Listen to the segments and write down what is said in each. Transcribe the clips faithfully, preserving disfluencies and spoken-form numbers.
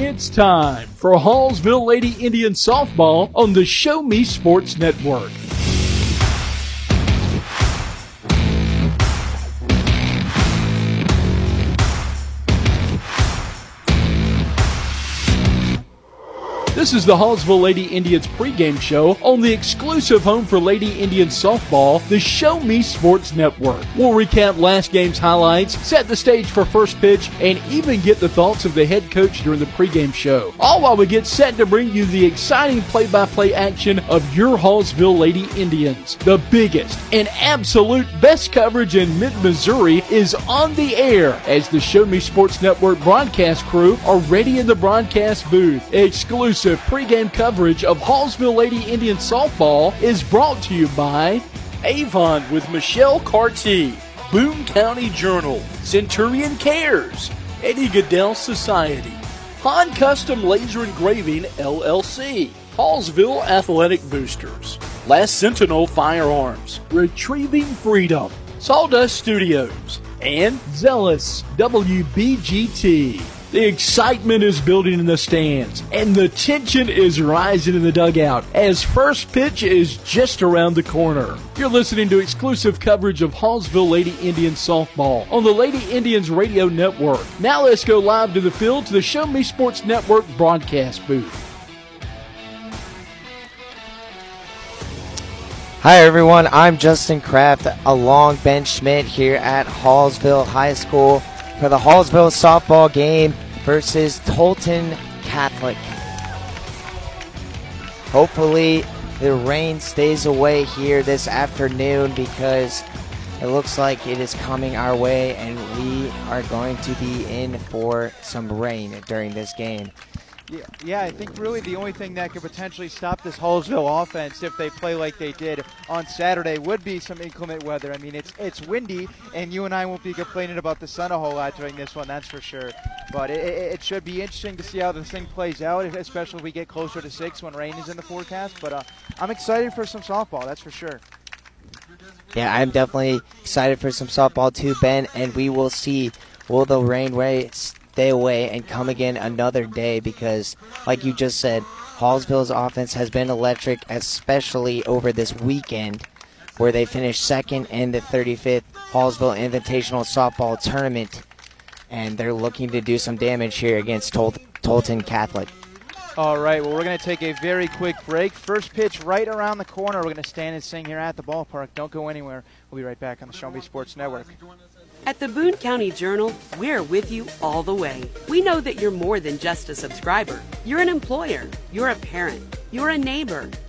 It's time for Hallsville Lady Indian Softball on the Show Me Sports Network. This is the Hallsville Lady Indians pregame show on the exclusive home for Lady Indian softball, the Show Me Sports Network. We'll recap last game's highlights, set the stage for first pitch, and even get the thoughts of the head coach during the pregame show. All while we get set to bring you the exciting play-by-play action of your Hallsville Lady Indians. The biggest and absolute best coverage in mid-Missouri is on the air as the Show Me Sports Network broadcast crew are ready in the broadcast booth. Exclusive pregame coverage of Hallsville Lady Indian softball is brought to you by Avon with Michelle Carty, Boone County Journal, Centurion Cares, Eddie Goodell Society, Han Custom Laser Engraving L L C, Hallsville Athletic Boosters, Last Sentinel Firearms, Retrieving Freedom, Sawdust Studios, and Zealous W B G T. The excitement is building in the stands, and the tension is rising in the dugout as first pitch is just around the corner. You're listening to exclusive coverage of Hallsville Lady Indian softball on the Lady Indians radio network. Now let's go live to the field to the Show Me Sports Network broadcast booth. Hi everyone, I'm Justin Kraft along Ben Schmidt here at Hallsville High School for the Hallsville softball game versus Tolton Catholic. Hopefully the rain stays away here this afternoon because it looks like it is coming our way and we are going to be in for some rain during this game. Yeah, yeah, I think really the only thing that could potentially stop this Hallsville offense if they play like they did on Saturday would be some inclement weather. I mean, it's it's windy, and you and I won't be complaining about the sun a whole lot during this one, that's for sure. But it, it should be interesting to see how this thing plays out, especially if we get closer to six when rain is in the forecast. But uh, I'm excited for some softball, that's for sure. Yeah, I'm definitely excited for some softball too, Ben, and we will see will the rain race stay away and come again another day because, like you just said, Hallsville's offense has been electric, especially over this weekend where they finished second in the thirty-fifth Hallsville Invitational Softball Tournament, and they're looking to do some damage here against Tol- Tolton Catholic. All right, well, we're going to take a very quick break. First pitch right around the corner. We're going to stand and sing here at the ballpark. Don't go anywhere. We'll be right back on the Show Me Sports Network. At the Boone County Journal, we're with you all the way. We know that you're more than just a subscriber. You're an employer, you're a parent, you're a neighbor.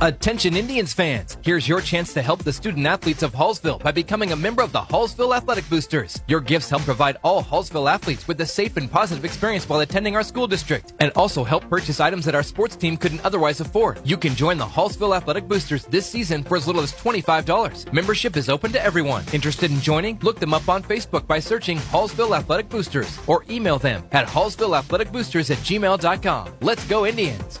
Attention Indians fans, here's your chance to help the student athletes of Hallsville by becoming a member of the Hallsville Athletic Boosters. Your gifts help provide all Hallsville athletes with a safe and positive experience while attending our school district and also help purchase items that our sports team couldn't otherwise afford. You can join the Hallsville Athletic Boosters this season for as little as twenty-five dollars. Membership is open to everyone. Interested in joining? Look them up on Facebook by searching Hallsville Athletic Boosters or email them at hallsville athletic boosters at gmail dot com. Let's go Indians!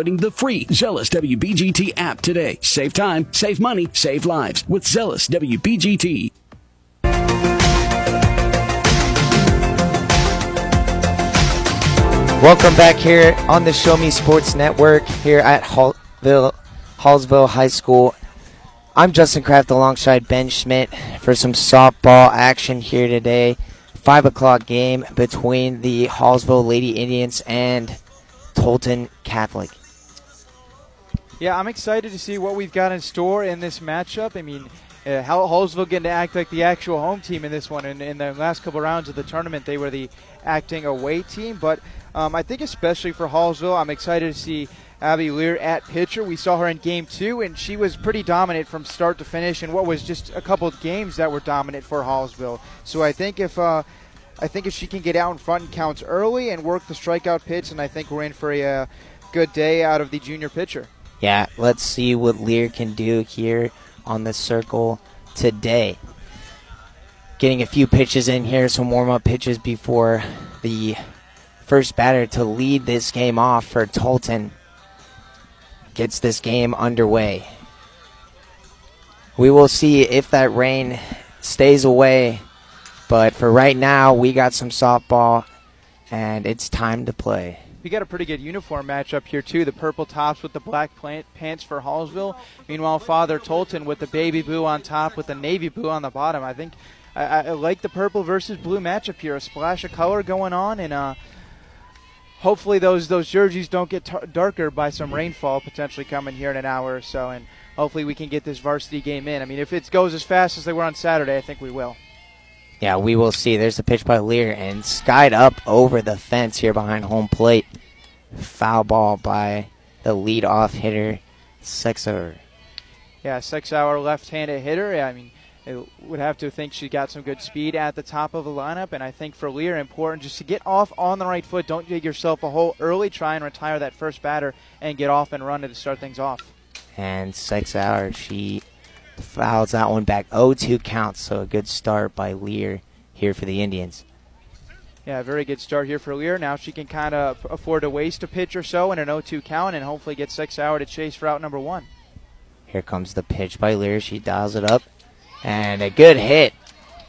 the free Zealous W B G T app today. Save time, save money, save lives with Zealous W B G T. Welcome back here on the Show Me Sports Network here at Hallsville, Hallsville High School. I'm Justin Kraft alongside Ben Schmidt for some softball action here today. five o'clock game between the Hallsville Lady Indians and Tolton Catholic. Yeah, I'm excited to see what we've got in store in this matchup. I mean, uh, Hallsville getting to act like the actual home team in this one. And in the last couple rounds of the tournament, they were the acting away team. But um, I think especially for Hallsville, I'm excited to see Abby Lear at pitcher. We saw her in game two, and she was pretty dominant from start to finish in what was just a couple of games that were dominant for Hallsville. So I think if... Uh, I think if she can get out in front and counts early and work the strikeout pitch, and I think we're in for a uh, good day out of the junior pitcher. Yeah, let's see what Lear can do here on the circle today. Getting a few pitches in here, some warm-up pitches before the first batter to lead this game off for Tolton. Gets this game underway. We will see if that rain stays away. But for right now, we got some softball, and it's time to play. We got a pretty good uniform matchup here, too. The purple tops with the black plant pants for Hallsville. Meanwhile, Father Tolton with the baby blue on top with the navy blue on the bottom. I think I, I like the purple versus blue matchup here. A splash of color going on, and uh, hopefully those those jerseys don't get tar- darker by some rainfall potentially coming here in an hour or so, and hopefully we can get this varsity game in. I mean, if it goes as fast as they were on Saturday, I think we will. Yeah, we will see. There's the pitch by Lear, and skied up over the fence here behind home plate. Foul ball by the leadoff hitter, Sexauer. Yeah, Sexauer, left-handed hitter. I mean, I would have to think she got some good speed at the top of the lineup, and I think for Lear, important just to get off on the right foot. Don't dig yourself a hole early. Try and retire that first batter and get off and run to start things off. And Sexauer, she... fouls that one back. oh two counts, so a good start by Lear here for the Indians. Yeah, very good start here for Lear. Now she can kind of afford to waste a pitch or so in an oh two count and hopefully get Sexauer to chase for out number one. Here comes the pitch by Lear. She dials it up, and a good hit.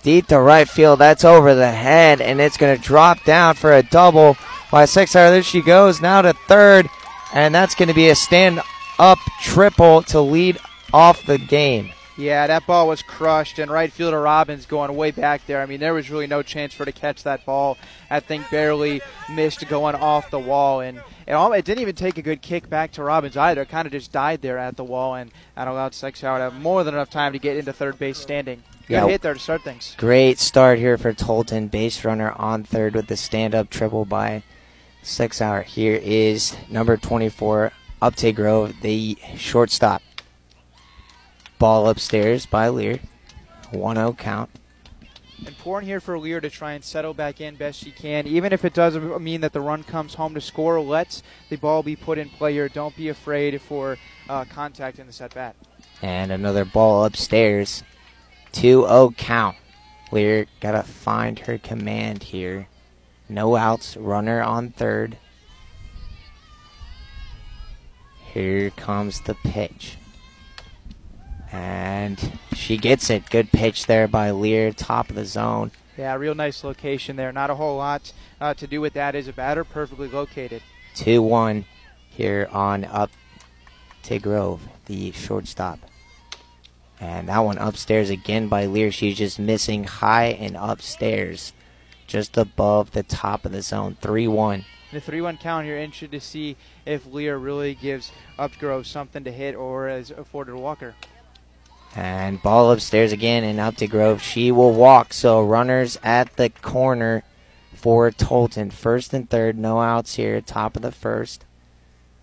Deep to right field. That's over the head, and it's going to drop down for a double by Sexauer. There she goes now to third, and that's going to be a stand-up triple to lead off the game. Yeah, that ball was crushed, and right fielder Robbins going way back there. I mean, there was really no chance for her to catch that ball. That thing barely missed going off the wall, and it, all, it didn't even take a good kick back to Robbins either. It kind of just died there at the wall, and that allowed Sexauer to have more than enough time to get into third base standing. Good yeah, hit there to start things. Great start here for Tolton. Base runner on third with the stand-up triple by Sexauer. Here is number twenty-four, Upton Grove, the shortstop. Ball upstairs by Lear. one oh count. Important here for Lear to try and settle back in best she can. Even if it doesn't mean that the run comes home to score, let the ball be put in play here. Don't be afraid for uh, contact in the set bat. And another ball upstairs. two oh count. Lear got to find her command here. No outs. Runner on third. Here comes the pitch. And she gets it. Good pitch there by Lear, top of the zone. Yeah, real nice location there. Not a whole lot uh, to do with that as a batter. Perfectly located. two one here on up to Grove, the shortstop. And that one upstairs again by Lear. She's just missing high and upstairs, just above the top of the zone. three one. The three one count here. Interested to see if Lear really gives Upgrove something to hit or is afforded a walker. And ball upstairs again and up to Grove. She will walk, so runners at the corner for Tolton. First and third, no outs here, top of the first.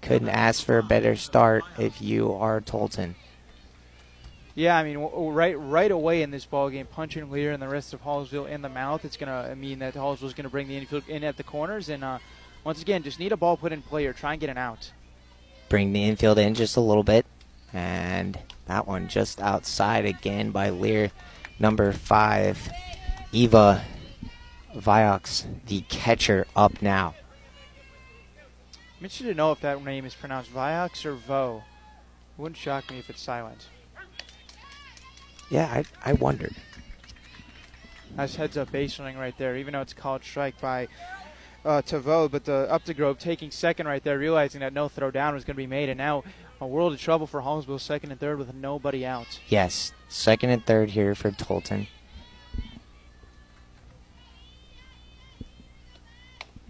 Couldn't ask for a better start if you are Tolton. Yeah, I mean, right right away in this ballgame, punching Lear and the rest of Hallsville in the mouth, it's going to mean that Hallsville's going to bring the infield in at the corners. And uh, once again, just need a ball put in play or try and get an out. Bring the infield in just a little bit. And that one just outside again by Lear, number five. Eva Viox, the catcher, up now. I'm interested to know if that name is pronounced Viox or Vo. It wouldn't shock me if it's silent. Yeah, I, I wondered. Nice heads-up base running right there, even though it's called strike by uh, Tavo, but the Updegrove taking second right there, realizing that no throw down was going to be made, and now a world of trouble for Hallsville, second and third with nobody out. Yes, second and third here for Tolton.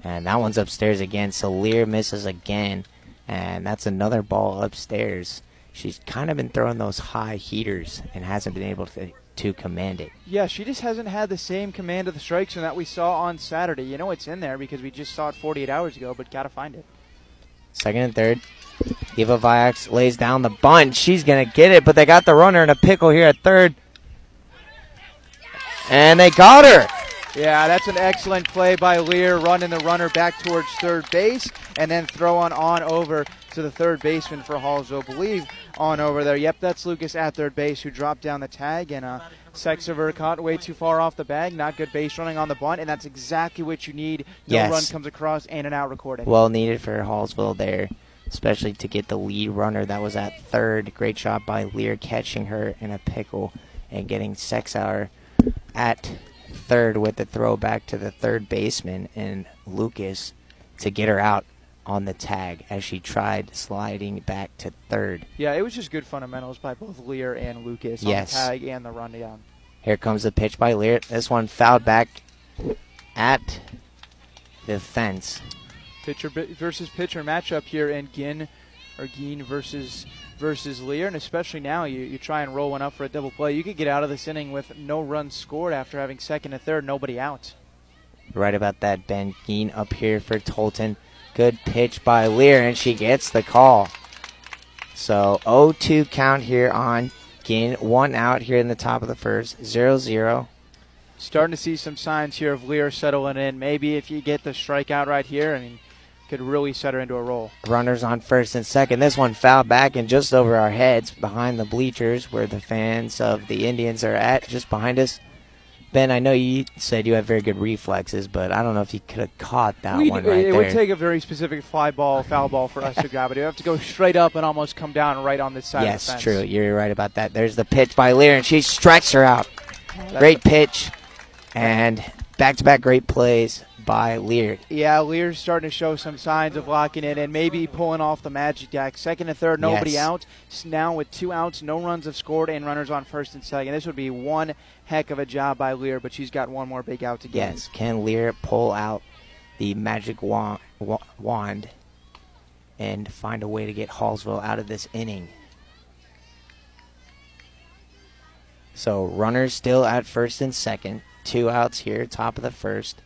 And that one's upstairs again, so Lear misses again, and that's another ball upstairs. She's kind of been throwing those high heaters and hasn't been able to, to command it. Yeah, she just hasn't had the same command of the strike zone that we saw on Saturday. You know it's in there because we just saw it forty-eight hours ago, but got to find it. Second and third. Eva Viox lays down the bunt. She's going to get it, but they got the runner in a pickle here at third. And they got her. Yeah, that's an excellent play by Lear, running the runner back towards third base, and then throw on, on over to the third baseman for Hallsville, believe, on over there. Yep, that's Lucas at third base who dropped down the tag, and uh, Sexaver caught way too far off the bag. Not good base running on the bunt, and that's exactly what you need. No yes. run comes across, and an out recorded. Well needed for Hallsville there, especially to get the lead runner that was at third. Great shot by Lear, catching her in a pickle and getting Sexaver at third with the throw back to the third baseman and Lucas to get her out on the tag as she tried sliding back to third. Yeah, it was just good fundamentals by both Lear and Lucas yes. on the tag and the run down. Here comes the pitch by Lear. This one fouled back at the fence. Pitcher versus pitcher matchup here in Ginn, or Ginn versus versus Lear, and especially now you, you try and roll one up for a double play. You could get out of this inning with no runs scored after having second and third, nobody out. Right about that, Ben. Ginn up here for Tolton. Good pitch by Lear, and she gets the call. So oh two count here on Ginn. One out here in the top of the first, zero zero. Starting to see some signs here of Lear settling in. Maybe if you get the strikeout right here, I mean, could really set her into a roll. Runners on first and second. This one fouled back and just over our heads behind the bleachers where the fans of the Indians are at, just behind us. Ben, I know you said you have very good reflexes, but I don't know if you could have caught that We'd, one right it there. It would take a very specific fly ball, foul ball for us to grab it. You have to go straight up and almost come down right on this side yes, of the fence. Yes, true. You're right about that. There's the pitch by Lear, and she strikes her out. That's great pitch. And back-to-back great plays by Lear. Yeah, Lear's starting to show some signs of locking in and maybe pulling off the magic jack. Second and third, nobody yes. out. Now with two outs, no runs have scored, and runners on first and second. This would be one heck of a job by Lear, but she's got one more big out to get. Yes, can Lear pull out the magic wand, wand and find a way to get Hallsville out of this inning? So runners still at first and second. Two outs here, top of the first.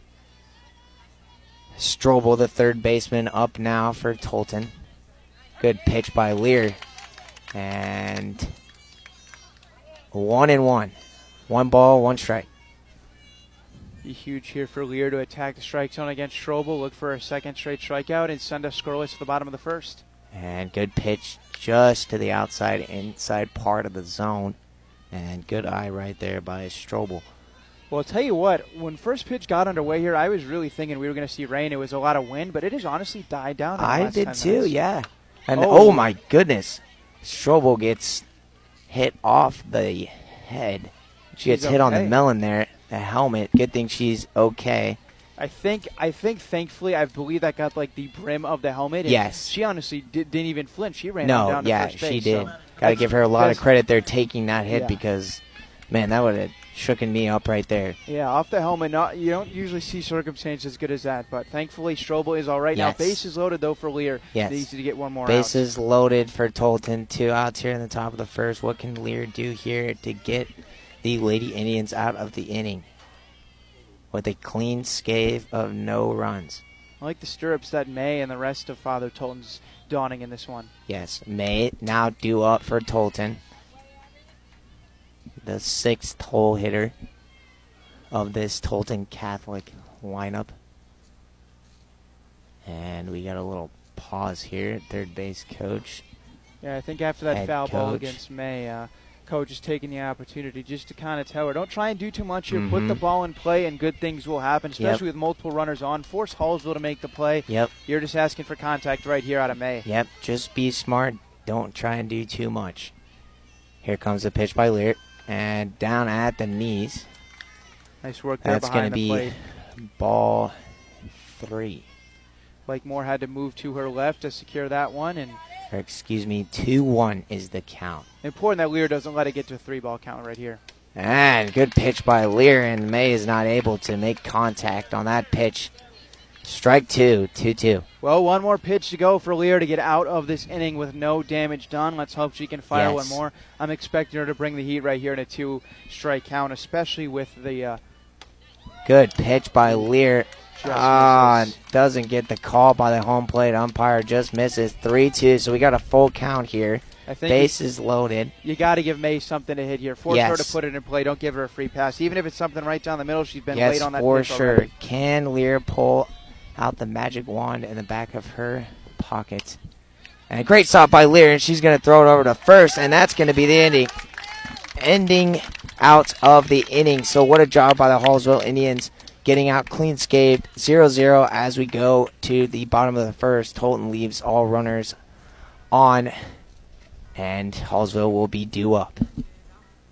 Strobel, the third baseman, up now for Tolton. Good pitch by Lear. And one and one. One ball, one strike. Be huge here for Lear to attack the strike zone against Strobel. Look for a second straight strikeout and send us scoreless to the bottom of the first. And good pitch just to the outside, inside part of the zone. And good eye right there by Strobel. Well, I'll tell you what, when first pitch got underway here, I was really thinking we were going to see rain. It was a lot of wind, but it has honestly died down. I did too, yeah. And oh. oh my goodness, Strobel gets hit off the head. She gets hit on the melon there, the helmet. Good thing she's okay. I think, I think, thankfully, I believe that got like the brim of the helmet. And yes. She honestly did, didn't even flinch. She ran no, down yeah, to first base. No, yeah, she did. So got to give her a lot of credit there taking that hit yeah. because, man, that would have shooken me up right there. Yeah, off the helmet. Not, you don't usually see circumstances as good as that, but thankfully Strobel is all right yes. now. Bases loaded, though, for Lear. Yes. They easy to get one more Bases out. Loaded for Tolton. Two outs here in the top of the first. What can Lear do here to get the Lady Indians out of the inning? with a clean scathe of no runs. I like the stirrups that May and the rest of Father Tolton's donning in this one. Yes, May now due up for Tolton, the sixth hole hitter of this Tolton Catholic lineup. And we got a little pause here. Third base coach. Yeah, I think after that foul ball against May, uh, coach is taking the opportunity just to kind of tell her, don't try and do too much here. Mm-hmm. Put the ball in play and good things will happen, especially yep. with multiple runners on. Force Hallsville to make the play. Yep. You're just asking for contact right here out of May. Yep, just be smart. Don't try and do too much. Here comes the pitch by Lear. And down at the knees. Nice work there. That's going to be plate. Ball three. Blake Moore had to move to her left to secure that one. And or excuse me, two one is the count. Important that Lear doesn't let it get to a three-ball count right here. And good pitch by Lear, and May is not able to make contact on that pitch. Strike two, two two. Well, one more pitch to go for Lear to get out of this inning with no damage done. Let's hope she can fire yes. one more. I'm expecting her to bring the heat right here in a two-strike count, especially with the... Uh, good pitch by Lear. Ah, doesn't get the call by the home plate umpire. Just misses. three two, so we got a full count here. I think base is loaded. You got to give May something to hit here. Force yes. her to put it in play. Don't give her a free pass. Even if it's something right down the middle, she's been yes, late on that pitch already. Yes, for sure. Can Lear pull out the magic wand in the back of her pocket? And a great stop by Lear, and she's going to throw it over to first, and that's going to be the ending. Ending out of the inning. So what a job by the Hallsville Indians. Getting out clean scathed, zero zero as we go to the bottom of the first. Tolton leaves all runners on, and Hallsville will be due up.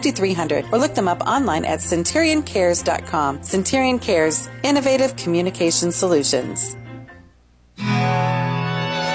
three zero zero or look them up online at centurion cares dot com. Centurion Cares, innovative communication solutions.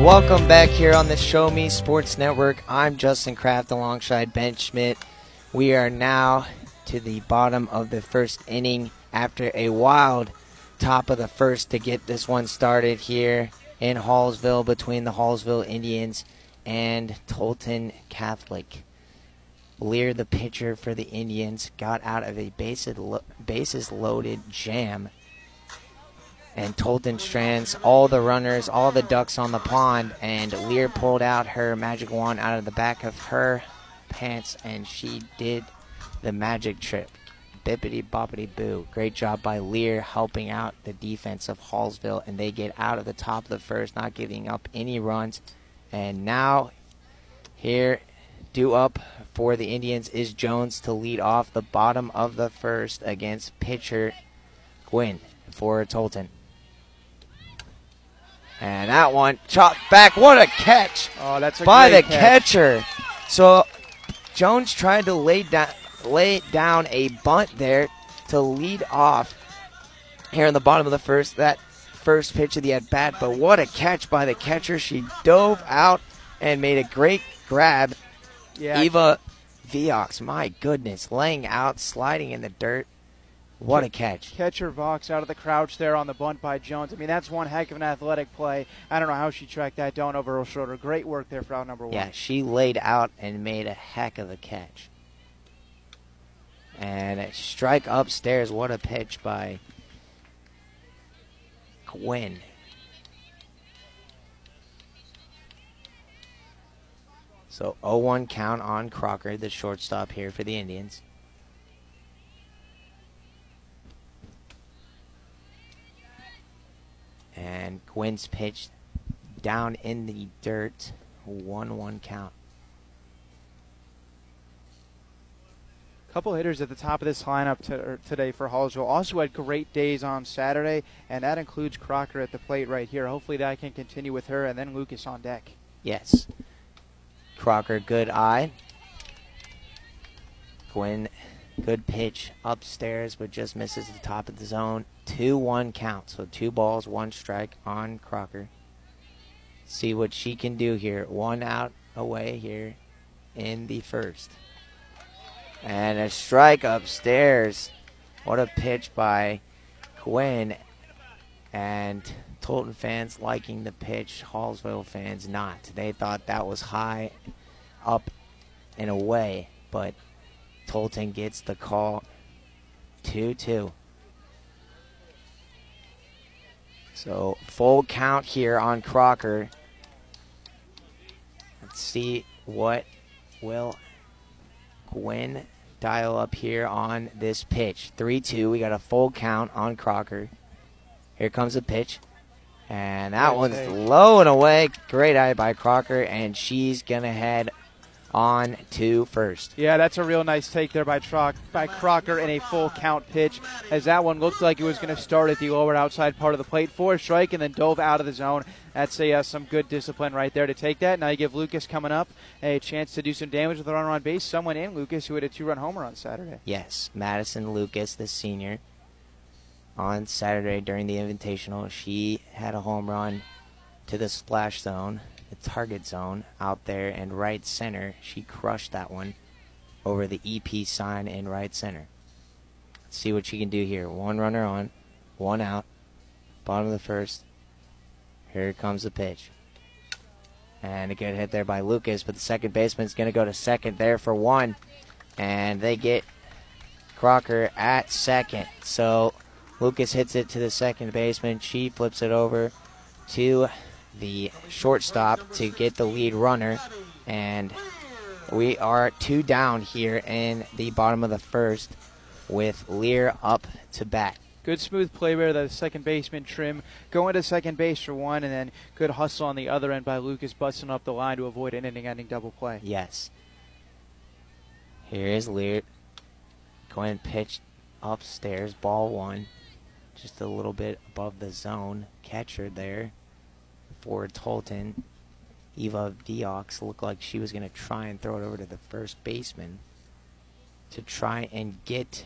Welcome back here on the Show Me Sports Network. I'm Justin Kraft alongside Ben Schmidt. We are now to the bottom of the first inning after a wild top of the first to get this one started here in Hallsville between the Hallsville Indians and Tolton Catholic. Lear, the pitcher for the Indians, got out of a bases-loaded jam. And Tolton strands all the runners, all the ducks on the pond. And Lear pulled out her magic wand out of the back of her pants. And she did the magic trick. Bippity-boppity-boo. Great job by Lear helping out the defense of Hallsville. And they get out of the top of the first, not giving up any runs. And now here, due up for the Indians is Jones to lead off the bottom of the first against pitcher Gwynn for Tolton. And that one chopped back. What a catch! Oh, that's a by great the catch. catcher. So Jones tried to lay down, lay down a bunt there to lead off here in the bottom of the first. That first pitch of the at bat, but what a catch by the catcher! She dove out and made a great grab. Yeah. Eva Viox, my goodness, laying out, sliding in the dirt, What a catch. Catcher Vox out of the crouch there on the bunt by Jones. I mean, that's one heck of an athletic play. I don't know how she tracked that down over Earl Schroeder. Great work there for out number one. Yeah, she laid out and made a heck of a catch. And a strike upstairs. What a pitch by Gwynn. So oh one count on Crocker, the shortstop here for the Indians. And Gwynn's pitch down in the dirt, one one count. Couple hitters at the top of this lineup to, er, today for Hallsville. Also had great days on Saturday, and that includes Crocker at the plate right here. Hopefully that can continue with her, and then Lucas on deck. Yes. Crocker, good eye. Gwynn, good pitch upstairs, but just misses the top of the zone. two one count, so two balls, one strike on Crocker. See what she can do here. One out away here in the first. And a strike upstairs. What a pitch by Gwynn. And Tolton fans liking the pitch, Hallsville fans not. They thought that was high up and away, but Tolton gets the call. two two. So full count here on Crocker. Let's see what will Gwynn dial up here on this pitch. three two. We got a full count on Crocker. Here comes the pitch. And that one's low and away. Great eye by Crocker, and she's going to head on to first. Yeah, that's a real nice take there by, Troc by Crocker in a full count pitch, as that one looked like it was going to start at the lower outside part of the plate for a strike and then dove out of the zone. That's a, uh, some good discipline right there to take that. Now you give Lucas coming up a chance to do some damage with a runner on base. Someone in Lucas who had a two-run homer on Saturday. Yes, Madison Lucas, the senior, on Saturday during the Invitational. She had a home run to the splash zone, the target zone out there in right center. She crushed that one over the E P sign in right center. Let's see what she can do here. One runner on, one out, bottom of the first. Here comes the pitch. And a good hit there by Lucas, but the second baseman's going to go to second there for one. And they get Crocker at second. So Lucas hits it to the second baseman. She flips it over to the shortstop to get the lead runner, and we are two down here in the bottom of the first with Lear up to bat. Good smooth play there, the second baseman Trim going to second base for one, and then good hustle on the other end by Lucas busting up the line to avoid an inning-ending double play. Yes. Here is Lear going and pitch upstairs, ball one, just a little bit above the zone. Catcher there for Tolton, Eva Viox, looked like she was going to try and throw it over to the first baseman to try and get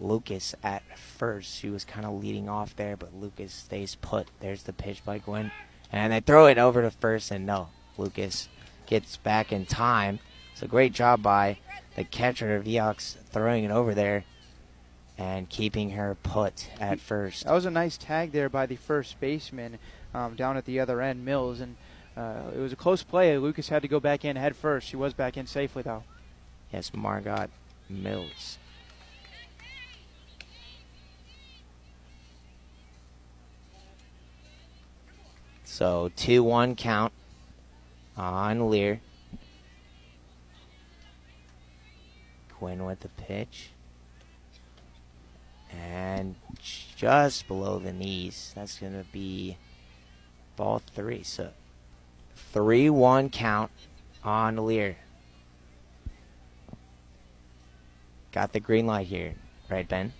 Lucas at first. She was kind of leading off there, but Lucas stays put. There's the pitch by Gwynn, and they throw it over to first, and no, Lucas gets back in time. So great job by the catcher Viox throwing it over there and keeping her put at first. That was a nice tag there by the first baseman um, down at the other end, Mills, and uh, it was a close play. Lucas had to go back in head first. She was back in safely, though. Yes, Margot Mills. So two one count on Lear. Quinn with the pitch. And just below the knees, that's going to be ball three. So three one count on Lear. Got the green light here, right, Ben?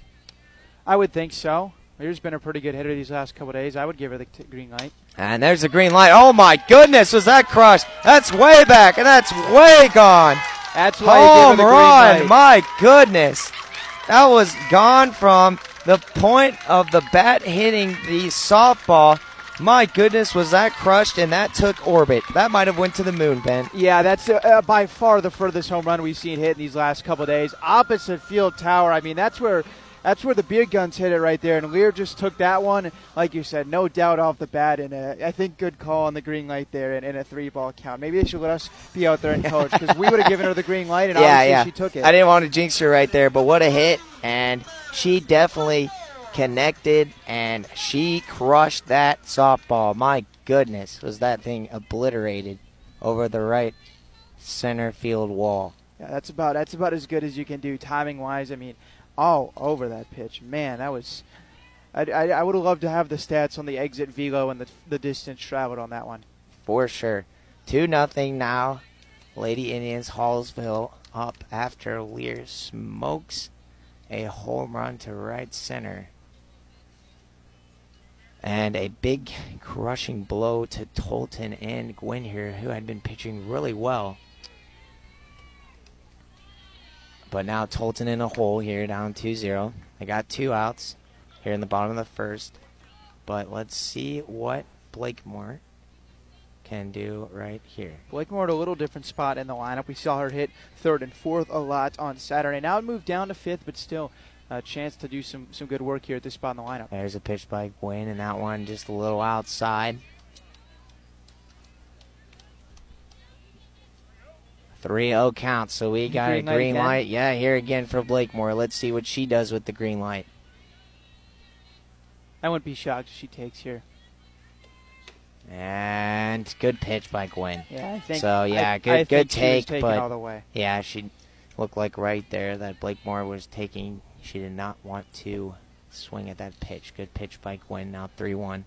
I would think so. Lear's been a pretty good hitter these last couple of days. I would give her the t green light. And there's the green light. Oh, my goodness, was that crushed? That's way back, and that's way gone. That's why you gave her the green light. My goodness. That was gone from the point of the bat hitting the softball. My goodness, was that crushed, and that took orbit. That might have went to the moon, Ben. Yeah, that's uh, by far the furthest home run we've seen hit in these last couple of days. Opposite field tower. I mean, that's where that's where the beer guns hit it right there, and Lear just took that one, like you said, no doubt off the bat, and a, I think good call on the green light there and, and a three-ball count. Maybe they should let us be out there and coach, because we would have given her the green light, and yeah, obviously yeah. she took it. I didn't want to jinx her right there, but what a hit, and she definitely connected, and she crushed that softball. My goodness, was that thing obliterated over the right center field wall. Yeah, that's about that's about as good as you can do timing-wise. I mean, all over that pitch. Man, that was – I I would have loved to have the stats on the exit velo and the, the distance traveled on that one. For sure. two nothing now. Lady Indians, Hallsville up after Lear smokes a home run to right center. And a big crushing blow to Tolton and Gwynn here, who had been pitching really well. But now Tolton in a hole here, down two zero. They got two outs here in the bottom of the first. But let's see what Blakemore can do right here. Blakemore at a little different spot in the lineup. We saw her hit third and fourth a lot on Saturday. Now it moved down to fifth, but still a chance to do some, some good work here at this spot in the lineup. There's a pitch by Gwynn, and that one just a little outside. three oh count, so we got green a green light, light. Yeah, here again for Blakemore. Let's see what she does with the green light. I wouldn't be shocked if she takes here. And good pitch by Gwynn. Yeah, I think so. Yeah, I, good, I good take, but all the way. Yeah, she looked like right there that Blakemore was taking. She did not want to swing at that pitch. Good pitch by Gwynn. Now three one.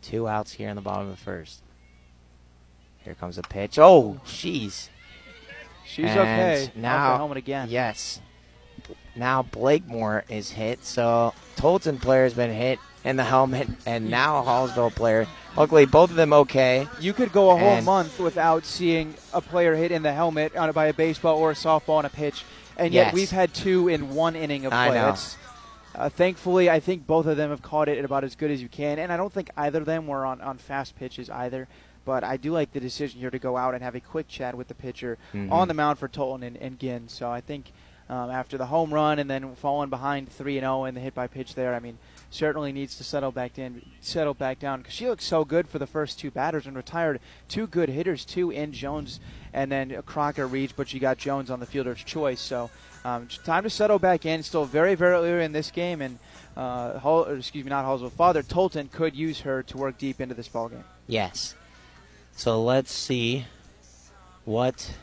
Two outs here in the bottom of the first. Here comes a pitch. Oh, jeez. She's and okay. Now, home again. Yes. Now Blakemore is hit. So Tolton player has been hit in the helmet, and now a Hallsville player. Luckily, both of them okay. You could go a whole and month without seeing a player hit in the helmet on a, by a baseball or a softball on a pitch, and yet yes. we've had two in one inning of play. I know. It's, Uh, thankfully, I think both of them have caught it about as good as you can, and I don't think either of them were on, on fast pitches either. But I do like the decision here to go out and have a quick chat with the pitcher mm-hmm. on the mound for Tolton and, and Ginn. So I think um, after the home run and then falling behind three oh and the hit by pitch there, I mean, certainly needs to settle back in, settle back down because she looked so good for the first two batters and retired two good hitters, two in Jones and then Crocker Reach, but she got Jones on the fielder's choice. So um, time to settle back in. Still very, very early in this game, and uh, Hall, excuse me, not Hallsville, Father Tolton could use her to work deep into this ballgame. Yes. So let's see what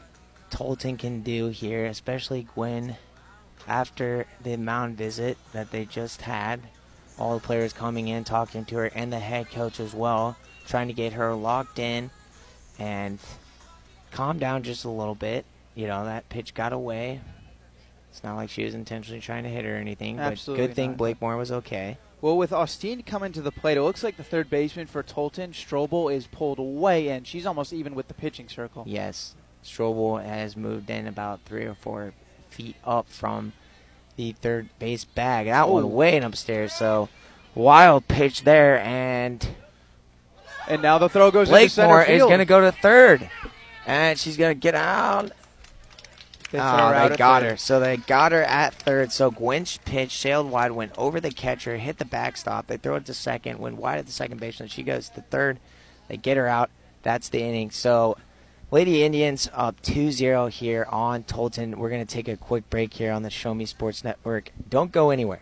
Tolton can do here, especially Gwynn, after the mound visit that they just had. All the players coming in, talking to her, and the head coach as well, trying to get her locked in and calm down just a little bit. You know, that pitch got away. It's not like she was intentionally trying to hit her or anything. Absolutely but good not. thing Blakemore was okay. Well, with Austin coming to the plate, it looks like the third baseman for Tolton, Strobel, is pulled away, and she's almost even with the pitching circle. Yes. Strobel has moved in about three or four feet up from the third base bag. That Ooh. one way upstairs, so wild pitch there, and... And now the throw goes Blakemore into center field. Is going to go to third, and she's going to get out. They, oh, they got her. So they got her at third. So Gwynn's pitch sailed wide, went over the catcher, hit the backstop. They throw it to second, went wide at the second baseman. She goes to third. They get her out. That's the inning. So Lady Indians up two zero here on Tolton. We're going to take a quick break here on the Show Me Sports Network. Don't go anywhere.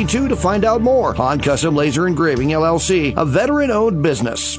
zero to find out more. Han Custom Laser Engraving L L C, a veteran-owned business.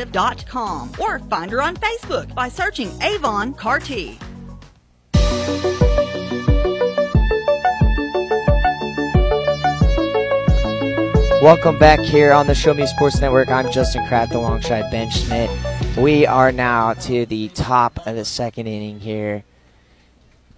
dot com or find her on Facebook by searching Avon Carty. Welcome back here on the Show Me Sports Network. I'm Justin Kraft alongside Ben Schmidt. We are now to the top of the second inning here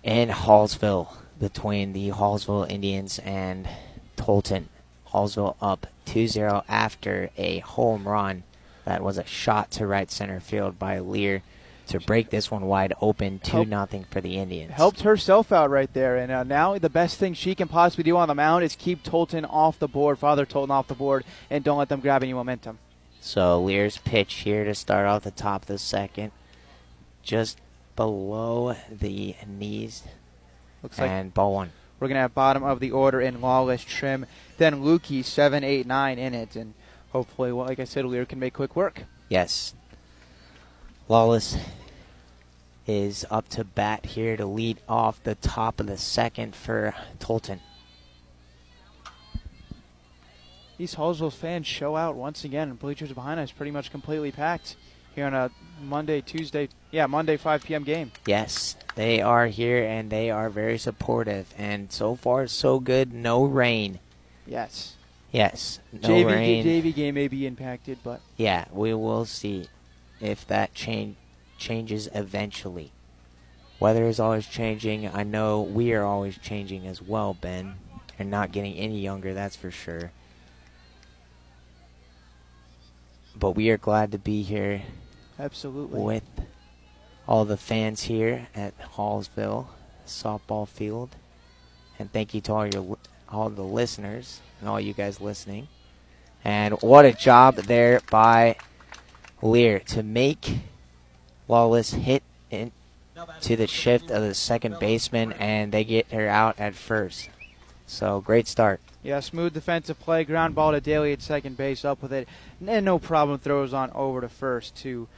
in Hallsville between the Hallsville Indians and Tolton. Hallsville up two zero after a home run. That was a shot to right center field by Lear to break this one wide open, two nothing for the Indians. Helped herself out right there. And uh, now the best thing she can possibly do on the mound is keep Tolton off the board, Father Tolton off the board, and don't let them grab any momentum. So Lear's pitch here to start off the top of the second, just below the knees. Looks like and ball one. We're going to have bottom of the order in Lawless Trim. Then Lukey, seven eight nine in it, and hopefully, well, like I said, Lear can make quick work. Yes. Lawless is up to bat here to lead off the top of the second for Tolton. These Hallsville fans show out once again, and bleachers behind us pretty much completely packed here on a Monday, Tuesday, yeah, Monday five p m game. Yes, they are here, and they are very supportive. And so far, so good. No rain. Yes. Yes, no J V, rain. J V game may be impacted, but yeah, we will see if that change changes eventually. Weather is always changing. I know we are always changing as well, Ben. You're not getting any younger, that's for sure. But we are glad to be here. Absolutely. With all the fans here at Hallsville Softball Field, and thank you to all your all the listeners. And all you guys listening. And what a job there by Lear to make Lawless hit in to the shift of the second baseman, and they get her out at first. So great start. Yeah, smooth defensive play, ground ball to Daly at second base, up with it, and no problem throws on over to first to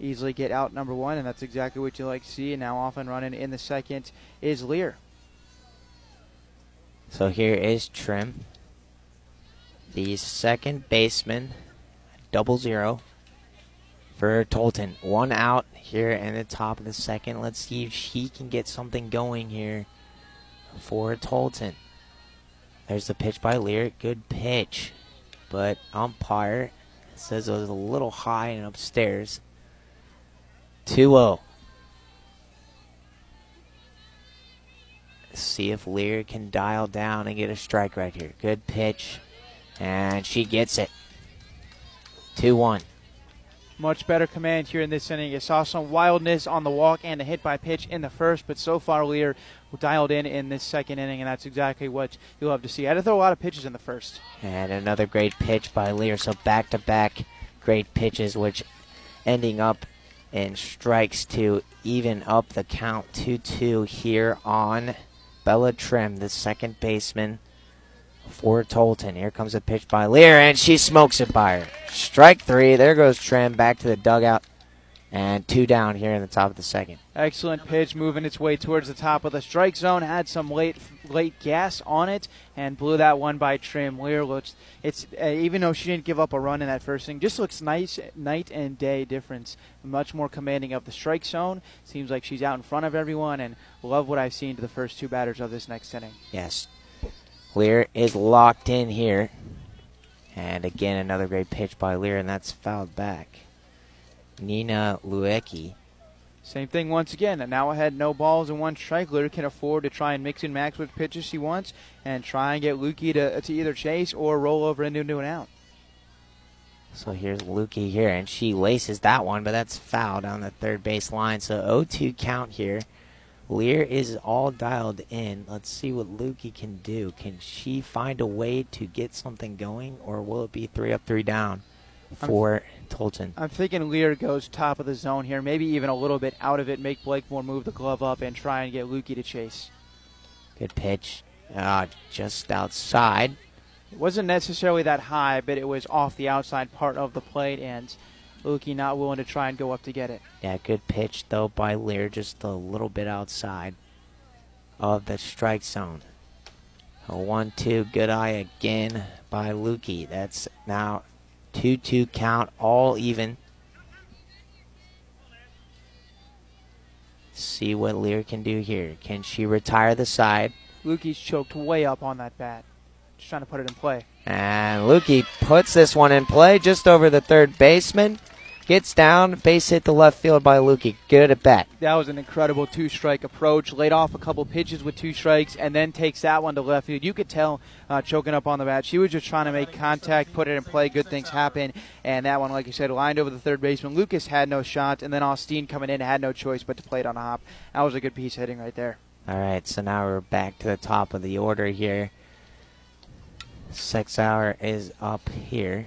easily get out number one, and that's exactly what you like to see. And now off and running in the second is Lear. So here is Trim, the second baseman, double zero for Tolton. One out here in the top of the second. Let's see if she can get something going here for Tolton. There's the pitch by Lear. Good pitch, but umpire says it was a little high and upstairs. two oh. See if Lear can dial down and get a strike right here. Good pitch. And she gets it. two one. Much better command here in this inning. You saw some wildness on the walk and a hit by pitch in the first, but so far Lear dialed in in this second inning, and that's exactly what you'll have to see. I had to throw a lot of pitches in the first. And another great pitch by Lear, so back-to-back great pitches, which ending up in strikes to even up the count two two here on Bella Trim, the second baseman for Tolton. Here comes a pitch by Lear, and she smokes it by her. Strike three. There goes Trim back to the dugout, and two down here in the top of the second. Excellent pitch moving its way towards the top of the strike zone. Had some late late gas on it and blew that one by Trim. Lear looks, it's uh, even though she didn't give up a run in that first thing, just looks nice night and day difference. Much more commanding of the strike zone. Seems like she's out in front of everyone, and love what I've seen to the first two batters of this next inning. Yes. Lear is locked in here. And again, another great pitch by Lear, and that's fouled back. Nina Luecki. Same thing once again. And now ahead, no balls and one strike. Lear can afford to try and mix and match with pitches she wants and try and get Luecki to, to either chase or roll over into, into an out. So here's Luecki here, and she laces that one, but that's fouled on the third base line. So oh two count here. Lear is all dialed in. Let's see what Luecki can do. Can she find a way to get something going, or will it be three up, three down for Tolton. I'm thinking Lear goes top of the zone here, maybe even a little bit out of it, make Blakemore move the glove up and try and get Lukey to chase. Good pitch. Ah, just outside. It wasn't necessarily that high, but it was off the outside part of the plate, and Lukey not willing to try and go up to get it. Yeah, good pitch, though, by Lear, just a little bit outside of the strike zone. A one two, good eye again by Lukey. That's now two two count, all even. See what Lear can do here. Can she retire the side? Lukey's choked way up on that bat. Just trying to put it in play. And Lukey puts this one in play just over the third baseman. Gets down, base hit to left field by Lukey. Good at bat. That was an incredible two-strike approach. Laid off a couple pitches with two strikes and then takes that one to left field. You could tell uh, choking up on the bat. She was just trying to make contact, put it in play. Good things happen. And that one, like you said, lined over the third baseman. Lucas had no shot, and then Austin coming in had no choice but to play it on a hop. That was a good piece hitting right there. All right, so now we're back to the top of the order here. Six hour is up here.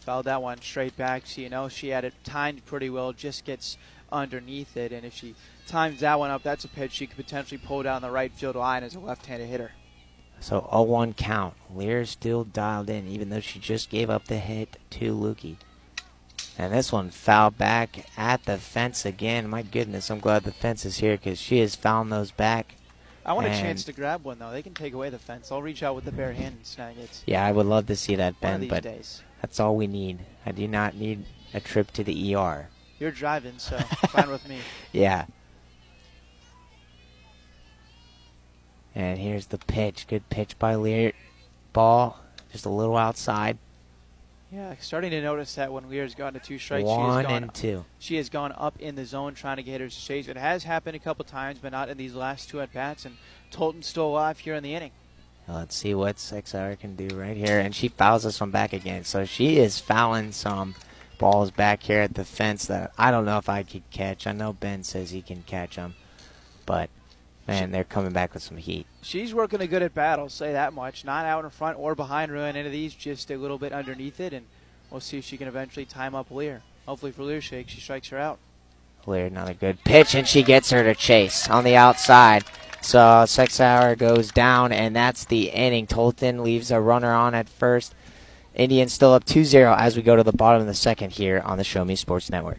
Fouled that one straight back. She, you know, she had it timed pretty well, just gets underneath it. And if she times that one up, that's a pitch she could potentially pull down the right field line as a left-handed hitter. So oh one count. Lear still dialed in, even though she just gave up the hit to Lukey. And this one fouled back at the fence again. My goodness, I'm glad the fence is here because she has found those back. I want and a chance to grab one, though. They can take away the fence. I'll reach out with the bare hand and snag it. Yeah, I would love to see that, Ben, one of these but days. That's all we need. I do not need a trip to the E R. You're driving, so fine with me. Yeah. And here's the pitch. Good pitch by Lear. Ball just a little outside. Yeah, starting to notice that when Lear's gotten to two strikes, One she has gone, and two. She has gone up in the zone trying to get her to chase. It has happened a couple times, but not in these last two at-bats, and Tolton's still alive here in the inning. Let's see what six hour can do right here, and she fouls this one back again. So she is fouling some balls back here at the fence that I don't know if I could catch. I know Ben says he can catch them, but... man, they're coming back with some heat. She's working a good at bat, I'll say that much. Not out in front or behind ruin any of these, just a little bit underneath it, and we'll see if she can eventually time up Lear. Hopefully for Lear's sake, she strikes her out. Lear, another good pitch, and she gets her to chase on the outside. So six hour goes down, and that's the inning. Tolton leaves a runner on at first. Indians still up two zero as we go to the bottom of the second here on the Show Me Sports Network.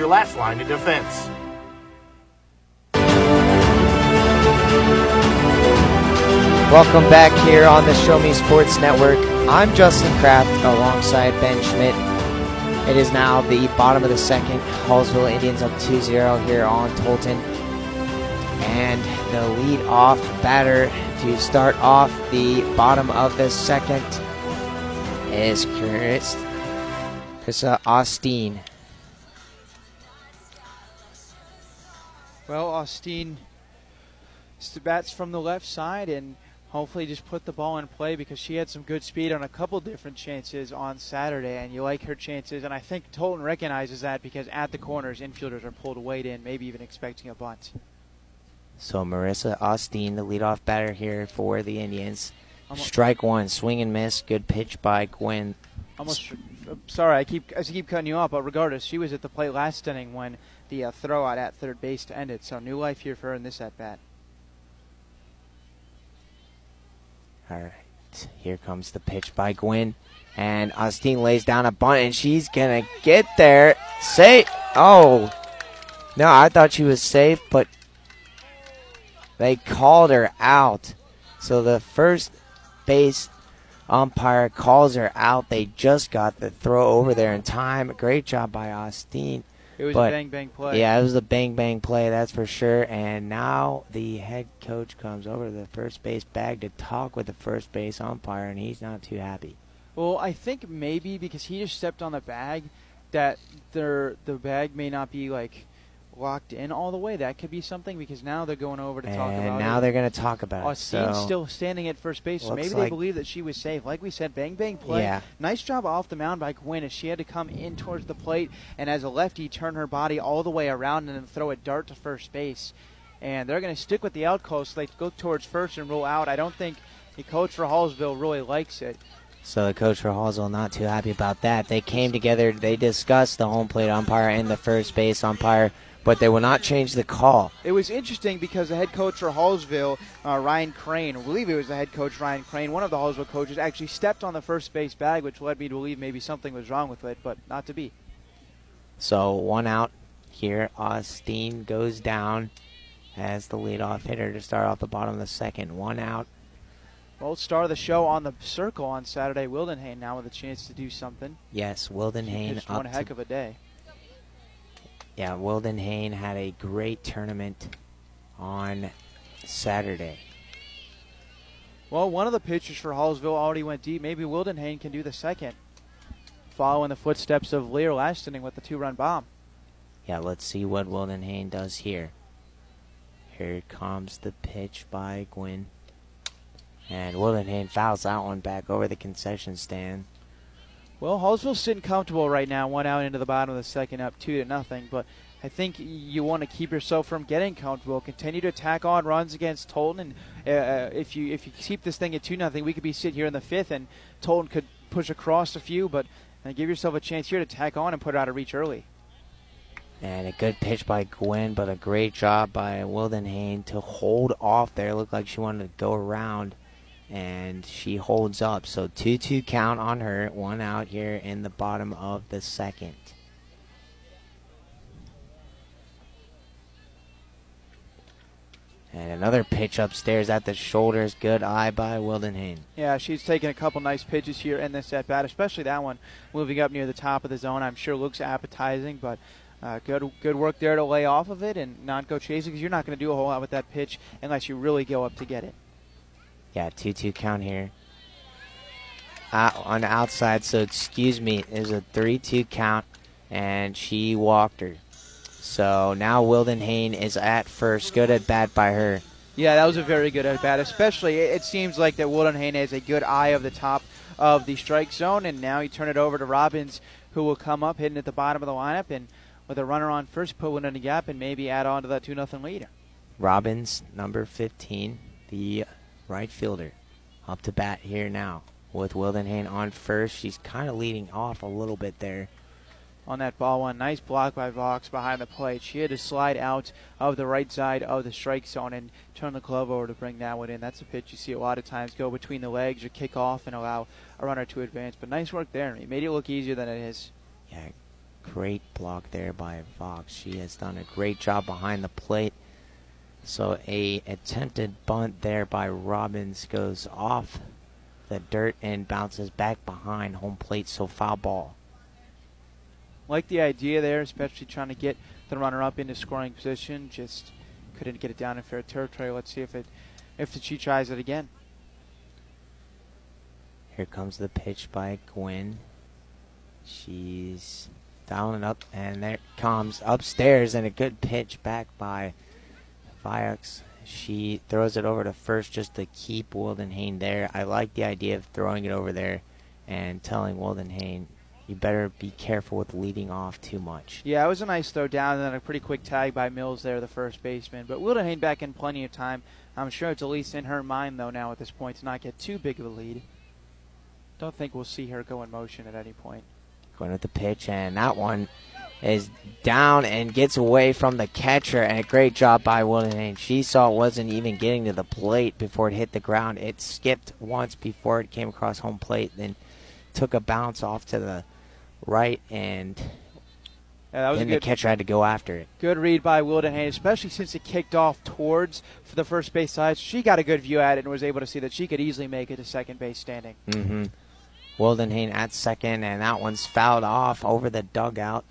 Your last line of defense. Welcome back here on the Show Me Sports Network. I'm Justin Kraft alongside Ben Schmidt. It is now the bottom of the second. Hallsville Indians up two zero here on Tolton. And the lead-off batter to start off the bottom of the second is Chris, Krissa Austin. Well, Austin bats from the left side and hopefully just put the ball in play because she had some good speed on a couple different chances on Saturday, and you like her chances. And I think Tolton recognizes that because at the corners, infielders are pulled away in, maybe even expecting a bunt. So Marissa Austin, the leadoff batter here for the Indians. Almost strike one, swing and miss. Good pitch by Gwen. Almost. Sorry, I keep I keep cutting you off, but regardless, she was at the plate last inning when the uh, throw out at third base to end it. So new life here for her in this at-bat. All right, here comes the pitch by Gwynn, and Osteen lays down a bunt, and she's going to get there. Safe. Oh, no, I thought she was safe, but they called her out. So the first base umpire calls her out. They just got the throw over there in time. Great job by Osteen. It was but, a bang-bang play. Yeah, it was a bang-bang play, that's for sure. And now the head coach comes over to the first base bag to talk with the first base umpire, and he's not too happy. Well, I think maybe because he just stepped on the bag, that their, the bag may not be, like, locked in all the way. That could be something, because now they're going over to and talk about it. And now they're going to talk about it. Austin's so still standing at first base, so maybe they like believe that she was safe. Like we said, bang-bang play. Yeah. Nice job off the mound by Gwynn as she had to come in towards the plate, and as a lefty, turn her body all the way around and then throw a dart to first base. And they're going to stick with the out call, so they go towards first and roll out. I don't think the coach for Hallsville really likes it. So the coach for Hallsville not too happy about that. They came together. They discussed the home plate umpire and the first base umpire, but they will not change the call. It was interesting because the head coach for Hallsville, uh, Ryan Crane, I believe it was the head coach, Ryan Crane, one of the Hallsville coaches, actually stepped on the first base bag, which led me to believe maybe something was wrong with it, but not to be. So one out here. Osteen goes down as the leadoff hitter to start off the bottom of the second. One out. Well, star of the show on the circle on Saturday, Wildenhain now with a chance to do something. Yes, Wildenhain. Just one heck of a day. Yeah, Wildenhain had a great tournament on Saturday. Well, one of the pitchers for Hallsville already went deep. Maybe Wildenhain can do the second, following the footsteps of Lear last inning with the two-run bomb. Yeah, let's see what Wildenhain does here. Here comes the pitch by Gwynn. And Wildenhain fouls that one back over the concession stand. Well, Hallsville's sitting comfortable right now, one out into the bottom of the second, up two to nothing. But I think you want to keep yourself from getting comfortable. Continue to tack on runs against Tolton, and uh, if you if you keep this thing at two nothing, we could be sitting here in the fifth, and Tolton could push across a few. But uh, give yourself a chance here to tack on and put it out of reach early. And a good pitch by Gwynn, but a great job by Wildenhain to hold off there. It looked like she wanted to go around, and she holds up. So two two count on her. One out here in the bottom of the second. And another pitch upstairs at the shoulders. Good eye by Wildenhain. Yeah, she's taken a couple nice pitches here in this at bat, especially that one moving up near the top of the zone. I'm sure looks appetizing, but Uh, good good work there to lay off of it and not go chasing, because you're not going to do a whole lot with that pitch unless you really go up to get it. Yeah, two two count here. Uh, on the outside, so excuse me, is a three two count, and she walked her. So now Wildenhain is at first. Good at bat by her. Yeah, that was a very good at bat, especially it, it seems like that Wildenhain has a good eye of the top of the strike zone, and now he turned it over to Robbins, who will come up hitting at the bottom of the lineup, and with a runner on first, put one in the gap and maybe add on to that two nothing lead. Robbins, number fifteen, the right fielder, up to bat here now with Wildenhain on first. She's kind of leading off a little bit there. On that ball one, nice block by Vox behind the plate. She had to slide out of the right side of the strike zone and turn the glove over to bring that one in. That's a pitch you see a lot of times go between the legs or kick off and allow a runner to advance. But nice work there. It made it look easier than it is. Yeah. Great block there by Vox. She has done a great job behind the plate. So a attempted bunt there by Robbins goes off the dirt and bounces back behind home plate, so foul ball. Like the idea there, especially trying to get the runner up into scoring position. Just couldn't get it down in fair territory. Let's see if it if she tries it again. Here comes the pitch by Gwynn. She's down and up, and there comes upstairs, and a good pitch back by Vioxx. She throws it over to first just to keep Wildenhain there. I like the idea of throwing it over there and telling Wildenhain, you better be careful with leading off too much. Yeah, it was a nice throw down, and then a pretty quick tag by Mills there, the first baseman. But Wildenhain back in plenty of time. I'm sure it's at least in her mind, though, now at this point to not get too big of a lead. Don't think we'll see her go in motion at any point. Going with the pitch, and that one is down and gets away from the catcher, and a great job by Wilden Haynes. She saw it wasn't even getting to the plate before it hit the ground. It skipped once before it came across home plate, then took a bounce off to the right, and yeah, that was then a good, the catcher had to go after it. Good read by Wilden Haynes, especially since it kicked off towards for the first base side. She got a good view at it and was able to see that she could easily make it to second base standing. Mm-hmm. Wilden Haynes at second, and that one's fouled off over the dugout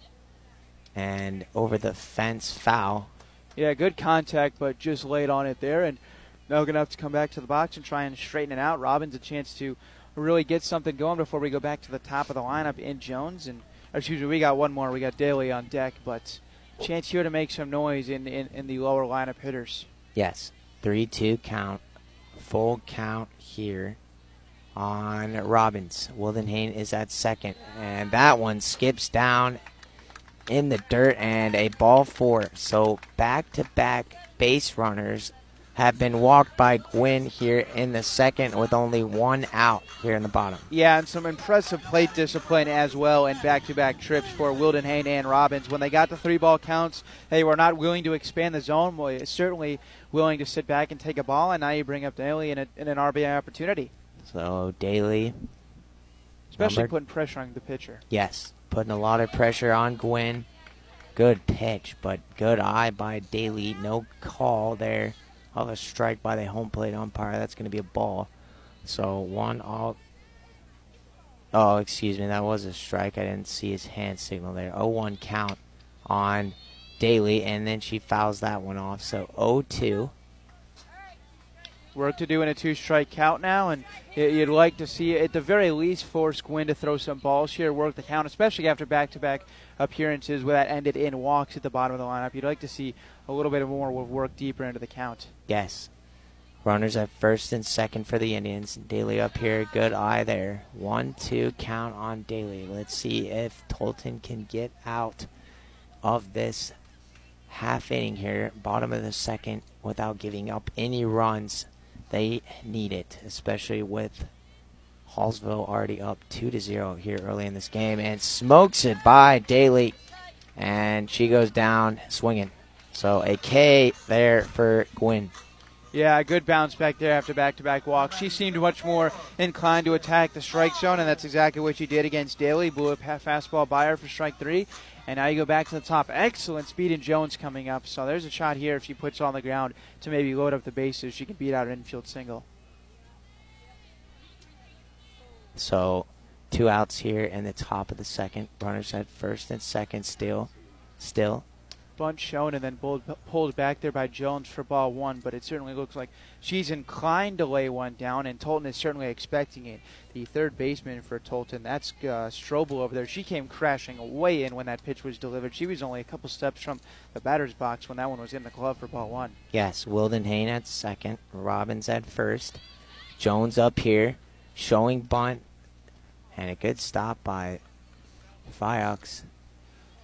and over the fence foul. Yeah, good contact, but just late on it there. And now we're going to have to come back to the box and try and straighten it out. Robbins a chance to really get something going before we go back to the top of the lineup in Jones. And excuse me, we got one more. We got Daly on deck, but chance here to make some noise in, in, in the lower lineup hitters. Yes, three two count, full count here on Robbins. Wilden Haynes is at second, and that one skips down in the dirt and a ball four. So back-to-back base runners have been walked by Gwynn here in the second with only one out here in the bottom. Yeah, and some impressive plate discipline as well and back-to-back trips for Wilden Haynes and Robbins. When they got the three-ball counts, they were not willing to expand the zone. Well, certainly willing to sit back and take a ball, and now you bring up Daly in, a, in an R B I opportunity. So Daly, especially numbered, putting pressure on the pitcher. Yes, putting a lot of pressure on Gwynn. Good pitch, but good eye by Daly. No call there of a strike by the home plate umpire. That's going to be a ball. So one all. Oh, excuse me. That was a strike. I didn't see his hand signal there. oh one count on Daly, and then she fouls that one off. So oh two. Work to do in a two-strike count now, and you'd like to see, at the very least, force Gwynn to throw some balls here, work the count, especially after back-to-back appearances where that ended in walks at the bottom of the lineup. You'd like to see a little bit more work deeper into the count. Yes. Runners at first and second for the Indians. Daly up here, good eye there. One, two, count on Daly. Let's see if Tolton can get out of this half inning here, bottom of the second, without giving up any runs. They need it, especially with Hallsville already up two to zero here early in this game. And smokes it by Daly, and she goes down swinging. So a K there for Gwynn. Yeah, a good bounce back there after back-to-back walks. She seemed much more inclined to attack the strike zone, and that's exactly what she did against Daly. Blew a fastball by her for strike three. And now you go back to the top. Excellent speed in Jones coming up. So there's a shot here if she puts on the ground to maybe load up the bases. She can beat out an infield single. So two outs here in the top of the second. Runners at first and second still. Still. Bunch shown and then pulled, pulled back there by Jones for ball one, but it certainly looks like she's inclined to lay one down, and Tolton is certainly expecting it. The third baseman for Tolton, that's uh, Strobel over there. She came crashing away in when that pitch was delivered. She was only a couple steps from the batter's box when that one was in the glove for ball one. Yes, Wilden Haynes at second, Robbins at first, Jones up here, showing bunt, and a good stop by Fiox,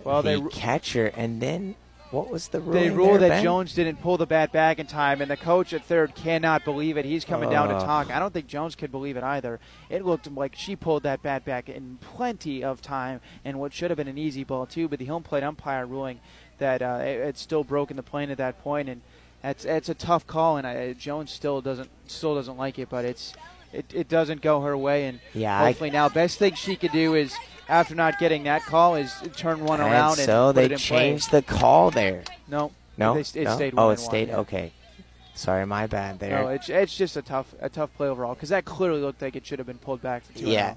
well, the they catcher, and then what was the rule? They ruled that Ben? Jones didn't pull the bat back in time, and the coach at third cannot believe it. He's coming uh. down to talk. I don't think Jones could believe it either. It looked like she pulled that bat back in plenty of time, and what should have been an easy ball too. But the home plate umpire ruling that uh, it, it's still broken the plane at that point, and that's that's a tough call. And I, Jones still doesn't still doesn't like it, but it's it, it doesn't go her way. And yeah, hopefully I... now best thing she could do is, after not getting that call, is turn one and around. So and they it changed play. the call there. No, no, they, it no? stayed. Oh, it stayed. One, yeah. Okay, sorry, my bad there. No, it's it's just a tough a tough play overall, because that clearly looked like it should have been pulled back for two. Yeah,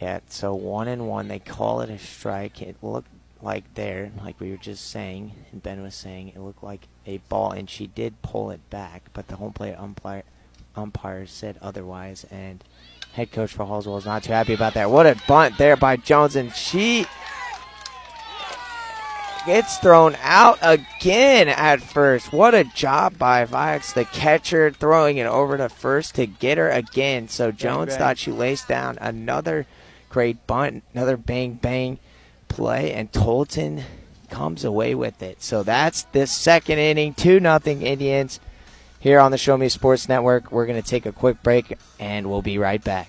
yeah. So one and one, they call it a strike. It looked like there, like we were just saying, and Ben was saying, it looked like a ball, and she did pull it back, but the home plate umpire umpire said otherwise, and head coach for Hallsville is not too happy about that. What a bunt there by Jones, and she gets thrown out again at first. What a job by Vioxx, the catcher, throwing it over to first to get her again. So Jones bang, bang. thought she laced down another great bunt, another bang-bang play, and Tolton comes away with it. So that's this second inning, two nothing Indians. Here on the Show Me Sports Network, we're going to take a quick break, and we'll be right back.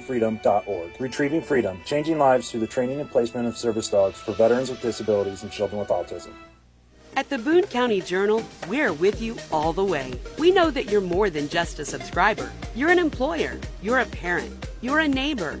freedom dot org. Retrieving Freedom, changing lives through the training and placement of service dogs for veterans with disabilities and children with autism. At the Boone County Journal, we're with you all the way. We know that you're more than just a subscriber. You're an employer, you're a parent, you're a neighbor.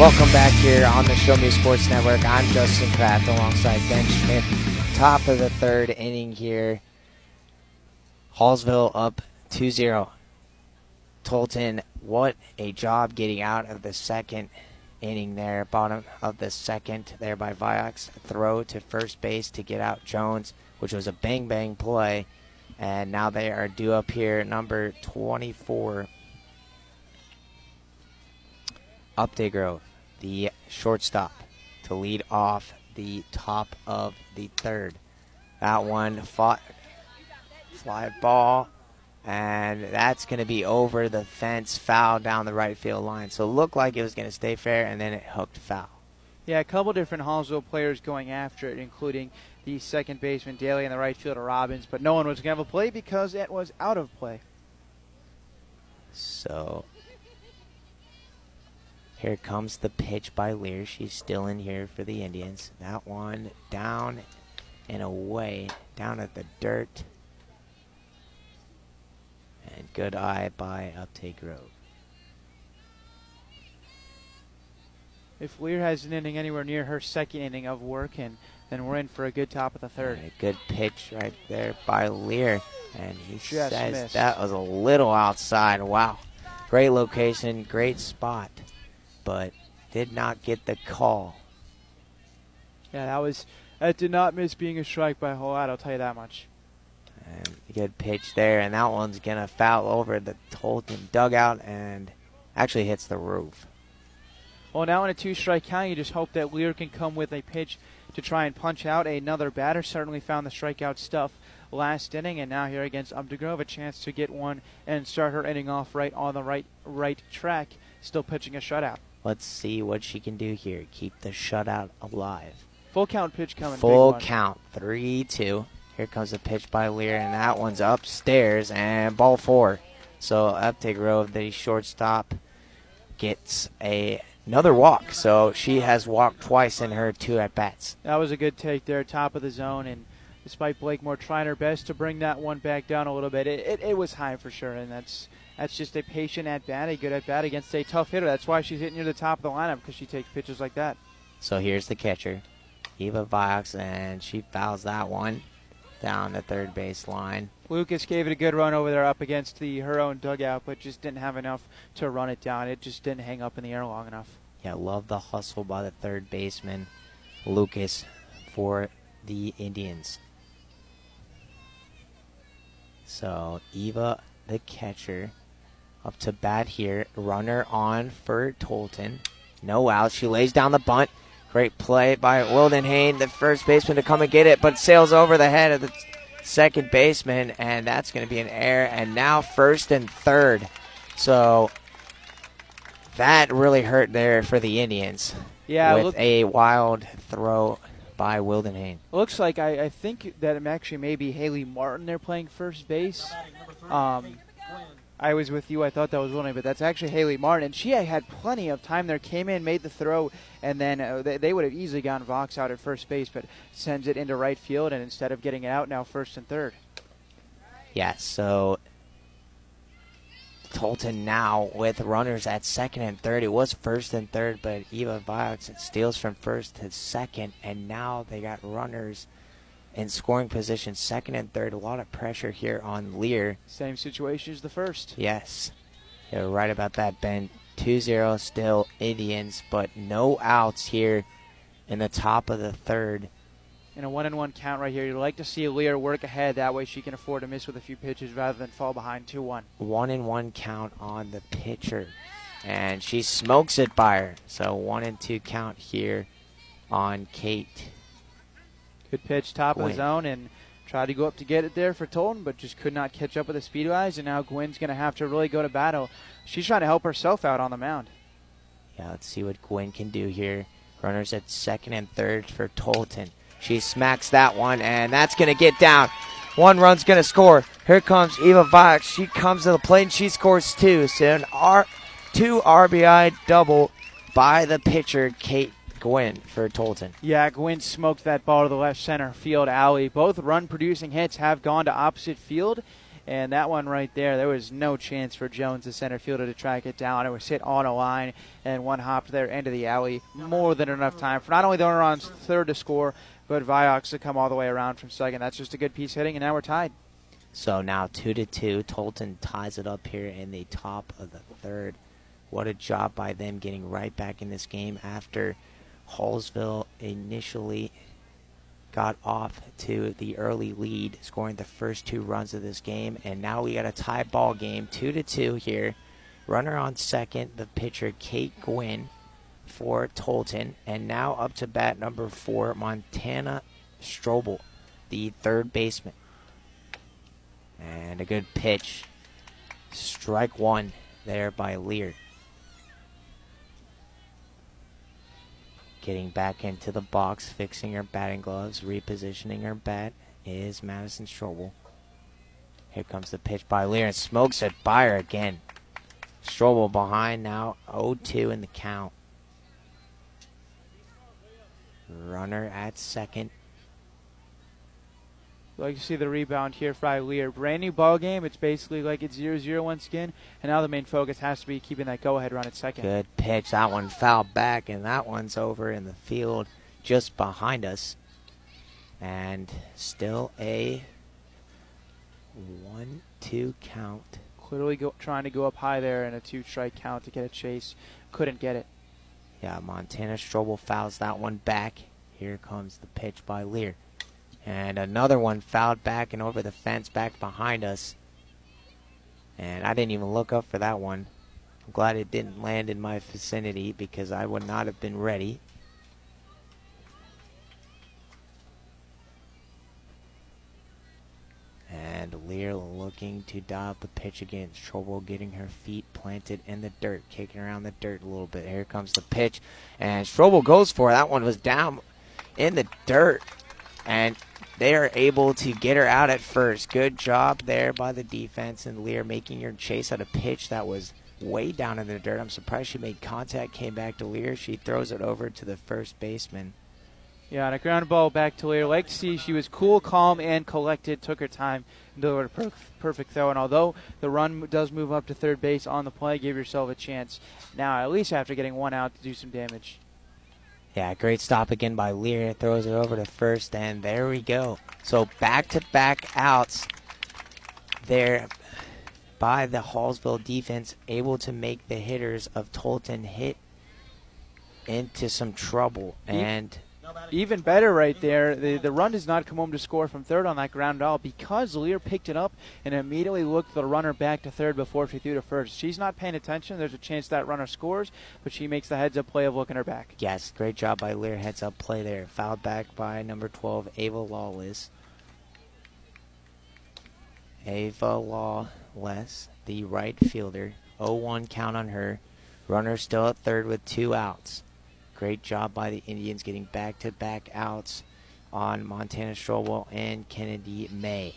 Welcome back here on the Show Me Sports Network. I'm Justin Kraft alongside Ben Schmidt. Top of the third inning here. Hallsville up two zero. Tolton, what a job getting out of the second inning there. Bottom of the second there by Vioxx. Throw to first base to get out Jones, which was a bang-bang play. And now they are due up here, number twenty-four. Updegrove, the shortstop, to lead off the top of the third. That one fought fly ball, and that's going to be over the fence, foul down the right field line. So it looked like it was going to stay fair, and then it hooked foul. Yeah, a couple different Hallsville players going after it, including the second baseman Daly and the right fielder Robbins, but no one was going to have a play because it was out of play. So here comes the pitch by Lear. She's still in here for the Indians. That one down and away, down at the dirt. And good eye by Updegrove. If Lear has an inning anywhere near her second inning of work, and then we're in for a good top of the third. A good pitch right there by Lear. And he just says missed. That was a little outside. Wow. Great location, great spot, but did not get the call. Yeah, that was, that did not miss being a strike by Holad, I'll tell you that much. And good pitch there, and that one's going to foul over the Tolton dugout and actually hits the roof. Well, now in a two-strike count, you just hope that Lear can come with a pitch to try and punch out another batter. Certainly found the strikeout stuff last inning, and now here against Updegrove, a chance to get one and start her inning off right on the right right track, still pitching a shutout. Let's see what she can do here. Keep the shutout alive. Full count pitch coming. Full count. three two. Here comes the pitch by Lear, and that one's upstairs, and ball four. So Updegrove, the shortstop, gets a, another walk. So she has walked twice in her two at-bats. That was a good take there, top of the zone, and despite Blakemore trying her best to bring that one back down a little bit, it, it, it was high for sure, and that's... That's just a patient at-bat, a good at-bat against a tough hitter. That's why she's hitting near the top of the lineup, because she takes pitches like that. So here's the catcher, Eva Vioxx, and she fouls that one down the third baseline. Lucas gave it a good run over there up against the her own dugout, but just didn't have enough to run it down. It just didn't hang up in the air long enough. Yeah, love the hustle by the third baseman, Lucas, for the Indians. So Eva, the catcher, up to bat here. Runner on for Tolton. No out. She lays down the bunt. Great play by Wilden Hayne, the first baseman, to come and get it, but sails over the head of the second baseman, and that's going to be an error. And now first and third. So that really hurt there for the Indians. Yeah, with look, a wild throw by Wilden Hayne. Looks like I, I think that it actually may be Haley Martin there playing first base. Um... I was with you. I thought that was Wilden, but that's actually Haley Martin. She had plenty of time there, came in, made the throw, and then uh, they, they would have easily gotten Vioxx out at first base, but sends it into right field, and instead of getting it out, now first and third. Yeah, so Tolton now with runners at second and third. It was first and third, but Eva Vioxx, it steals from first to second, and now they got runners in scoring position, second and third. A lot of pressure here on Lear. Same situation as the first. Yes. You're right about that, Ben. two zero still Indians, but no outs here in the top of the third. And a one and one count right here. You'd like to see Lear work ahead. That way she can afford to miss with a few pitches rather than fall behind two one. One and one count on the pitcher. And she smokes it by her. So one and two count here on Kate. Good pitch, top Gwynn. Of the zone, and tried to go up to get it there for Tolton, but just could not catch up with the speed-wise, and now Gwynn's going to have to really go to battle. She's trying to help herself out on the mound. Yeah, let's see what Gwynn can do here. Runners at second and third for Tolton. She smacks that one, and that's going to get down. One run's going to score. Here comes Eva Vioxx. She comes to the plate, and she scores two. So an R- two R B I double by the pitcher, Kate Gwynn, for Tolton. Yeah, Gwynn smoked that ball to the left center field alley. Both run-producing hits have gone to opposite field, and that one right there, there was no chance for Jones, the center fielder, to track it down. It was hit on a line, and one hopped there into the alley. More than enough time for not only the runner on third to score, but Vioxx to come all the way around from second. That's just a good piece hitting, and now we're tied. So now two to two. Tolton ties it up here in the top of the third. What a job by them getting right back in this game after Hallsville initially got off to the early lead, scoring the first two runs of this game, and now we got a tie ball game, two to two here. Runner on second, the pitcher Kate Gwynn for Tolton, and now up to bat number four, Montana Strobel, the third baseman. And a good pitch, strike one there by Lear. Getting back into the box, fixing her batting gloves, repositioning her bat is Madison Strobel. Here comes the pitch by Lear, and smokes it by her again. Strobel behind now, oh two in the count. Runner at second. Like to see the rebound here for Lear. Brand new ball game. It's basically like it's zero zero once again. And now the main focus has to be keeping that go-ahead run at second. Good pitch. That one fouled back, and that one's over in the field just behind us. And still a one two count. Clearly go, trying to go up high there in a two-strike count to get a chase. Couldn't get it. Yeah, Montana Strobel fouls that one back. Here comes the pitch by Lear. And another one fouled back and over the fence back behind us. And I didn't even look up for that one. I'm glad it didn't land in my vicinity because I would not have been ready. And Lear looking to dial the pitch again. Strobel getting her feet planted in the dirt, kicking around the dirt a little bit. Here comes the pitch. And Strobel goes for it. That one was down in the dirt. And they are able to get her out at first. Good job there by the defense, and Lear making her chase at a pitch that was way down in the dirt. I'm surprised she made contact, came back to Lear. She throws it over to the first baseman. Yeah, and a ground ball back to Lear. Like to see she was cool, calm, and collected. Took her time and delivered a per perfect throw. And although the run does move up to third base on the play, give yourself a chance now, at least after getting one out, to do some damage. Yeah, great stop again by Lear. Throws it over to first, and there we go. So back-to-back outs there by the Hallsville defense, able to make the hitters of Tolton hit into some trouble. And even better right there, the, the run does not come home to score from third on that ground ball because Lear picked it up and immediately looked the runner back to third before she threw to first. She's not paying attention. There's a chance that runner scores, but she makes the heads-up play of looking her back. Yes, great job by Lear. Heads-up play there. Fouled back by number twelve, Ava Lawless. Ava Lawless, the right fielder. oh one count on her. Runner still at third with two outs. Great job by the Indians getting back-to-back outs on Montana Strobel and Kennedy May.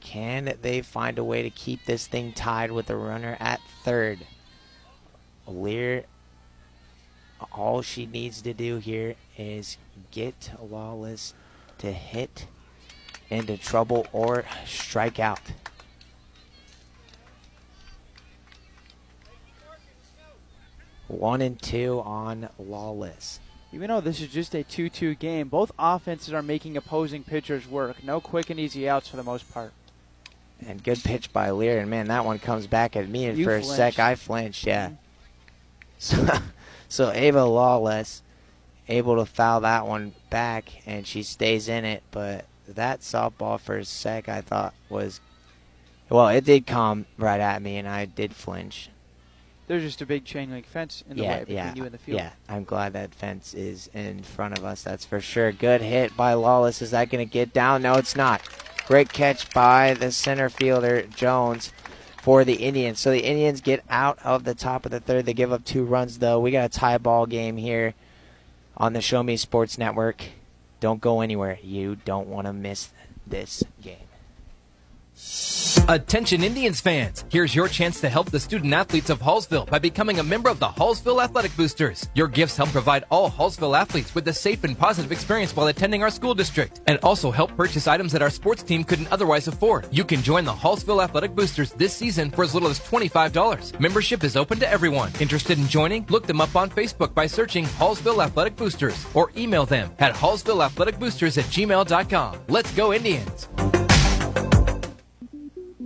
Can they find a way to keep this thing tied with a runner at third? Lear, all she needs to do here is get Lawless to hit into trouble or strike out. One and two on Lawless. Even though this is just a two two game, both offenses are making opposing pitchers work. No quick and easy outs for the most part. And good pitch by Lear. And, man, that one comes back at me. And you for flinched. a sec, I flinched, yeah. Mm-hmm. So, so Ava Lawless able to foul that one back, and she stays in it. But that softball for a sec, I thought was, well, it did come right at me, and I did flinch. There's just a big chain link fence in the yeah, way between yeah, you and the field. Yeah, I'm glad that fence is in front of us. That's for sure. Good hit by Lawless. Is that going to get down? No, it's not. Great catch by the center fielder, Jones, for the Indians. So the Indians get out of the top of the third. They give up two runs, though. We got a tie ball game here on the Show Me Sports Network. Don't go anywhere. You don't want to miss this game. Attention Indians fans, here's your chance to help the student athletes of Hallsville by becoming a member of the Hallsville Athletic Boosters. Your gifts help provide all Hallsville athletes with a safe and positive experience while attending our school district, and also help purchase items that our sports team couldn't otherwise afford. You can join the Hallsville Athletic Boosters this season for as little as twenty-five dollars. Membership is open to everyone. Interested in joining? Look them up on Facebook by searching Hallsville Athletic Boosters, or email them at hallsville athletic boosters at gmail dot com. Let's go Indians!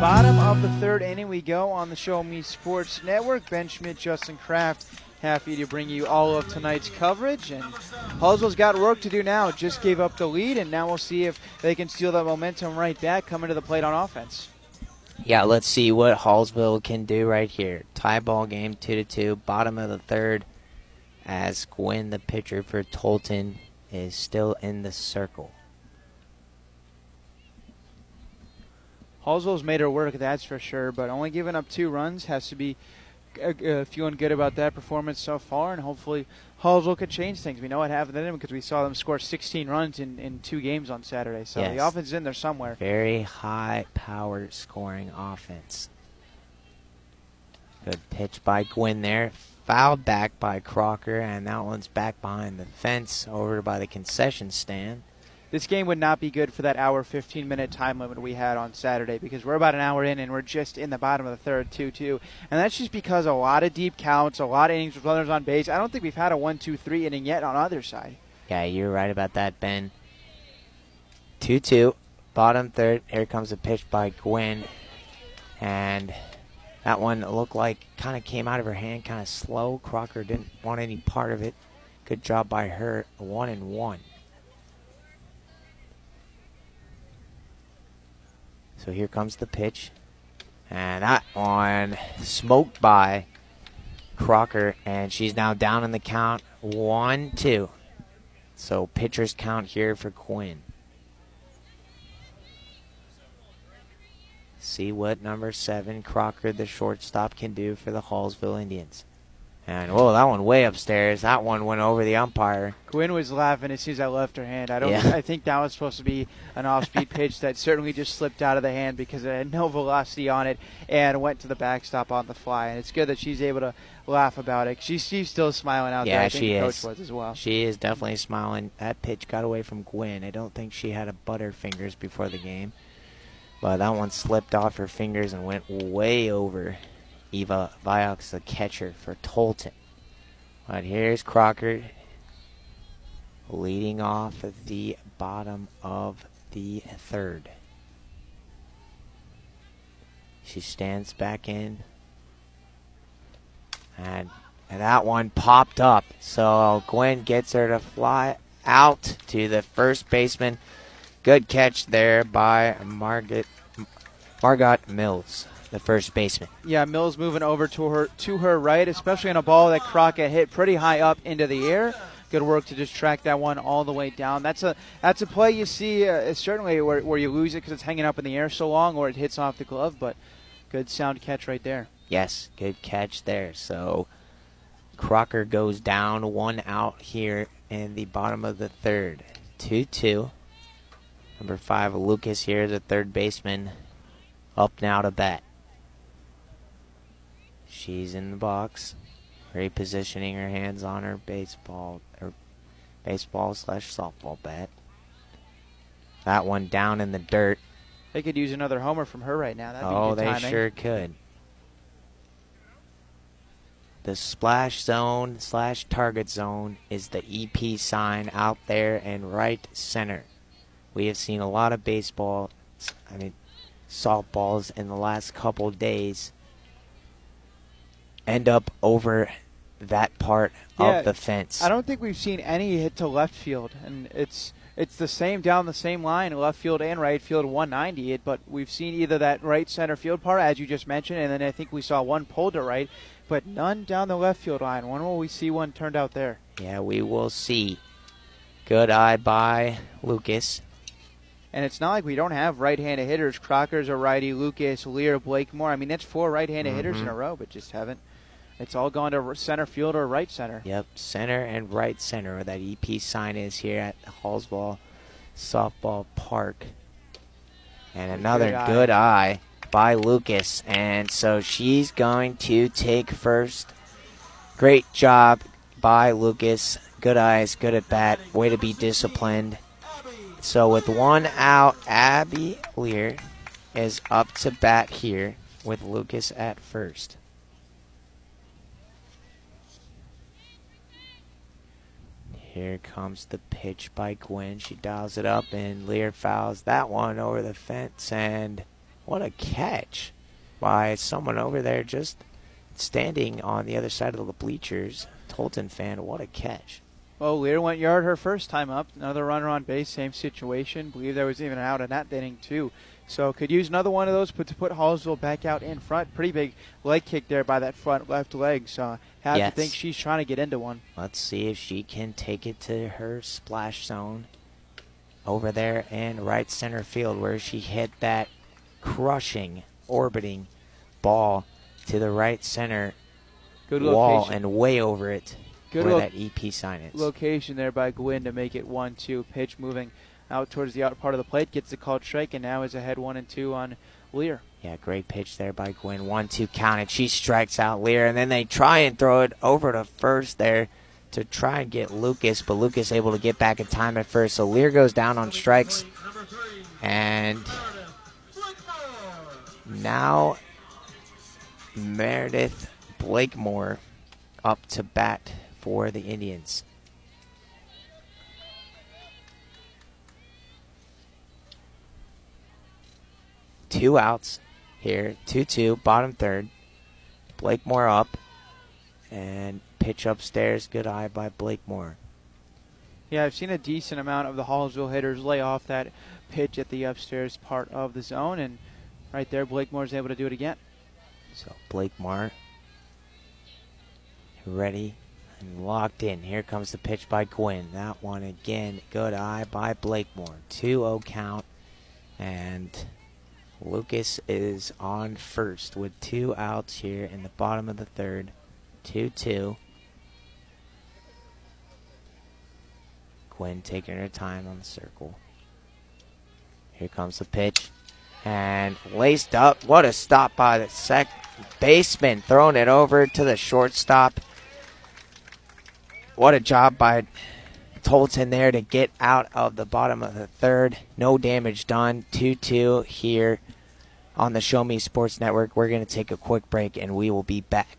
Bottom of the third inning we go on the Show Me Sports Network. Ben Schmidt, Justin Kraft, happy to bring you all of tonight's coverage. And Hallsville's got work to do now. Just gave up the lead, and now we'll see if they can steal that momentum right back, coming to the plate on offense. Yeah, let's see what Hallsville can do right here. Tie ball game, two to two, bottom of the third, as Gwynn, the pitcher for Tolton, is still in the circle. Hallsville's made her work, that's for sure, but only giving up two runs has to be uh, feeling good about that performance so far, and hopefully Hallsville could change things. We know what happened to them because we saw them score sixteen runs in, in two games on Saturday, so yes. The offense is in there somewhere. Very high-powered scoring offense. Good pitch by Gwynn there. Fouled back by Crocker, and that one's back behind the fence over by the concession stand. This game would not be good for that hour, fifteen-minute time limit we had on Saturday, because we're about an hour in and we're just in the bottom of the third, two two. And that's just because a lot of deep counts, a lot of innings with runners on base. I don't think we've had a one two three inning yet on either side. Yeah, you're right about that, Ben. two two, bottom third. Here comes a pitch by Gwynn. And that one looked like kind of came out of her hand, kind of slow. Crocker didn't want any part of it. Good job by her, one and one. So here comes the pitch, and that one smoked by Crocker, and she's now down in the count, one two. So pitcher's count here for Quinn. See what number seven, Crocker, the shortstop, can do for the Hallsville Indians. And, whoa, that one way upstairs. That one went over the umpire. Quinn was laughing as soon as I left her hand. I don't. Yeah. I think that was supposed to be an off-speed pitch that certainly just slipped out of the hand because it had no velocity on it and went to the backstop on the fly. And it's good that she's able to laugh about it. She, she's still smiling out yeah, there. I think she the coach is. was as well. She is definitely smiling. That pitch got away from Gwynn. I don't think she had a butterfingers before the game. But that one slipped off her fingers and went way over. Eva Viox, the catcher for Tolton. But here's Crocker leading off at the bottom of the third. She stands back in. And, and that one popped up. So Gwynn gets her to fly out to the first baseman. Good catch there by Margaret Margot Mills, the first baseman. Yeah, Mills moving over to her to her right, especially on a ball that Crockett hit pretty high up into the air. Good work to just track that one all the way down. That's a that's a play you see uh, certainly where, where you lose it because it's hanging up in the air so long or it hits off the glove, but good sound catch right there. Yes, good catch there. So Crocker goes down, one out here in the bottom of the third. two two. Number five, Lucas here, the third baseman, up now to bat. She's in the box, repositioning her hands on her baseball or baseball slash softball bat. That one down in the dirt. They could use another homer from her right now. That'd be oh, good timing. They sure could. The splash zone slash target zone is the E P sign out there in right center. We have seen a lot of baseball, I mean, softballs in the last couple days end up over that part yeah, of the fence. I don't think we've seen any hit to left field, and it's it's the same down the same line, left field and right field, one ninety-eight, but we've seen either that right center field part, as you just mentioned, and then I think we saw one pulled to right, but none down the left field line. When will we see one turned out there? Yeah, we will see. Good eye by Lucas. And it's not like we don't have right-handed hitters. Crocker's a righty, Lucas, Lear, Blakemore. I mean, that's four right-handed mm-hmm. hitters in a row, but just haven't. It's all gone to center field or right center. Yep, center and right center, where that E P sign is here at Hallsville Softball Park. And another good eye. good eye by Lucas. And so she's going to take first. Great job by Lucas. Good eyes, good at bat. Way to be disciplined. So with one out, Abby Lear is up to bat here with Lucas at first. Here comes the pitch by Gwen. She dials it up, and Lear fouls that one over the fence. And what a catch by someone over there just standing on the other side of the bleachers. Tolton fan, what a catch. Well, Lear went yard her first time up. Another runner on base, same situation. Believe there was even an out in that inning, too. So could use another one of those put to put Hallsville back out in front. Pretty big leg kick there by that front left leg. So I yes. think she's trying to get into one. Let's see if she can take it to her splash zone over there in right center field where she hit that crushing, orbiting ball to the right center Good wall location. and way over it. Good where that E P sign is. Location there by Gwynn to make it one two. Pitch moving out towards the outer part of the plate. Gets the called strike and now is ahead one and two on Lear. Yeah, great pitch there by Gwynn. one two count and she strikes out Lear. And then they try and throw it over to first there to try and get Lucas. But Lucas able to get back in time at first. So Lear goes down on strikes. And now Meredith Blakemore up to bat for the Indians. Two outs here, two two, bottom third. Blakemore up, and pitch upstairs, good eye by Blakemore. Yeah, I've seen a decent amount of the Hallsville hitters lay off that pitch at the upstairs part of the zone, and right there Blakemore's able to do it again. So Blakemore ready. Locked in. Here comes the pitch by Gwynn. That one again. Good eye by Blakemore. two oh count. And Lucas is on first with two outs here in the bottom of the third. two two. Gwynn taking her time on the circle. Here comes the pitch. And laced up. What a stop by the second baseman. Throwing it over to the shortstop. What a job by Tolton there to get out of the bottom of the third. No damage done. two two here on the Show Me Sports Network. We're going to take a quick break, and we will be back.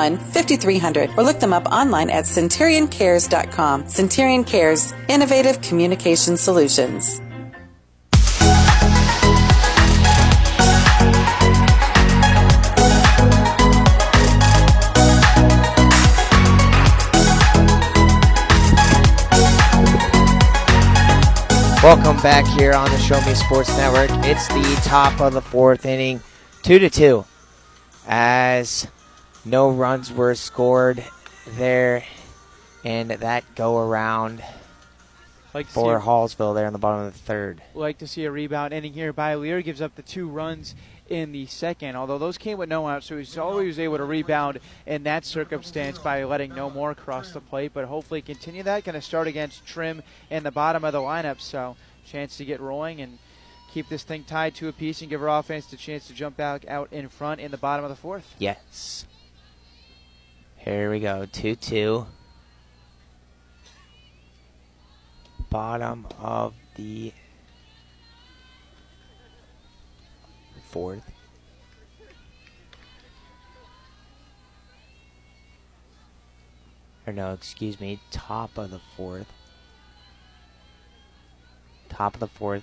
three zero zero or look them up online at centurion cares dot com. Centurion Cares, innovative communication solutions. Welcome back here on the Show Me Sports Network. It's the top of the fourth inning, two to two, as no runs were scored there, and that go around like for Hallsville there in the bottom of the third. Like to see a rebound ending here by Lear. Gives up the two runs in the second, although those came with no out, so he's always able to rebound in that circumstance by letting no more cross the plate, but hopefully continue that. Going to start against Trim in the bottom of the lineup, so chance to get rolling and keep this thing tied to a piece and give our offense the chance to jump back out in front in the bottom of the fourth. Yes. Here we go, two two. Bottom of the fourth. Or no, excuse me, top of the fourth. Top of the fourth.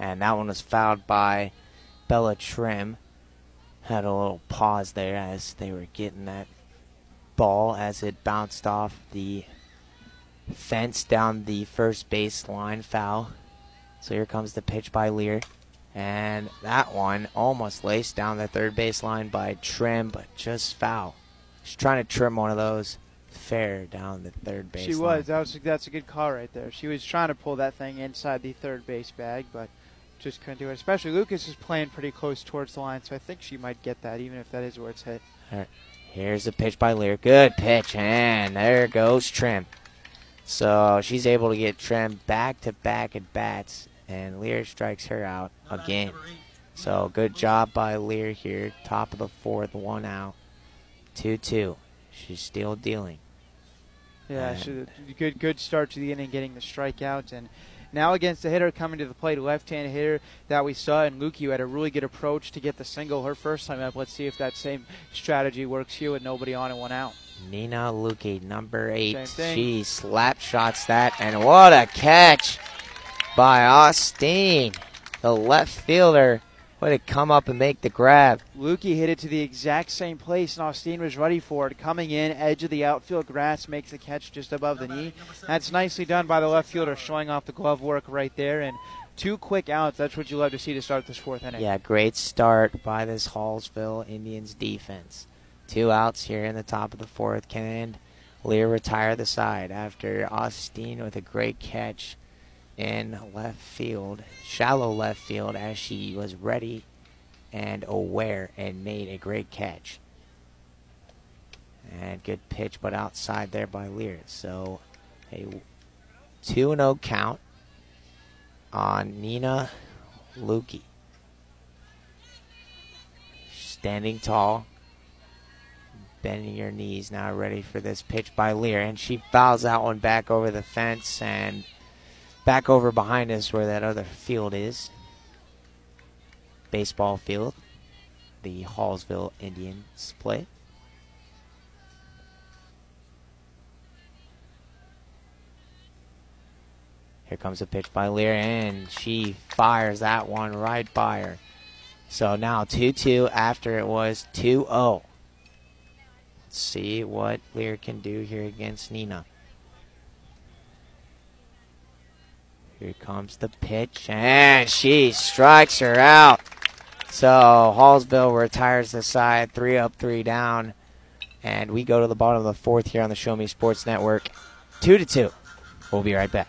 And that one was fouled by Bella Trim. Had a little pause there as they were getting that ball as it bounced off the fence down the first baseline. Foul. So here comes the pitch by Lear. And that one almost laced down the third baseline by Trim, but just foul. She's trying to trim one of those fair down the third base. She was. That was. That's a good call right there. She was trying to pull that thing inside the third base bag, but just couldn't do it. Especially Lucas is playing pretty close towards the line, so I think she might get that, even if that is where it's hit. All right. Here's the pitch by Lear. Good pitch, and there goes Trim. So she's able to get Trim back-to-back at bats, and Lear strikes her out again. So good job by Lear here. Top of the fourth, one out, two two. She's still dealing. Yeah, she, good good start to the inning, getting the strikeout. And now against the hitter coming to the plate, left-handed hitter that we saw in Lukey, who had a really good approach to get the single her first time up. Let's see if that same strategy works here with nobody on and one out. Nina Lukey, number eight. She slap shots that, and what a catch by Austin, the left fielder. Way to come up and make the grab. Lukey hit it to the exact same place, and Austin was ready for it. Coming in, edge of the outfield grass, makes the catch just above the knee. That's nicely done by the left fielder, showing off the glove work right there. And two quick outs, that's what you love to see to start this fourth inning. Yeah, great start by this Hallsville Indians defense. Two outs here in the top of the fourth. Can Lear retire the side after Austin with a great catch in left field, shallow left field, as she was ready and aware and made a great catch. And good pitch, but outside there by Lear. So a two and oh count on Nina Lukey. Standing tall, bending your knees, now ready for this pitch by Lear. And she fouls that one back over the fence and back over behind us where that other field is. Baseball field. the Hallsville Indians play. Here comes a pitch by Lear, and she fires that one right by her. So now two two after it was two oh. Let's see what Lear can do here against Nina. Here comes the pitch, and she strikes her out. So Hallsville retires the side, three up, three down. And we go to the bottom of the fourth here on the Show Me Sports Network, two to two. We'll be right back.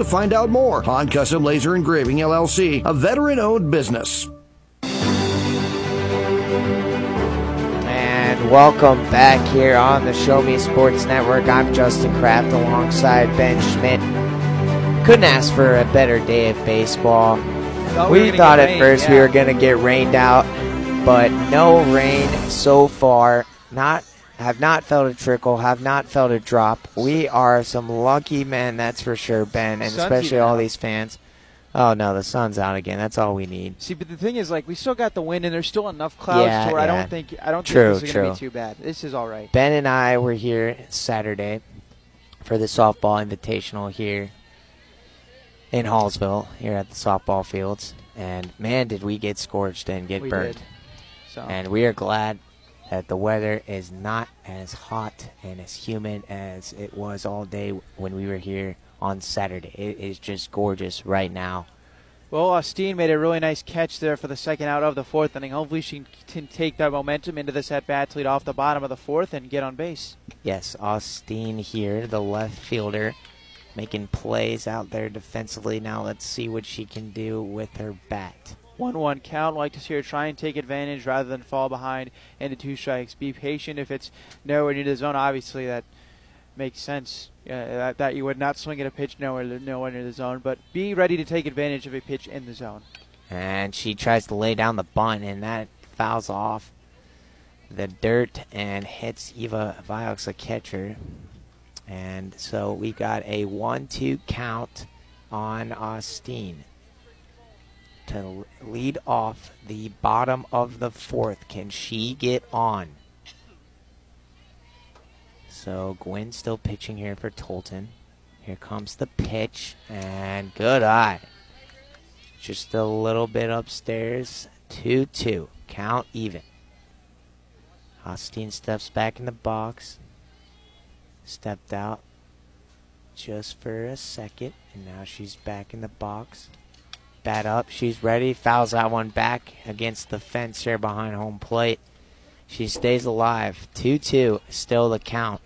to find out more. Han Custom Laser Engraving L L C, a veteran-owned business. And welcome back here on the Show Me Sports Network. I'm Justin Kraft alongside Ben Schmidt. Couldn't ask for a better day of baseball. Thought we, we thought at rained, first yeah. we were going to get rained out, but no rain so far. Not Have not felt a trickle, have not felt a drop. We are some lucky men, that's for sure, Ben, and especially all these fans. Oh, no, the sun's out again. That's all we need. See, but the thing is, like, we still got the wind, and there's still enough clouds yeah, to where yeah. I don't think I don't true, think this is going to be too bad. This is all right. Ben and I were here Saturday for the softball invitational here in Hallsville, here at the softball fields. And, man, did we get scorched and get we burnt. Did. So. And we are glad that the weather is not as hot and as humid as it was all day when we were here on Saturday. It is just gorgeous right now. Well, uh, Steen made a really nice catch there for the second out of the fourth inning. Hopefully she can take that momentum into this at-bat to lead off the bottom of the fourth and get on base. Yes, Austin here, the left fielder, making plays out there defensively. Now let's see what she can do with her bat. one one count. Like to see her try and take advantage rather than fall behind into two strikes. Be patient. If it's nowhere near the zone, obviously that makes sense. Uh, that, that you would not swing at a pitch nowhere, nowhere near the zone, but be ready to take advantage of a pitch in the zone. And she tries to lay down the bunt, and that fouls off the dirt and hits Eva Vioxx, a catcher. And so we got a one two count on Austin to lead off the bottom of the fourth. Can she get on? So Gwen still pitching here for Tolton. Here comes the pitch, and good eye. Just a little bit upstairs. two two, count even. Austin steps back in the box. Stepped out just for a second, and now she's back in the box. Bat up, she's ready, fouls that one back against the fence here behind home plate. She stays alive. two two, still the count.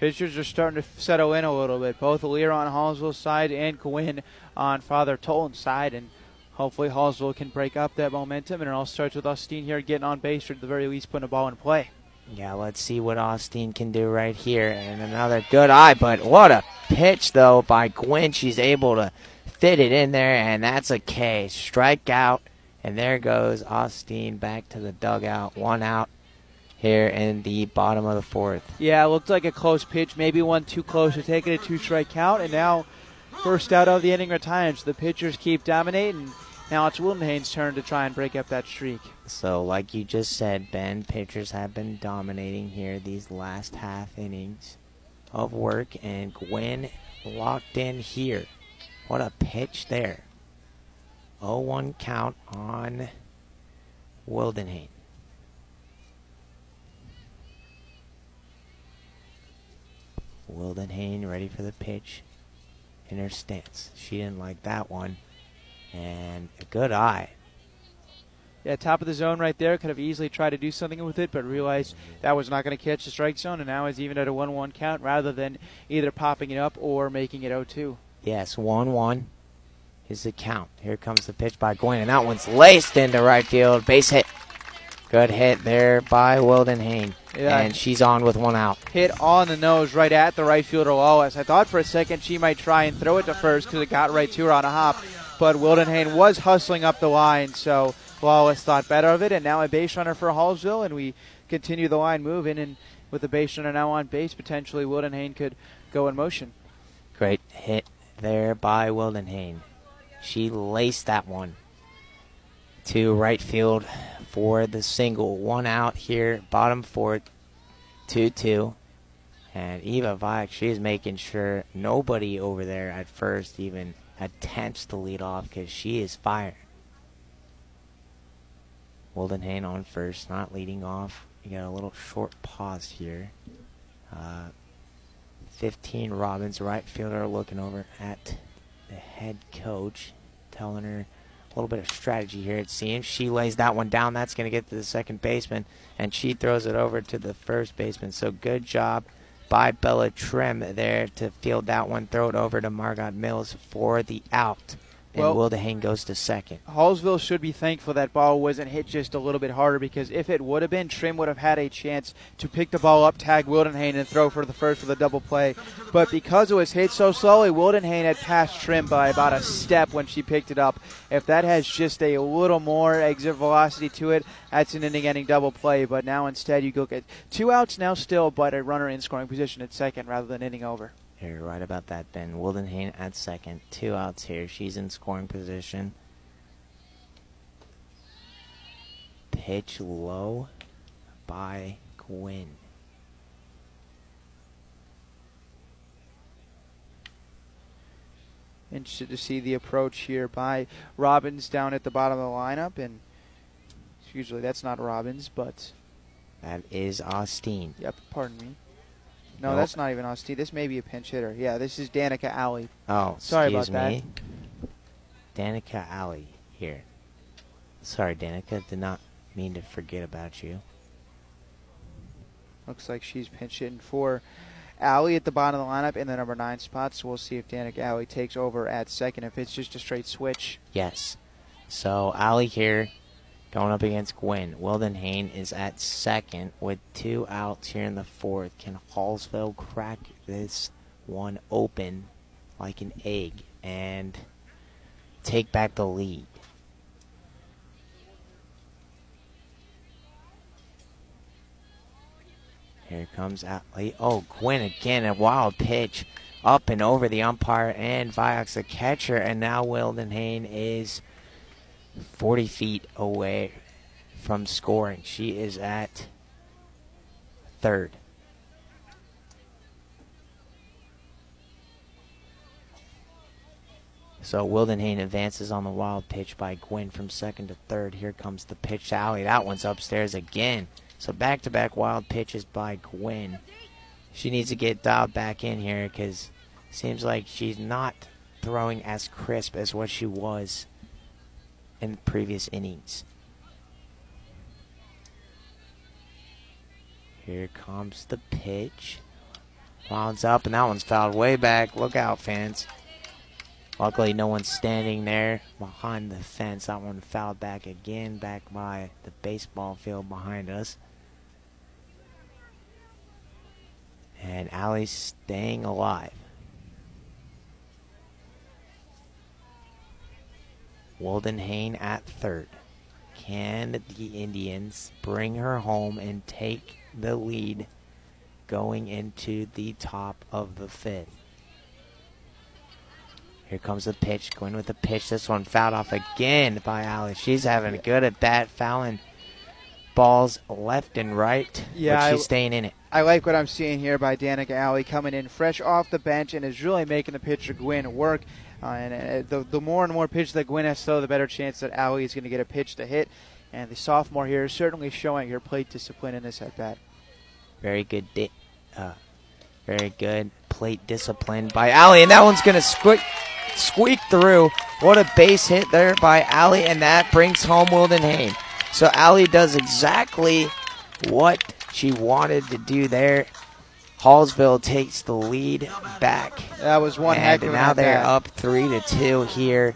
Pitchers are starting to settle in a little bit, both Lear on Hallsville's side and Gwynn on Father Tolan's side, and hopefully Hallsville can break up that momentum, and it all starts with Austin here getting on base, or at the very least putting a ball in play. Yeah, let's see what Austin can do right here, and another good eye, but what a pitch though by Gwynn. She's able to fit it in there, and that's a K. Strikeout, and there goes Austin back to the dugout. One out here in the bottom of the fourth. Yeah, it looked like a close pitch, maybe one too close to take it, a two-strike count, and now first out of the inning retires. The pitchers keep dominating. Now it's Wildenhane's turn to try and break up that streak. So like you just said, Ben, pitchers have been dominating here these last half innings of work, and Gwynn locked in here. What a pitch there. oh one count on Wildenhane. Wildenhane ready for the pitch in her stance. She didn't like that one. And a good eye. Yeah, top of the zone right there. Could have easily tried to do something with it, but realized that was not going to catch the strike zone, and now is even at a one one count rather than either popping it up or making it oh two. Yes, one one is the count. Here comes the pitch by Gwynn, and that one's laced into right field. Base hit. Good hit there by Wildenhane. Yeah. And she's on with one out. Hit on the nose right at the right fielder Lawless. I thought for a second she might try and throw it to first because it got right to her on a hop, but Wildenhane was hustling up the line, so Lawless thought better of it, and now a base runner for Hallsville, and we continue the line moving, and with the base runner now on base, potentially Wildenhane could go in motion. Great hit there by Wildenhane. She laced that one to right field for the single. One out here, bottom fourth, two two. And Eva Vajek, she's making sure nobody over there at first even attempts to lead off because she is fired. Wildenhane on first, not leading off. You got a little short pause here. Uh, fifteen Robbins, right fielder, looking over at the head coach, telling her a little bit of strategy here, it seems. She lays that one down. That's going to get to the second baseman, and she throws it over to the first baseman. So good job by Bella Trim there to field that one, throw it over to Margot Mills for the out. And well, Wildenhane goes to second. Hallsville should be thankful that ball wasn't hit just a little bit harder, because if it would have been, Trim would have had a chance to pick the ball up, tag Wildenhane, and throw for the first for the double play. But because it was hit so slowly, Wildenhane had passed Trim by about a step when she picked it up. If that has just a little more exit velocity to it, that's an inning-ending double play. But now instead you look at two outs now still, but a runner in scoring position at second rather than inning over. You're right about that, Ben. Wildenhane at second. Two outs here. She's in scoring position. Pitch low by Gwynn. Interested to see the approach here by Robbins down at the bottom of the lineup. And usually that's not Robbins, but... that is Osteen. Yep, pardon me. No, nope. That's not even Osteen. This may be a pinch hitter. Yeah, this is Danica Alley. Oh, sorry about me. that. Danica Alley here. Sorry, Danica. Did not mean to forget about you. Looks like she's pinch hitting for Alley at the bottom of the lineup in the number nine spot. So we'll see if Danica Alley takes over at second, if it's just a straight switch. Yes. So Alley here going up against Gwynn. Wildenhane is at second with two outs here in the fourth. Can Hallsville crack this one open like an egg and take back the lead? Here comes Alley. Oh, Gwynn again, a wild pitch up and over the umpire and Vajek's the catcher, and now Wildenhane is forty feet away from scoring. She is at third. So Wildenhane advances on the wild pitch by Gwynn from second to third. Here comes the pitch to Alley. That one's upstairs again. So back-to-back wild pitches by Gwynn. She needs to get dialed back in here because it seems like she's not throwing as crisp as what she was in the previous innings. Here comes the pitch. Lines up, and that one's fouled way back. Look out, fans. Luckily, no one's standing there behind the fence. That one fouled back again, back by the baseball field behind us. And Alley's staying alive. Wildenhane at third. Can the Indians bring her home and take the lead going into the top of the fifth? Here comes the pitch. Going with the pitch. This one fouled off again by Allie. She's having a good at bat, fouling balls left and right. Yeah, but she's I, staying in it. I like what I'm seeing here by Danica Allie, coming in fresh off the bench and is really making the pitcher Gwynn work. Uh, and uh, the, the more and more pitch that Gwynn has to throw, the better chance that Allie is going to get a pitch to hit. And the sophomore here is certainly showing her plate discipline in this at bat. Very good, di uh, very good plate discipline by Allie, and that one's going to squeak, squeak through. What a base hit there by Allie, and that brings home Wilden Hain. So Allie does exactly what she wanted to do there. Hallsville takes the lead back. That was one heck of a at bat. Now they're up three to two here.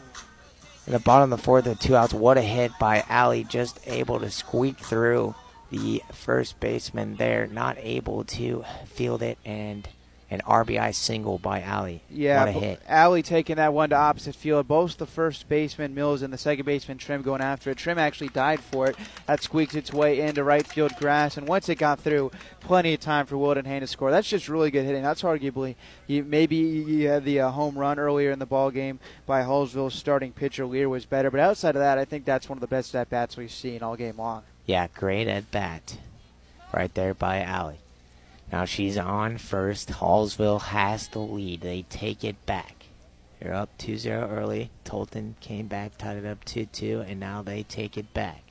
In the bottom of the fourth with two outs, what a hit by Allie, just able to squeak through the first baseman there, not able to field it, and an R B I single by Allie. Yeah, what a hit. Allie taking that one to opposite field. Both the first baseman, Mills, and the second baseman, Trim, going after it. Trim actually died for it. That squeaks its way into right field grass, and once it got through, plenty of time for Wilden Hain to score. That's just really good hitting. That's arguably you, maybe you had the uh, home run earlier in the ball game by Hallsville's starting pitcher Lear was better, but outside of that, I think that's one of the best at-bats we've seen all game long. Yeah, great at-bat right there by Allie. Now she's on first. Hallsville has the lead. They take it back. They're up two zero early. Tolton came back, tied it up two two, and now they take it back.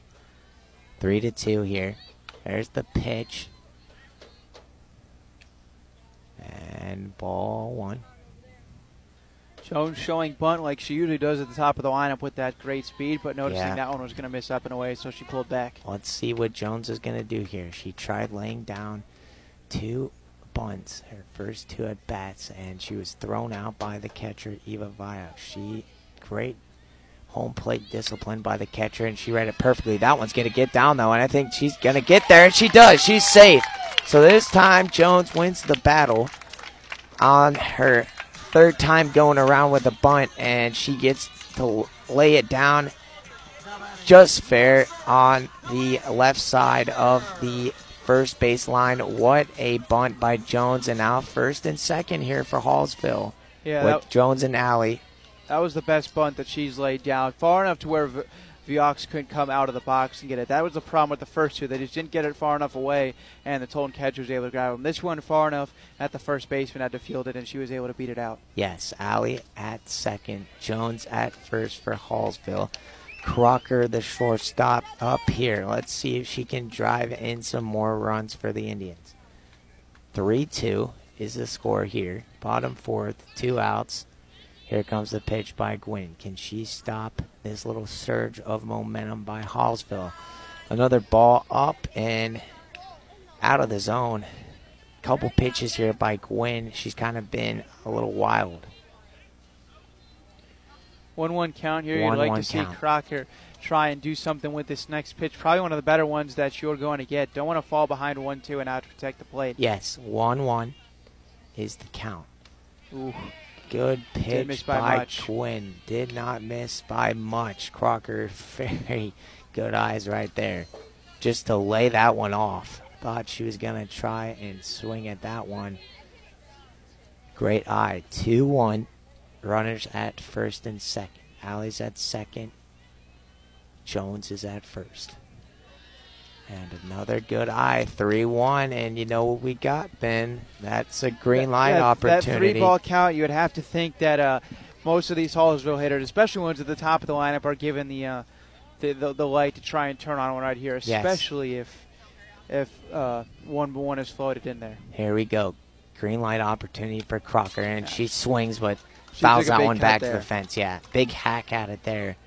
three to two here. There's the pitch. And ball one. Jones showing bunt like she usually does at the top of the lineup with that great speed, but noticing yeah. that one was going to miss up and away, so she pulled back. Let's see what Jones is going to do here. She tried laying down two bunts, her first two at-bats, and she was thrown out by the catcher, Eva Vaya. She, great home plate discipline by the catcher, and she read it perfectly. That one's going to get down, though, and I think she's going to get there, and she does. She's safe. So this time, Jones wins the battle on her third time going around with a bunt, and she gets to lay it down just fair on the left side of the first baseline. What a bunt by Jones, and now first and second here for Hallsville yeah, with that, Jones and Allie. That was the best bunt that she's laid down, far enough to where v Vioxx couldn't come out of the box and get it. That was the problem with the first two. They just didn't get it far enough away, and the Tolton catcher was able to grab them. This one far enough at the first baseman had to field it, and she was able to beat it out. Yes, Allie at second, Jones at first for Hallsville. Crocker, the shortstop, up here. Let's see if she can drive in some more runs for the Indians. three two is the score here. Bottom fourth, two outs. Here comes the pitch by Gwynn. Can she stop this little surge of momentum by Hallsville? Another ball up and out of the zone. Couple pitches here by Gwynn. She's kind of been a little wild. one one count here. You'd like to see Crocker try and do something with this next pitch. Probably one of the better ones that you're going to get. Don't want to fall behind one two and out to protect the plate. Yes, one one is the count. Ooh. Good pitch by Gwynn. Did not miss by much. Crocker, very good eyes right there. Just to lay that one off. Thought she was going to try and swing at that one. Great eye. two one. Runners at first and second. Allie's at second. Jones is at first. And another good eye, three one. And you know what we got, Ben? That's a green line yeah, opportunity. That three-ball count, you would have to think that uh, most of these Hallsville hitters, especially ones at the top of the lineup, are given the, uh, the, the, the light to try and turn on one right here, especially yes. if if uh, one, one is floated in there. Here we go. Green light opportunity for Crocker. And yeah. she swings, but... She fouls that one back there. to the fence, yeah. Big hack at it there.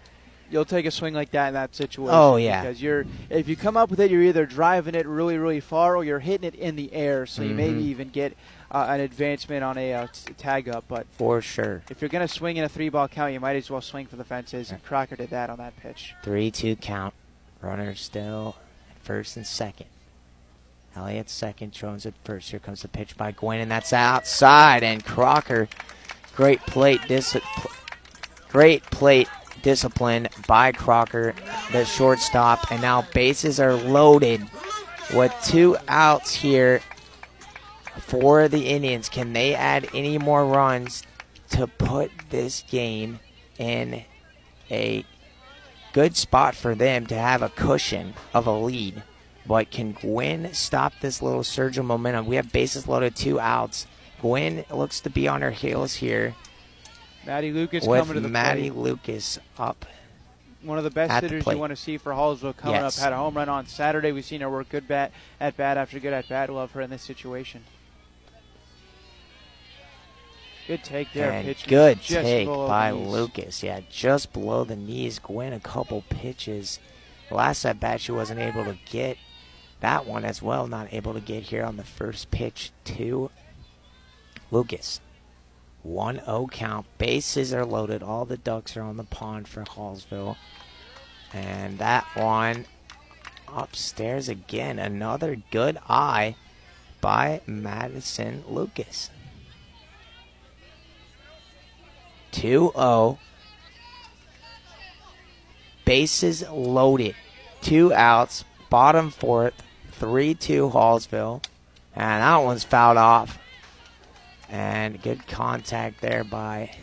You'll take a swing like that in that situation. Oh, yeah. Because you're, if you come up with it, you're either driving it really, really far or you're hitting it in the air, so mm-hmm. you maybe even get uh, an advancement on a uh, tag up. But for sure. If you're going to swing in a three-ball count, you might as well swing for the fences, and Crocker did that on that pitch. three two count. Runner still at first and second. Allie at second, Jones at first. Here comes the pitch by Gwynn, and that's outside, and Crocker... Great plate, dis great plate discipline by Crocker, the shortstop. And now bases are loaded with two outs here for the Indians. Can they add any more runs to put this game in a good spot for them to have a cushion of a lead. But can Gwynn stop this little surge of momentum? We have bases loaded, two outs. Gwynn looks to be on her heels here. Maddie Lucas with coming to the Maddie plate. Lucas up. One of the best hitters you want to see for Hallsville coming yes. up. Had a home run on Saturday. We've seen her work good bat at bat after good at bat. Love her in this situation. Good take there. And pitch good take by knees. Lucas. Yeah, just below the knees. Gwynn a couple pitches. Last at bat she wasn't able to get that one as well. Not able to get here on the first pitch to Lucas. one oh count. Bases are loaded. All the ducks are on the pond for Hallsville. And that one upstairs again. Another good eye by Madison Lucas. two oh. Bases loaded. Two outs. Bottom fourth. three two Hallsville. And that one's fouled off. And good contact there by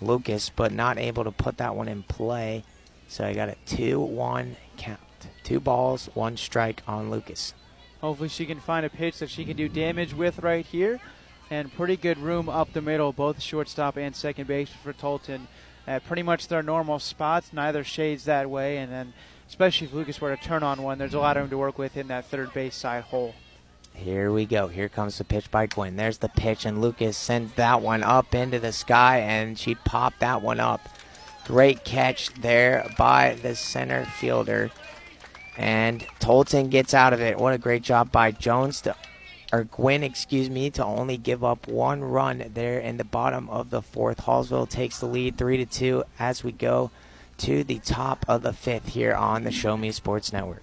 Lucas, but not able to put that one in play. So I got a two one count. Two balls, one strike on Lucas. Hopefully she can find a pitch that she can do damage with right here. And pretty good room up the middle, both shortstop and second base for Tolton at pretty much their normal spots. Neither shades that way. And then especially if Lucas were to turn on one, there's a lot of room to work with in that third base side hole. Here we go. Here comes the pitch by Gwynn. There's the pitch, and Lucas sends that one up into the sky, and she popped that one up. Great catch there by the center fielder. And Tolton gets out of it. What a great job by Jones to, or Gwynn, excuse me, to only give up one run there in the bottom of the fourth. Hallsville takes the lead three to two as we go to the top of the fifth here on the Show Me Sports Network.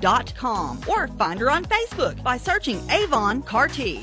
dot com or find her on Facebook by searching Avon Cartier.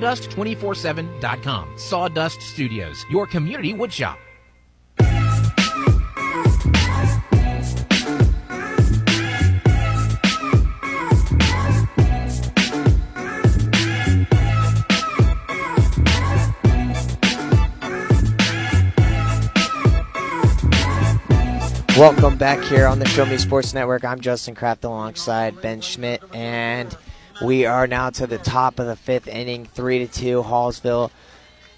Sawdust two forty-seven dot com. Sawdust Studios, your community woodshop. Welcome back here on the Show Me Sports Network. I'm Justin Kraft alongside Ben Schmidt, and we are now to the top of the fifth inning, three to two, Hallsville.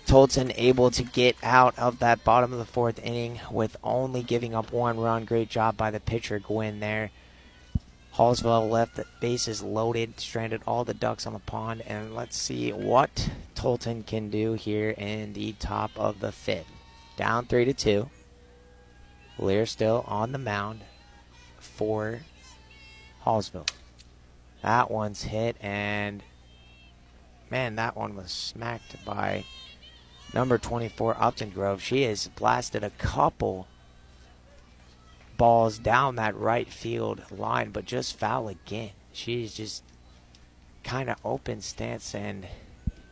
Tolton able to get out of that bottom of the fourth inning with only giving up one run. Great job by the pitcher, Gwynn, there. Hallsville left the bases loaded, stranded all the ducks on the pond, and let's see what Tolton can do here in the top of the fifth. Down three to two. Lear still on the mound for Hallsville. That one's hit, and man, that one was smacked by number twenty-four, Upton Grove. She has blasted a couple balls down that right field line, but just foul again. She's just kind of open stance, and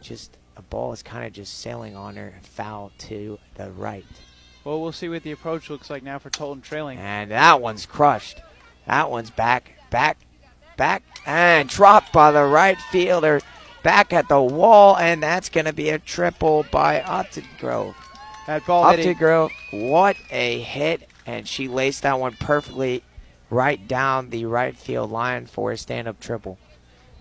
just a ball is kind of just sailing on her, foul to the right. Well, we'll see what the approach looks like now for Tolton trailing. And that one's crushed. That one's back, back. Back and dropped by the right fielder back at the wall, and that's going to be a triple by Upton Grove. That ball Upton hitting. Grove, what a hit, and she laced that one perfectly right down the right field line for a stand-up triple.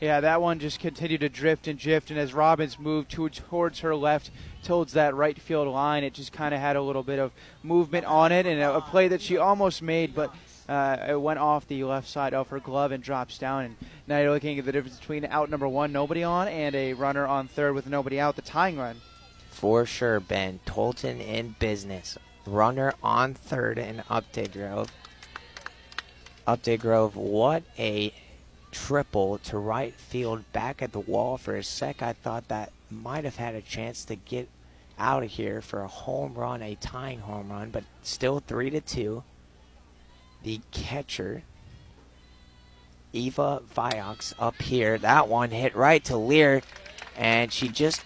Yeah, that one just continued to drift and drift, and as Robbins moved to, towards her left, towards that right field line, it just kind of had a little bit of movement on it, and a, a play that she almost made, but uh, it went off the left side of her glove and drops down. And now you're looking at the difference between out number one, nobody on, and a runner on third with nobody out, the tying run. For sure, Ben. Tolton in business. Runner on third in Update Grove. Update Grove, what a triple to right field, back at the wall. For a sec, I thought that might have had a chance to get out of here for a home run, a tying home run, but still three to two. The catcher, Eva Vioxx, up here. That one hit right to Lear, and she just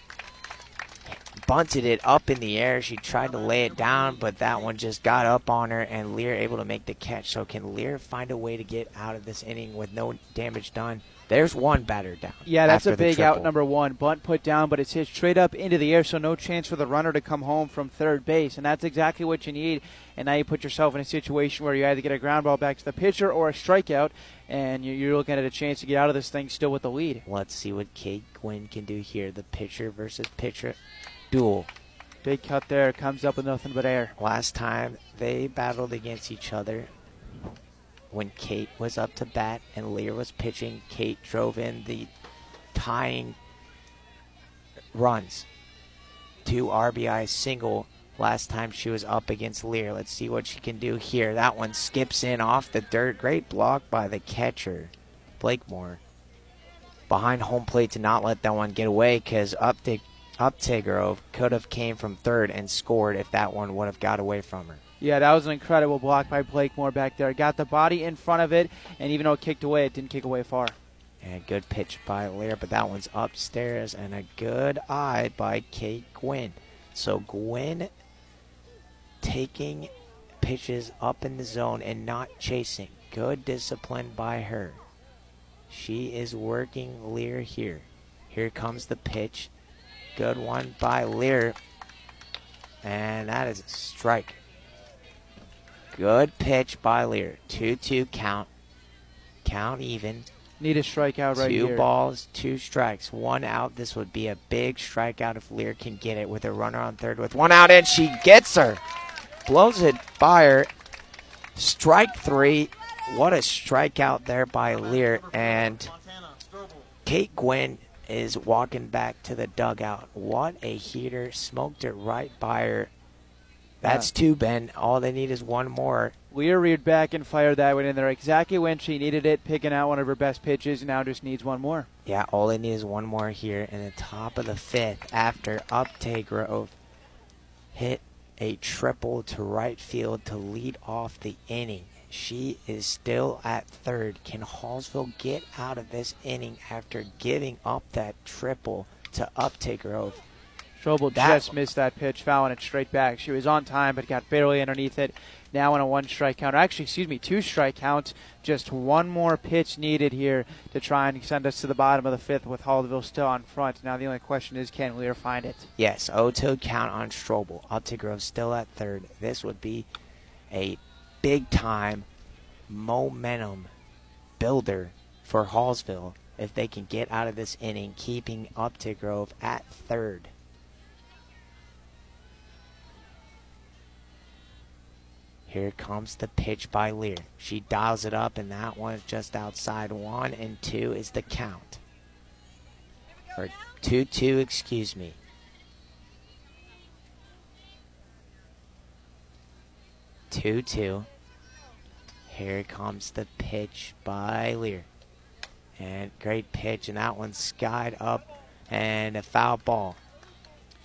bunted it up in the air. She tried to lay it down, but that one just got up on her, and Lear able to make the catch. So can Lear find a way to get out of this inning with no damage done? There's one batter down. Yeah, that's a big out number one. Bunt put down, but it's hit straight up into the air, so no chance for the runner to come home from third base, and that's exactly what you need. And now you put yourself in a situation where you either get a ground ball back to the pitcher or a strikeout, and you're looking at a chance to get out of this thing still with the lead. Let's see what Kate Gwynn can do here. The pitcher versus pitcher duel. Big cut there. Comes up with nothing but air. Last time they battled against each other when Kate was up to bat and Lear was pitching. Kate drove in the tying runs. Two R B I single last time she was up against Lear. Let's see what she can do here. That one skips in off the dirt. Great block by the catcher, Blakemore, behind home plate to not let that one get away, because up the Update Grove could have came from third and scored if that one would have got away from her. Yeah, that was an incredible block by Blakemore back there. Got the body in front of it, and even though it kicked away, it didn't kick away far. And good pitch by Lear, but that one's upstairs, and a good eye by Kate Gwynn. So Gwynn taking pitches up in the zone and not chasing. Good discipline by her. She is working Lear here. Here comes the pitch. Good one by Lear, and that is a strike. Good pitch by Lear. two two count. Count even. Need a strikeout right here. Two balls, two strikes, one out. This would be a big strikeout if Lear can get it, with a runner on third with one out, and she gets her. Blows it by her. Strike three. What a strikeout there by Lear, and Kate Gwynn is walking back to the dugout. What a heater. Smoked it right by her. That's yeah. two, Ben. All they need is one more. Lear reared back and fired that one in there exactly when she needed it, picking out one of her best pitches, and now just needs one more. Yeah, all they need is one more here in the top of the fifth, after Update Grove hit a triple to right field to lead off the inning. She is still at third. Can Hallsville get out of this inning after giving up that triple to Update Grove? Strobel just missed that pitch, fouling it straight back. She was on time, but got barely underneath it. Now on a one-strike count. Or actually, excuse me, two-strike count. Just one more pitch needed here to try and send us to the bottom of the fifth with Hallsville still on front. Now the only question is, can Lear find it? Yes, oh two count on Strobel. Update Grove still at third. This would be a big time momentum builder for Hallsville if they can get out of this inning, keeping Update Grove at third. Here comes the pitch by Lear. She dials it up, and that one is just outside. One and two is the count. Or two two, excuse me. Two two. Here comes the pitch by Lear. And great pitch, and that one skied up, and a foul ball.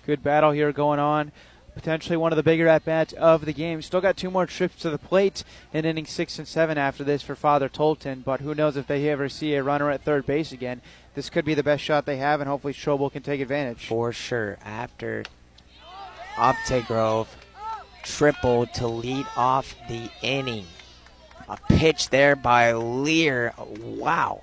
Good battle here going on. Potentially one of the bigger at-bats of the game. Still got two more trips to the plate in inning six and seven after this for Father Tolton, but who knows if they ever see a runner at third base again. This could be the best shot they have, and hopefully Strobel can take advantage. For sure. After Update Grove triple to lead off the inning. A pitch there by Lear. Wow.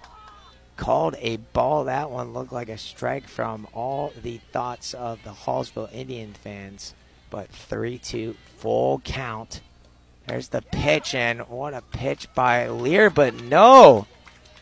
Called a ball. That one looked like a strike from all the thoughts of the Hallsville Indian fans. But three two, full count. There's the pitch, and what a pitch by Lear, but no.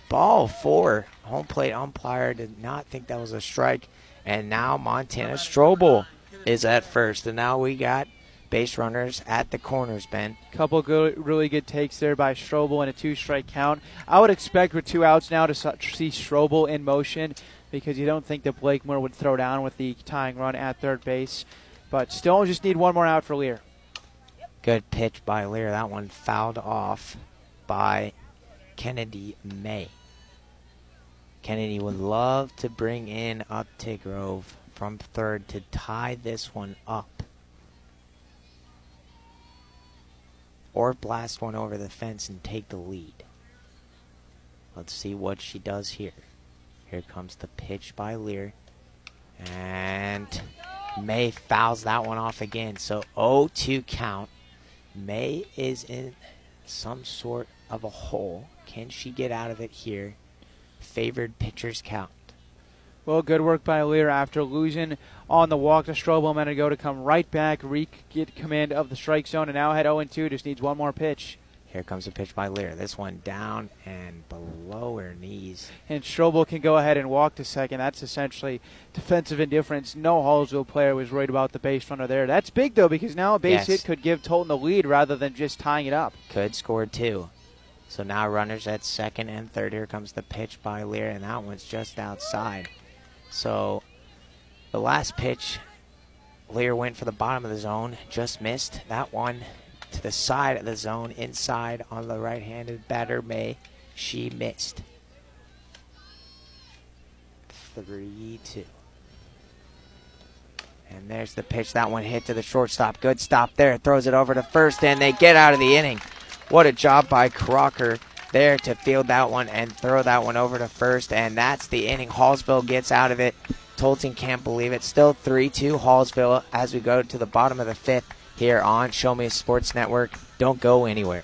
Ball four. Home plate umpire did not think that was a strike. And now Montana Strobel is at first. And now we got base runners at the corners, Ben. Couple good, really good takes there by Strobel and a two-strike count. I would expect with two outs now to see Strobel in motion because you don't think that Blakemore would throw down with the tying run at third base. But still just need one more out for Lear. Good pitch by Lear. That one fouled off by Kennedy May. Kennedy would love to bring in Upton Grove from third to tie this one up. Or blast one over the fence and take the lead. Let's see what she does here. Here comes the pitch by Lear. And May fouls that one off again. So oh two count. May is in some sort of a hole. Can she get out of it here? Favored pitchers count. Well, good work by Lear after losing on the walk to Strobel a minute ago to come right back, re-get command of the strike zone, and now head oh and two. Just needs one more pitch. Here comes a pitch by Lear. This one down and below her knees. And Strobel can go ahead and walk to second. That's essentially defensive indifference. No Hallsville player was worried about the base runner there. That's big, though, because now a base yes. hit could give Tolton the lead rather than just tying it up. Could score two. So now runners at second and third. Here comes the pitch by Lear, and that one's just outside. So the last pitch, Lear went for the bottom of the zone, just missed. That one to the side of the zone, inside on the right-handed batter, May. She missed. three two. And there's the pitch. That one hit to the shortstop. Good stop there. Throws it over to first, and they get out of the inning. What a job by Crocker there to field that one and throw that one over to first. And that's the inning. Hallsville gets out of it. Tolton can't believe it. Still three two Hallsville as we go to the bottom of the fifth here on Show Me Sports Network. Don't go anywhere.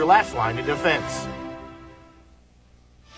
last line of defense.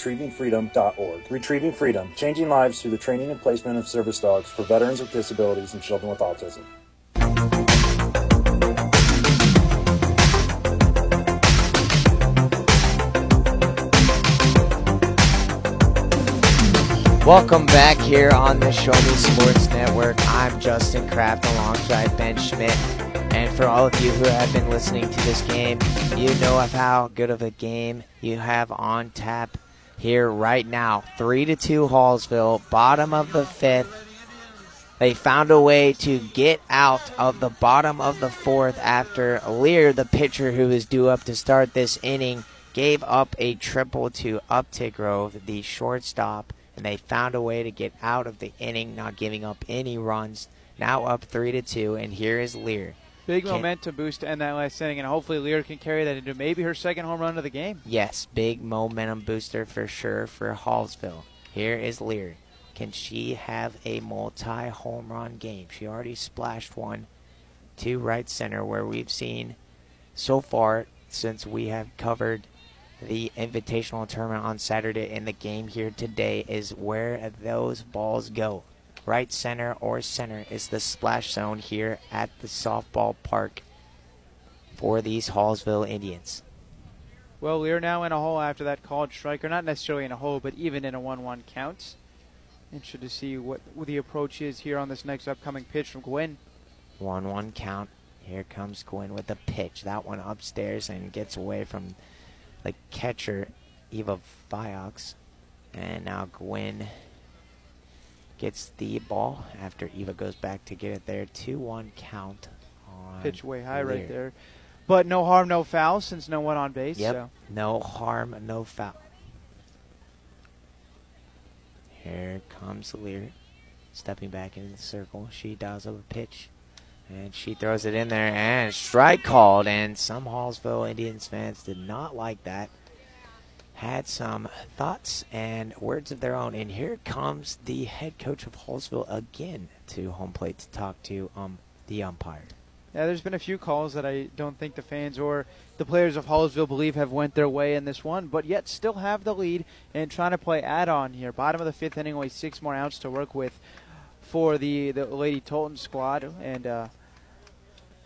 retrieving freedom dot org. Retrieving Freedom, changing lives through the training and placement of service dogs for veterans with disabilities and children with autism. Welcome back here on the Show Me Sports Network. I'm Justin Kraft alongside Ben Schmidt. And for all of you who have been listening to this game, you know of how good of a game you have on tap here right now. Three to two Hallsville, bottom of the fifth. They found a way to get out of the bottom of the fourth after Lear, the pitcher who is due up to start this inning, gave up a triple to Upton Grove, the shortstop, and they found a way to get out of the inning, not giving up any runs. Now up three to two, and here is Lear. Big can, momentum boost to end that last inning, and hopefully Lear can carry that into maybe her second home run of the game. Yes, big momentum booster for sure for Hallsville. Here is Lear. Can she have a multi-home run game? She already splashed one to right center, where we've seen so far since we have covered the Invitational Tournament on Saturday and the game here today is where those balls go. Right center or center is the splash zone here at the softball park for these Hallsville Indians. Well, Lear now in a hole after that called strike, or not necessarily in a hole, but even in a one one count. Interested to see what the approach is here on this next upcoming pitch from Gwynn. one one count. Here comes Gwynn with the pitch. That one upstairs and gets away from the catcher Eva Vioxx. And now Gwen gets the ball after Eva goes back to get it there. two one count on pitch way high Lear. Right there. But no harm, no foul since no one on base. Yep. So. No harm, no foul. Here comes Lear. Stepping back into the circle. She dials up a pitch. And she throws it in there. And strike called. And some Hallsville Indians fans did not like that. Had some thoughts and words of their own. And here comes the head coach of Hallsville again to home plate to talk to um, the umpire. Yeah, there's been a few calls that I don't think the fans or the players of Hallsville believe have went their way in this one, but yet still have the lead and trying to play add-on here. Bottom of the fifth inning, only six more outs to work with for the, the Lady Tolton squad, and uh,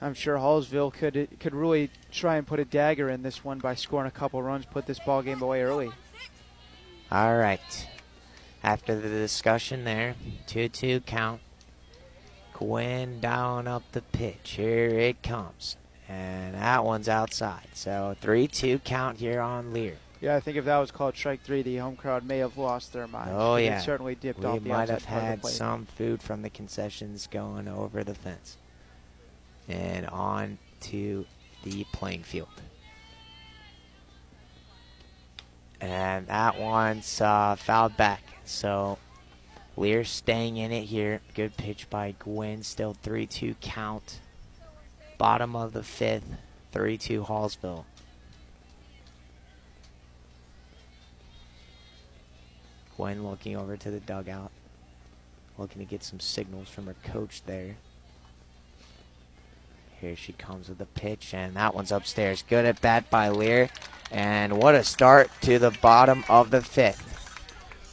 I'm sure Hallsville could could really try and put a dagger in this one by scoring a couple runs, put this ball game away early. All right. After the discussion there, two two count. Gwen down up the pitch. Here it comes. And that one's outside. So three two count here on Lear. Yeah, I think if that was called strike three, the home crowd may have lost their mind. Oh, yeah. It certainly dipped we off the outside. We might have had some food from the concessions going over the fence. And on to the playing field. And that one's uh, fouled back. So Lear staying in it here. Good pitch by Gwen. Still three two count. Bottom of the fifth. three two Hallsville. Gwen looking over to the dugout. Looking to get some signals from her coach there. Here she comes with the pitch, and that one's upstairs. Good at bat by Lear, and what a start to the bottom of the fifth.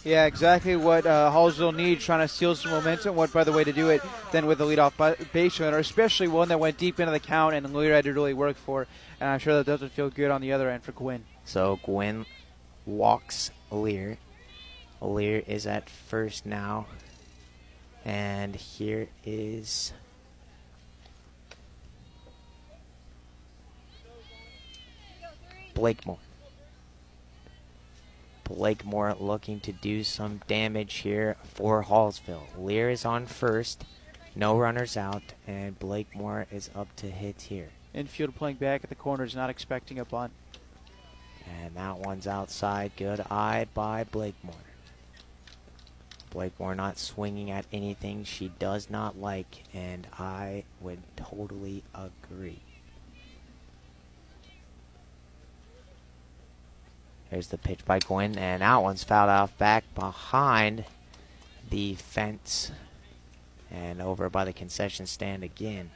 Yeah, exactly what uh, Hallsville needs, trying to steal some momentum. What better way to do it than with a leadoff base runner, especially one that went deep into the count and Lear had to really work for. And I'm sure that doesn't feel good on the other end for Gwen. So Gwen walks Lear. Lear is at first now. And here is Blakemore. Blakemore looking to do some damage here for Hallsville. Lear is on first, no runners out, and Blakemore is up to hit here. Infield playing back at the corners, not expecting a bunt. And that one's outside. Good eye by Blakemore. Blakemore not swinging at anything she does not like, and I would totally agree. There's the pitch by Gwen, and that one's fouled off back behind the fence and over by the concession stand again.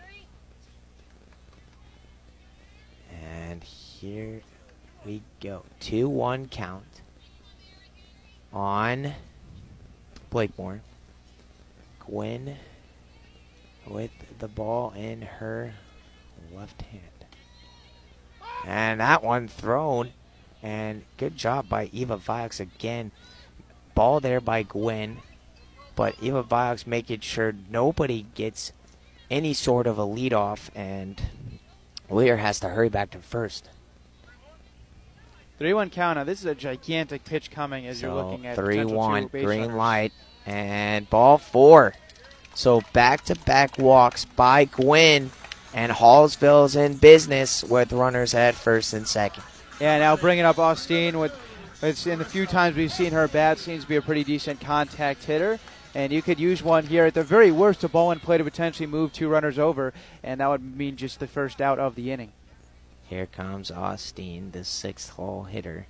And here we go. two one count on Blakemore. Gwen with the ball in her left hand. And that one thrown. And good job by Eva Vioxx again. Ball there by Gwen. But Eva Vioxx making sure nobody gets any sort of a leadoff. And Lear has to hurry back to first. three one count. Now this is a gigantic pitch coming as so you're looking at three one, green runners. Light. And ball four. So back-to-back walks by Gwen. And Hallsville's in business with runners at first and second. Yeah, now bringing up Austin, with, it's in the few times we've seen her bat, seems to be a pretty decent contact hitter. And you could use one here. At the very worst, a ball in play to potentially move two runners over, and that would mean just the first out of the inning. Here comes Austin, the sixth hole hitter,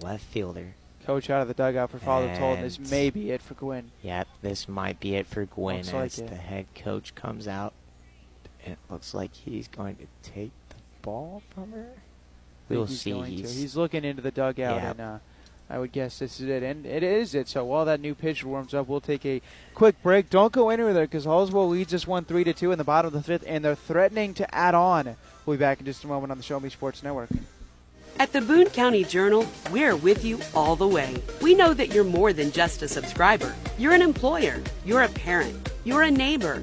left fielder. Coach out of the dugout for Father Tolton. This may be it for Gwen. Yep, this might be it for Gwen looks as like the head coach comes out. It looks like he's going to take the ball from her. We'll he's see. He's, he's looking into the dugout, yeah. and uh, I would guess this is it. And it is it. So while that new pitch warms up, we'll take a quick break. Don't go anywhere there because Hallsville leads us one three to two in the bottom of the fifth, and they're threatening to add on. We'll be back in just a moment on the Show Me Sports Network. At the Boone County Journal, we're with you all the way. We know that you're more than just a subscriber. You're an employer. You're a parent. You're a neighbor.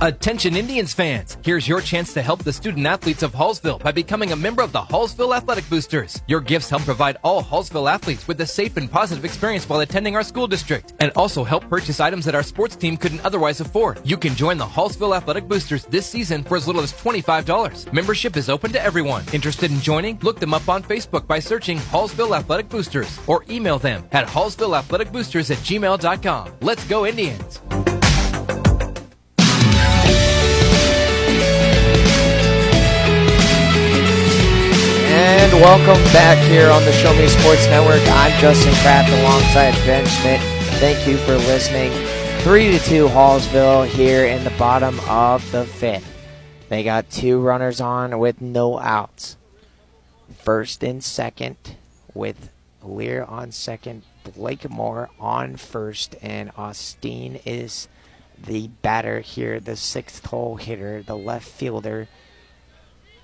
Attention Indians fans, here's your chance to help the student-athletes of Hallsville by becoming a member of the Hallsville Athletic Boosters. Your gifts help provide all Hallsville athletes with a safe and positive experience while attending our school district, and also help purchase items that our sports team couldn't otherwise afford. You can join the Hallsville Athletic Boosters this season for as little as twenty-five dollars. Membership is open to everyone. Interested in joining? Look them up on Facebook by searching Hallsville Athletic Boosters or email them at hallsville athletic boosters at gmail dot com. Let's go Indians! And welcome back here on the Show Me Sports Network. I'm Justin Kraft alongside Ben Schmidt. Thank you for listening. three to two Hallsville here in the bottom of the fifth. They got two runners on with no outs. First and second with Lear on second, Blakemore on first, and Austin is the batter here, the sixth hole hitter, the left fielder.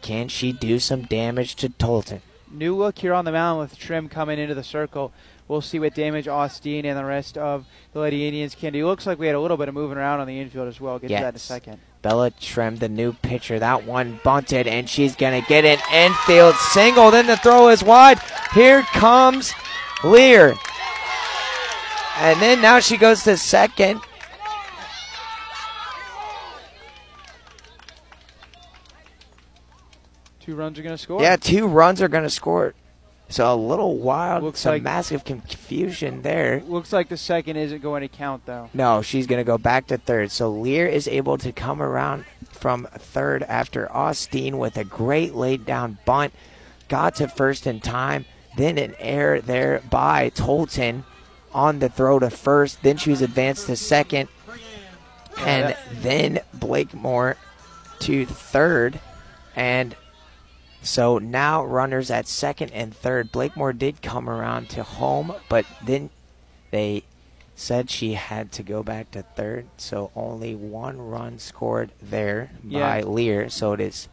Can she do some damage to Tolton? New look here on the mound with Trim coming into the circle. We'll see what damage Austin and the rest of the Lady Indians can do. Looks like we had a little bit of moving around on the infield as well. Get yes. to that in a second. Bella Trim, the new pitcher. That one bunted, and she's going to get an infield single. Then the throw is wide. Here comes Lear. And then now she goes to second. Two runs are going to score? Yeah, two runs are going to score. So a little wild, looks some like, massive confusion there. Looks like the second isn't going to count, though. No, she's going to go back to third. So Lear is able to come around from third after Austin with a great laid-down bunt. Got to first in time. Then an error there by Tolton on the throw to first. Then she was advanced to second. And then Blakemore to third. And so now runners at second and third. Blakemore did come around to home, but then they said she had to go back to third. So only one run scored there yeah. by Lear. So it is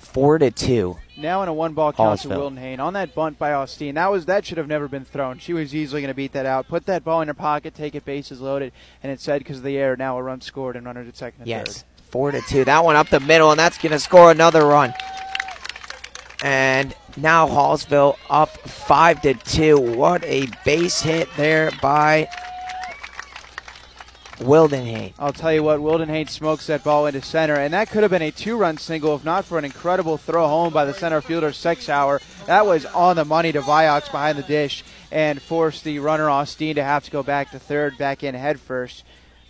four to two. Now in a one-ball count to Wilton Hayne on that bunt by Austin. That was that should have never been thrown. She was easily going to beat that out. Put that ball in her pocket, take it, bases loaded, and it said because of the error. Now a run scored and runners at second and yes. third. Yes, four to two. That one up the middle, and that's going to score another run. And now Hallsville up five to two. What a base hit there by Wilton Hayne. I'll tell you what, Wilton Hayne smokes that ball into center, and that could have been a two-run single if not for an incredible throw home by the center fielder, Sexauer. That was on the money to Vioxx behind the dish and forced the runner, Austin, to have to go back to third, back in head first.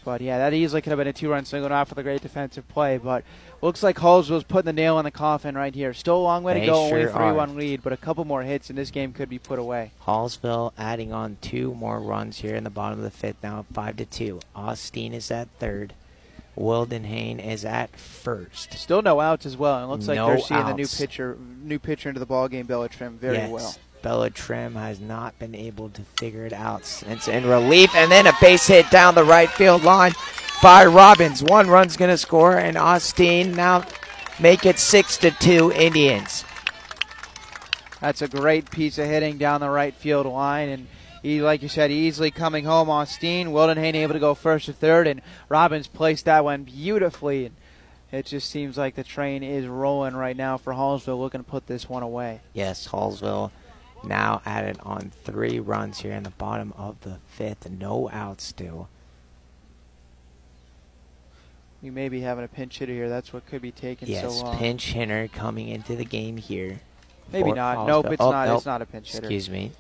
But, yeah, that easily could have been a two-run single, not for the great defensive play. But looks like Hallsville's putting the nail in the coffin right here. Still a long way to go, only a three one lead, but a couple more hits, and this game could be put away. Hallsville adding on two more runs here in the bottom of the fifth, now five to two. Austin is at third. Wilton Hayne is at first. Still no outs as well, and it looks like they're seeing the new pitcher new pitcher into the ballgame, Bella Trim, very well. Bella Trim has not been able to figure it out since in relief. And then a base hit down the right field line by Robbins. One run's going to score, and Austin now make it six to two Indians. That's a great piece of hitting down the right field line. And he, like you said, easily coming home, Austin. Wilton Hayne able to go first to third, and Robbins placed that one beautifully. And it just seems like the train is rolling right now for Hallsville, looking to put this one away. Yes, Hallsville now added on three runs here in the bottom of the fifth. No outs still. We may be having a pinch hitter here. That's what could be taking yes, so long. Yes, pinch hitter coming into the game here. Maybe not. Hallsville. Nope, it's oh, not. Nope. It's not a pinch hitter. Excuse me.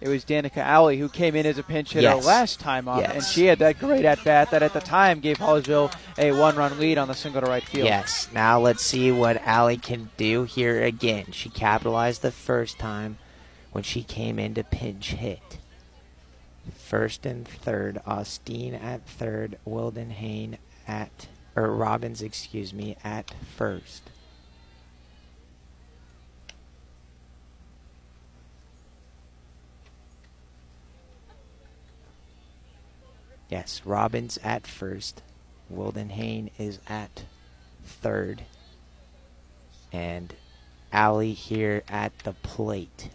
It was Danica Alley who came in as a pinch hitter yes. last time up, yes. and she had that great at-bat that at the time gave Hallsville a one-run lead on the single to right field. Yes. Now let's see what Alley can do here again. She capitalized the first time when she came in to pinch hit. First and third, Austin at third, Wilton Hayne at, or Robbins, excuse me, at first. Yes, Robbins at first. Wilden Hayne is at third. And Allie here at the plate.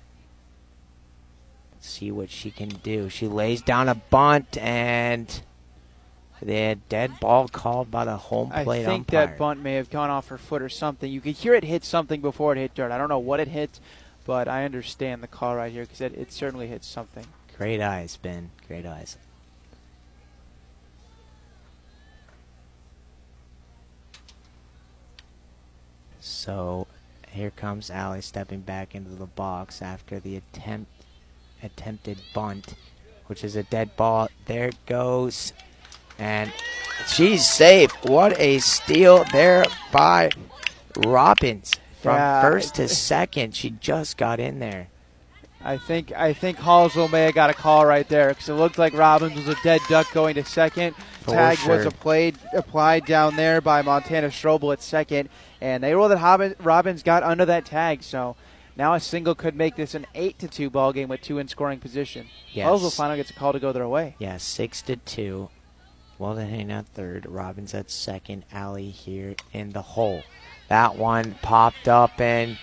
Let's see what she can do. She lays down a bunt, and the dead ball called by the home plate umpire. I think that bunt may have gone off her foot or something. You could hear it hit something before it hit dirt. I don't know what it hit, but I understand the call right here because it, it certainly hit something. Great eyes, Ben. Great eyes. So here comes Allie stepping back into the box after the attempt attempted bunt, which is a dead ball. There it goes. And she's safe. What a steal there by Robbins. From yeah, first to second, she just got in there. I think I think Halsell may have got a call right there because it looked like Robbins was a dead duck going to second. For Tag sure. was applied, applied down there by Montana Strobel at second, and they rolled that Robbins got under that tag. So now a single could make this an eight to two ball game with two in scoring position. Yes. Halsell finally gets a call to go their way. Yeah, six to two. Walden Hayne at third, Robbins at second, Allie here in the hole. That one popped up and,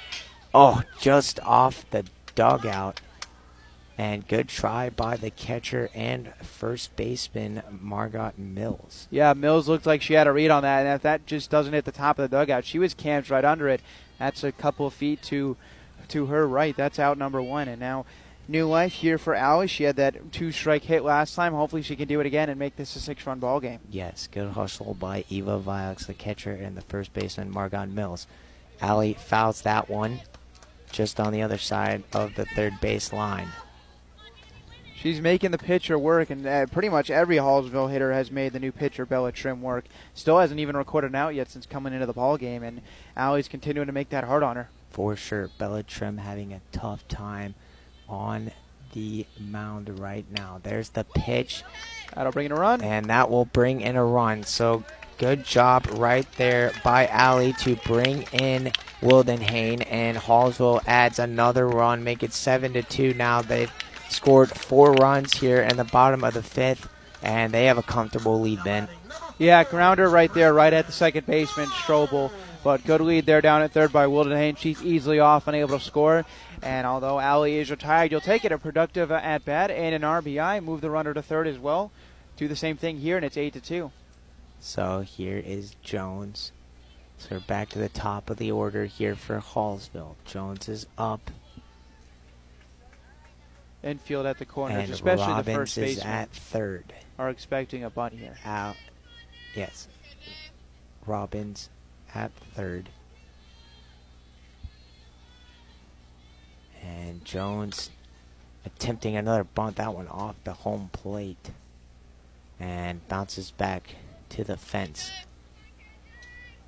oh, just off the dugout. And good try by the catcher and first baseman, Margot Mills. Yeah, Mills looked like she had a read on that, and if that just doesn't hit the top of the dugout, she was camped right under it. That's a couple of feet to, to her right. That's out number one, and now new life here for Allie. She had that two-strike hit last time. Hopefully she can do it again and make this a six-run ball game. Yes, good hustle by Eva Viox, the catcher, and the first baseman, Margot Mills. Allie fouls that one just on the other side of the third base line. She's making the pitcher work, and uh, pretty much every Hallsville hitter has made the new pitcher, Bella Trim, work. Still hasn't even recorded an out yet since coming into the ball game, and Allie's continuing to make that hard on her. For sure. Bella Trim having a tough time on the mound right now. There's the pitch. That'll bring in a run. And that will bring in a run. So good job right there by Allie to bring in Wilden Hayne. And Hallsville adds another run, make it seven to two now. They've scored four runs here in the bottom of the fifth, and they have a comfortable lead, Ben. Yeah, grounder right there, right at the second baseman, Strobel. But good lead there down at third by Wilden Hayne. She's easily off, unable to score. And although Allie is retired, you'll take it a productive at-bat and an R B I. Move the runner to third as well. Do the same thing here, and it's eight to two. So here is Jones. So we're back to the top of the order here for Hallsville. Jones is up. Infield at the corners, and especially Robbins the first baseman. Robbins is at third. Are expecting a bunt here. Out. Yes. Robbins at third. And Jones attempting another bunt, that one off the home plate. And bounces back to the fence.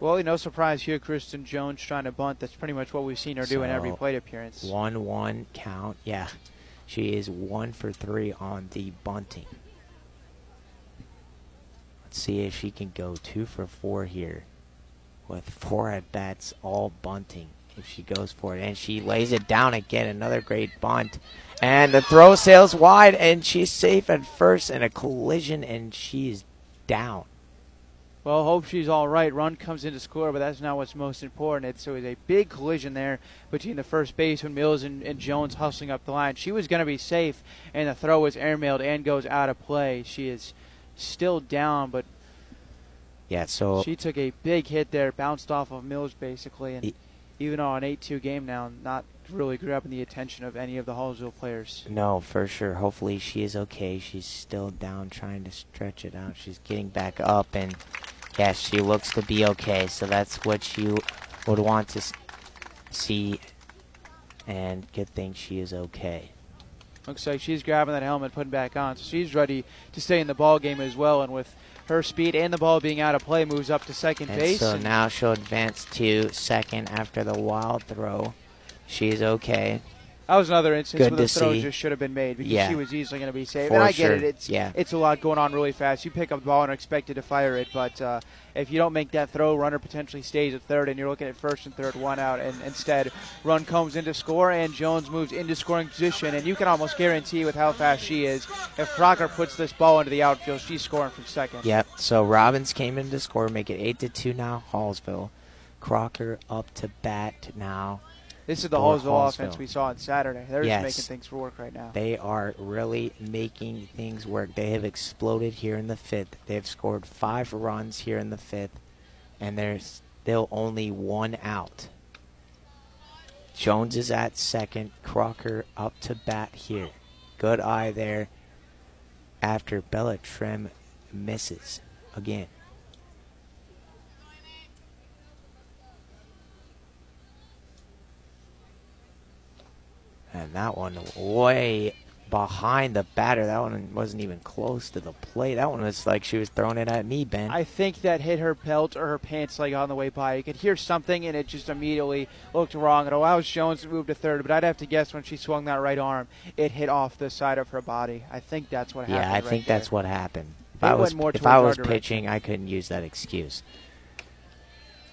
Well, no surprise here, Kristen Jones trying to bunt. That's pretty much what we've seen her so do in every plate appearance. one one count, yeah. She is one for three on the bunting. Let's see if she can go two for four here with four at-bats, all bunting. If she goes for it, and she lays it down again, another great bunt, and the throw sails wide, and she's safe at first in a collision, and she's down. Well, hope she's all right. Run comes in to score, but that's not what's most important. It's, so it's a big collision there between the first baseman Mills and, and Jones hustling up the line. She was going to be safe, and the throw was airmailed and goes out of play. She is still down, but yeah, so she took a big hit there, bounced off of Mills basically, and. It, Even on an eight two game now, not really grabbing the attention of any of the Hallsville players. No, for sure. Hopefully she is okay. She's still down trying to stretch it out. She's getting back up, and, yes, she looks to be okay. So that's what you would want to see, and good thing she is okay. Looks like she's grabbing that helmet, putting back on. So she's ready to stay in the ball game as well, and with her speed and the ball being out of play, moves up to second and base. So and now she'll advance to second after the wild throw. She's okay. That was another instance Good where the throw see. just should have been made because yeah. she was easily going to be saved. For and I sure. get it. It's, yeah. it's a lot going on really fast. You pick up the ball and are expected to fire it, but uh, if you don't make that throw, runner potentially stays at third, and you're looking at first and third, one out, and instead run comes into score, and Jones moves into scoring position, and you can almost guarantee with how fast she is, if Crocker puts this ball into the outfield, she's scoring from second. Yep, so Robbins came in to score, make it eight to two now, Hallsville. Crocker up to bat now. This is the Hallsville offense we saw on Saturday. They're yes. just making things work right now. They are really making things work. They have exploded here in the fifth. They've scored five runs here in the fifth, and they're still only one out. Jones is at second. Crocker up to bat here. Good eye there after Bella Trim misses again. And that one way behind the batter. That one wasn't even close to the plate. That one was like she was throwing it at me, Ben. I think that hit her belt or her pants leg on the way by. You could hear something, and it just immediately looked wrong. It allows Jones to move to third, but I'd have to guess when she swung that right arm, it hit off the side of her body. I think that's what happened. Yeah, I right think there. that's what happened. If it I was, if I was pitching, direction. I couldn't use that excuse.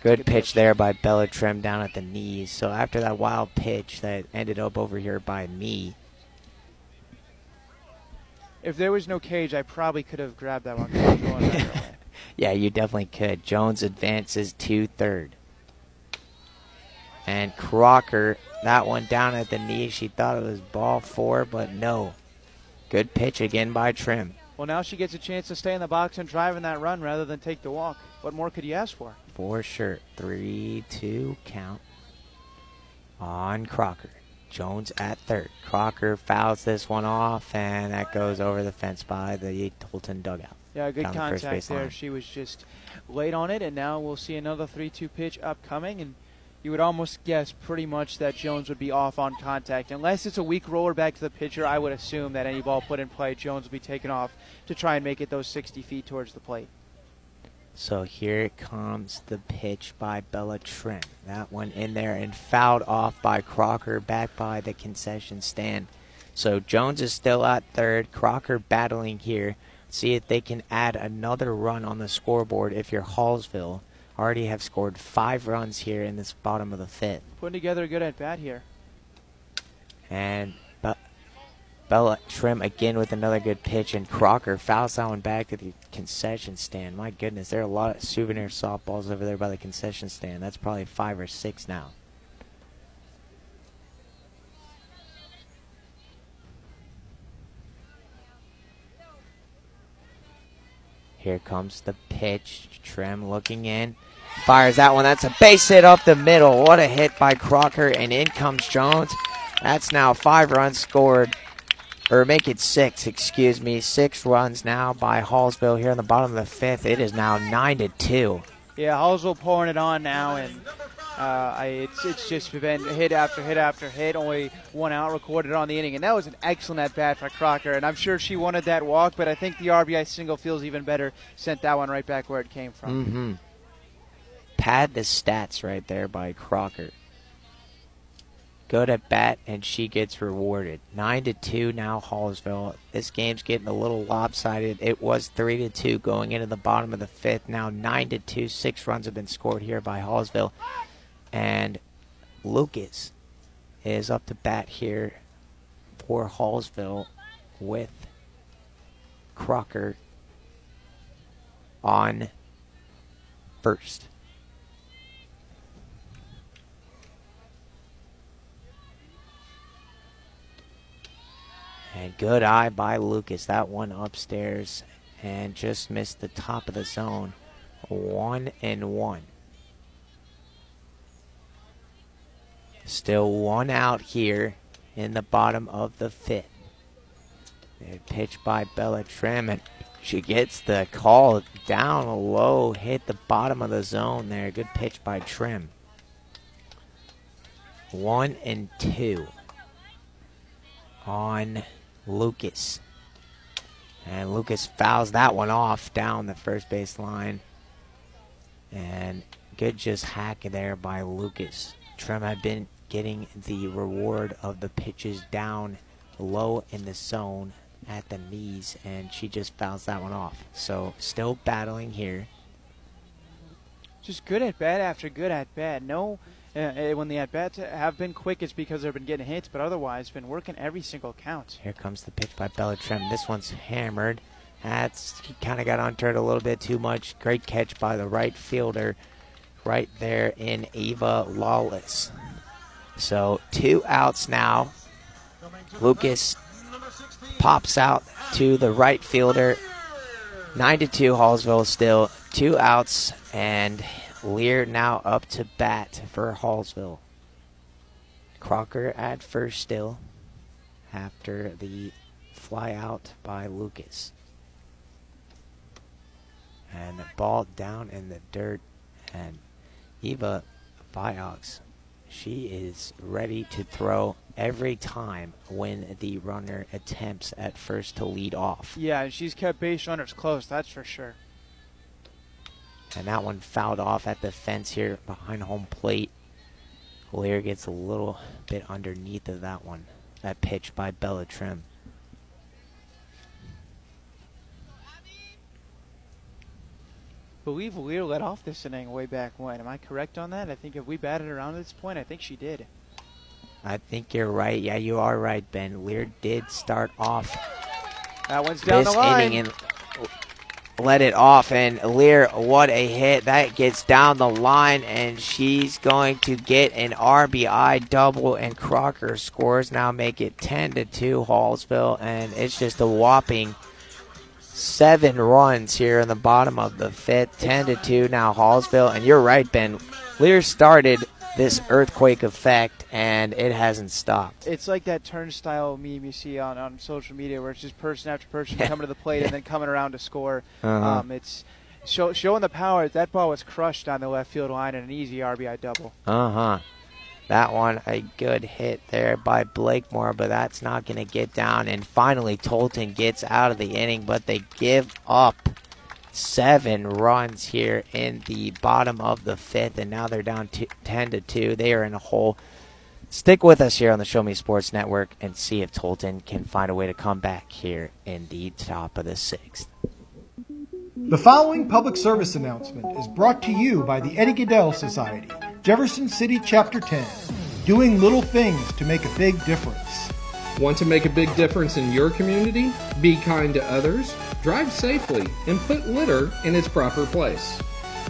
Good pitch there by Bella Trim down at the knees. So after that wild pitch that ended up over here by me. If there was no cage, I probably could have grabbed that one. that yeah, you definitely could. Jones advances to third. And Crocker, that one down at the knees. She thought it was ball four, but no. Good pitch again by Trim. Well, now she gets a chance to stay in the box and drive in that run rather than take the walk. What more could you ask for? For sure. three two count on Crocker. Jones at third. Crocker fouls this one off, and that goes over the fence by the Tolton dugout. Yeah, good contact there. She was just late on it, and now we'll see another three two pitch upcoming. And you would almost guess pretty much that Jones would be off on contact. Unless it's a weak roller back to the pitcher, I would assume that any ball put in play, Jones will be taken off to try and make it those sixty feet towards the plate. So here comes the pitch by Bella Trim. That one in there and fouled off by Crocker back by the concession stand. So Jones is still at third. Crocker battling here. See if they can add another run on the scoreboard if you're Hallsville. Already have scored five runs here in this bottom of the fifth. Putting together a good at-bat here. And Be Bella Trim again with another good pitch, and Crocker fouls that one back to the concession stand. My goodness, there are a lot of souvenir softballs over there by the concession stand. That's probably five or six now. Here comes the pitch. Trim looking in. Fires that one. That's a base hit up the middle. What a hit by Crocker, and in comes Jones. That's now five runs scored. Or make it six, excuse me. Six runs now by Hallsville here in the bottom of the fifth. It is now nine to two. Yeah, Hallsville pouring it on now, and uh, I, it's it's just been hit after hit after hit. Only one out recorded on the inning, and that was an excellent at bat for Crocker. And I'm sure she wanted that walk, but I think the R B I single feels even better. Sent that one right back where it came from. Mm-hmm. Pad the stats right there by Crocker. Good at bat, and she gets rewarded. nine to two now, Hallsville. This game's getting a little lopsided. It was three to two going into the bottom of the fifth. Now nine to two. Six runs have been scored here by Hallsville. And Lucas is up to bat here for Hallsville with Crocker on first. And good eye by Lucas. That one upstairs and just missed the top of the zone. One and one. Still one out here in the bottom of the fifth. Pitch by Bella Trim, and she gets the call down low. Hit the bottom of the zone there. Good pitch by Trim. One and two on Lucas, and Lucas fouls that one off down the first base line, and good just hack there by Lucas. Trim had been getting the reward of the pitches down low in the zone at the knees, and she just fouls that one off. So still battling here. Just good at bat after good at bat. No, uh, when the at bats have been quick, it's because they've been getting hits, but otherwise been working every single count. Here comes the pitch by Bella Trim. This one's hammered. That's, he kind of got onto it a little bit too much. Great catch by the right fielder right there in Ava Lawless. So two outs now. Lucas pops out to the right fielder. nine to two, Hallsville still. Two outs, and Lear now up to bat for Hallsville. Crocker at first still after the fly out by Lucas. And the ball down in the dirt, and Eva Vioxx, she is ready to throw every time when the runner attempts at first to lead off. Yeah, and she's kept base runners close, that's for sure. And that one fouled off at the fence here behind home plate. Lear gets a little bit underneath of that one, that pitch by Bella Trim. I believe Lear let off this inning way back when. Am I correct on that? I think if we batted around at this point, I think she did. I think you're right. Yeah, you are right, Ben. Lear did start off that one's down this the line. inning and let it off. And Lear, what a hit. That gets down the line, and she's going to get an R B I double, and Crocker scores. Now make it ten to two, Hallsville, and it's just a whopping seven runs here in the bottom of the fifth. ten to two now, Hallsville. And you're right, Ben. Lear started this earthquake effect, and it hasn't stopped. It's like that turnstile meme you see on, on social media where it's just person after person coming to the plate and then coming around to score. Uh-huh. um, it's show, showing the power. That ball was crushed on the left field line and an easy R B I double. Uh-huh. That one, a good hit there by Blakemore, but that's not going to get down. And finally, Tolton gets out of the inning, but they give up seven runs here in the bottom of the fifth, and now they're down ten to two. They are in a hole. Stick with us here on the Show Me Sports Network and see if Tolton can find a way to come back here in the top of the sixth. The following public service announcement is brought to you by the Eddie Goodell Society, Jefferson City Chapter ten, doing little things to make a big difference. Want to make a big difference in your community? Be kind to others, drive safely, and put litter in its proper place.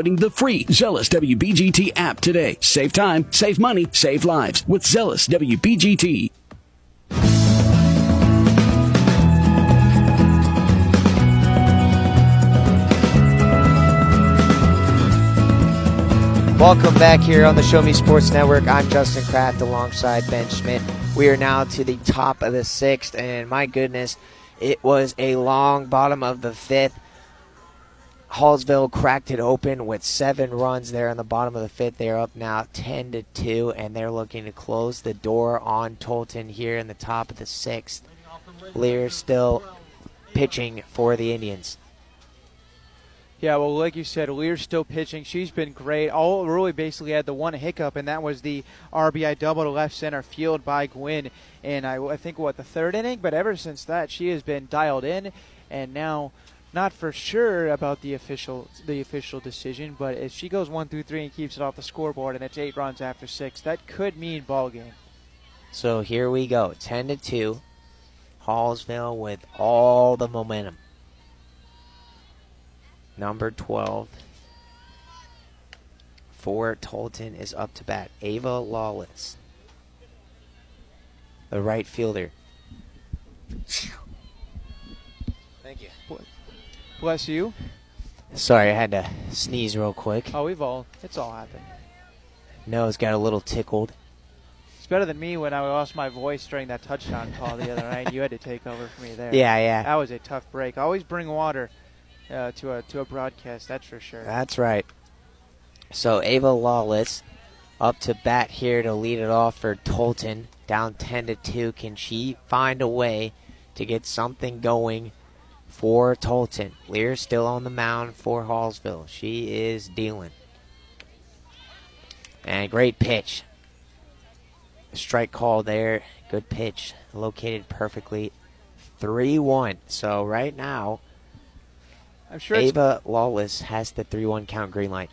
the free Zealous W B G T app today. Save time, save money, save lives with Zealous W B G T. Welcome back here on the Show Me Sports Network. I'm Justin Kraft alongside Ben Schmidt. We are now to the top of the sixth, and my goodness, it was a long bottom of the fifth. Hallsville cracked it open with seven runs there in the bottom of the fifth. They're up now ten to two, and they're looking to close the door on Tolton here in the top of the sixth. Lear still pitching for the Indians. Yeah, well, like you said, Lear's still pitching. She's been great. All really basically had the one hiccup, and that was the R B I double to left center field by Gwynn. And I, I think, what, the third inning? But ever since that, she has been dialed in, and now not for sure about the official the official decision, but if she goes one through three and keeps it off the scoreboard, and it's eight runs after six, that could mean ball game. So here we go, ten to two, Hallsville with all the momentum. Number twelve for Tolton is up to bat, Ava Lawless. the right fielder. Thank you. Bless you. Sorry, I had to sneeze real quick. Oh, we've all, it's all happened. Nose got a little tickled. It's better than me when I lost my voice during that touchdown call the other night. You had to take over for me there. Yeah, yeah. That was a tough break. Always bring water uh, to a to a broadcast, that's for sure. That's right. So Ava Lawless up to bat here to lead it off for Tolton. Down ten to two. Can she find a way to get something going for Tolton? Lear still on the mound for Hallsville. She is dealing. And great pitch. Strike call there. Good pitch. Located perfectly. three one. So right now, I'm sure Ava Lawless has the three one count, green light.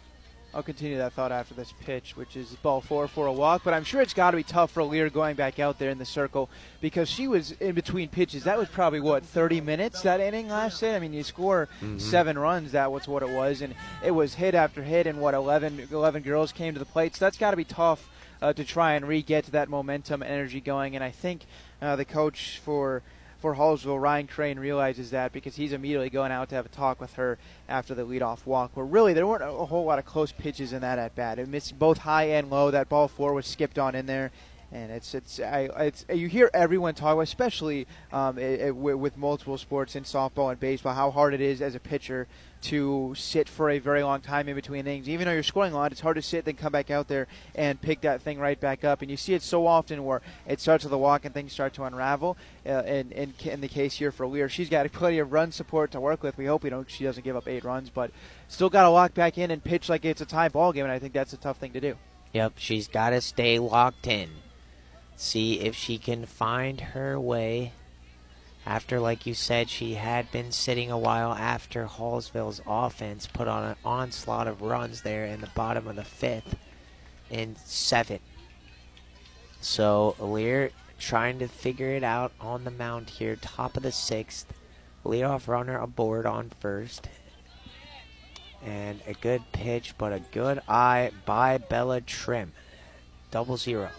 I'll continue that thought after this pitch, which is ball four for a walk. But I'm sure it's got to be tough for Lear going back out there in the circle because she was in between pitches. That was probably, what, thirty minutes that inning lasted? I mean, you score mm-hmm. seven runs, that was what it was. And it was hit after hit, and, what, eleven, eleven girls came to the plate. So that's got to be tough uh, to try and re-get that momentum and energy going. And I think uh, the coach for... For Hallsville, Ryan Crane, realizes that because he's immediately going out to have a talk with her after the leadoff walk, where really there weren't a whole lot of close pitches in that at-bat. It missed both high and low. That ball four was skipped on in there. And it's it's I, it's you hear everyone talk, especially um, it, it, with multiple sports in softball and baseball, how hard it is as a pitcher to sit for a very long time in between innings. Even though you're scoring a lot, it's hard to sit, then come back out there and pick that thing right back up. And you see it so often where it starts with a walk and things start to unravel. Uh, and, and in the case here for Lear, she's got plenty of run support to work with. We hope we don't. She doesn't give up eight runs, but still got to lock back in and pitch like it's a tie ball game. And I think that's a tough thing to do. Yep, she's got to stay locked in. See if she can find her way after, like you said, she had been sitting a while after Hallsville's offense put on an onslaught of runs there in the bottom of the fifth and seven. So Lear trying to figure it out on the mound here, top of the sixth. Leadoff runner aboard on first. And a good pitch, but a good eye by Bella Trim. Double zero.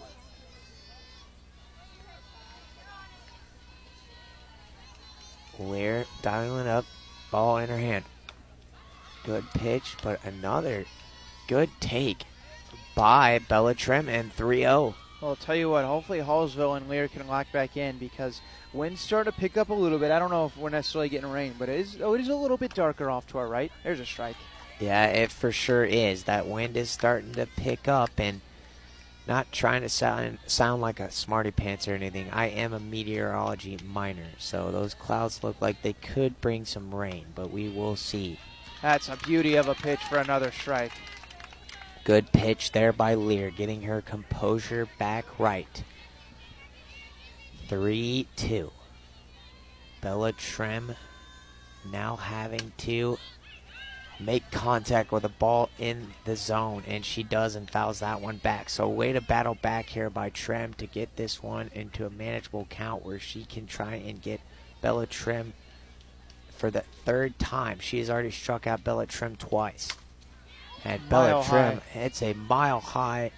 Lear dialing up, ball in her hand. Good pitch, but another good take by Bella Trim, and three oh. Well, I'll tell you what, hopefully Hallsville and Lear can lock back in because winds start to pick up a little bit. I don't know if we're necessarily getting rain, but it is, oh, it is a little bit darker off to our right. There's a strike. Yeah, it for sure is. That wind is starting to pick up, and not trying to sound, sound like a smarty pants or anything. I am a meteorology minor, so those clouds look like they could bring some rain, but we will see. That's a beauty of a pitch for another strike. Good pitch there by Lear, getting her composure back right. three two. Bella Trim now having to make contact with the ball in the zone, and she does and fouls that one back. So way to battle back here by Trim to get this one into a manageable count where she can try and get Bella Trim for the third time. She has already struck out Bella Trim twice. And Bella Trim hits a mile-high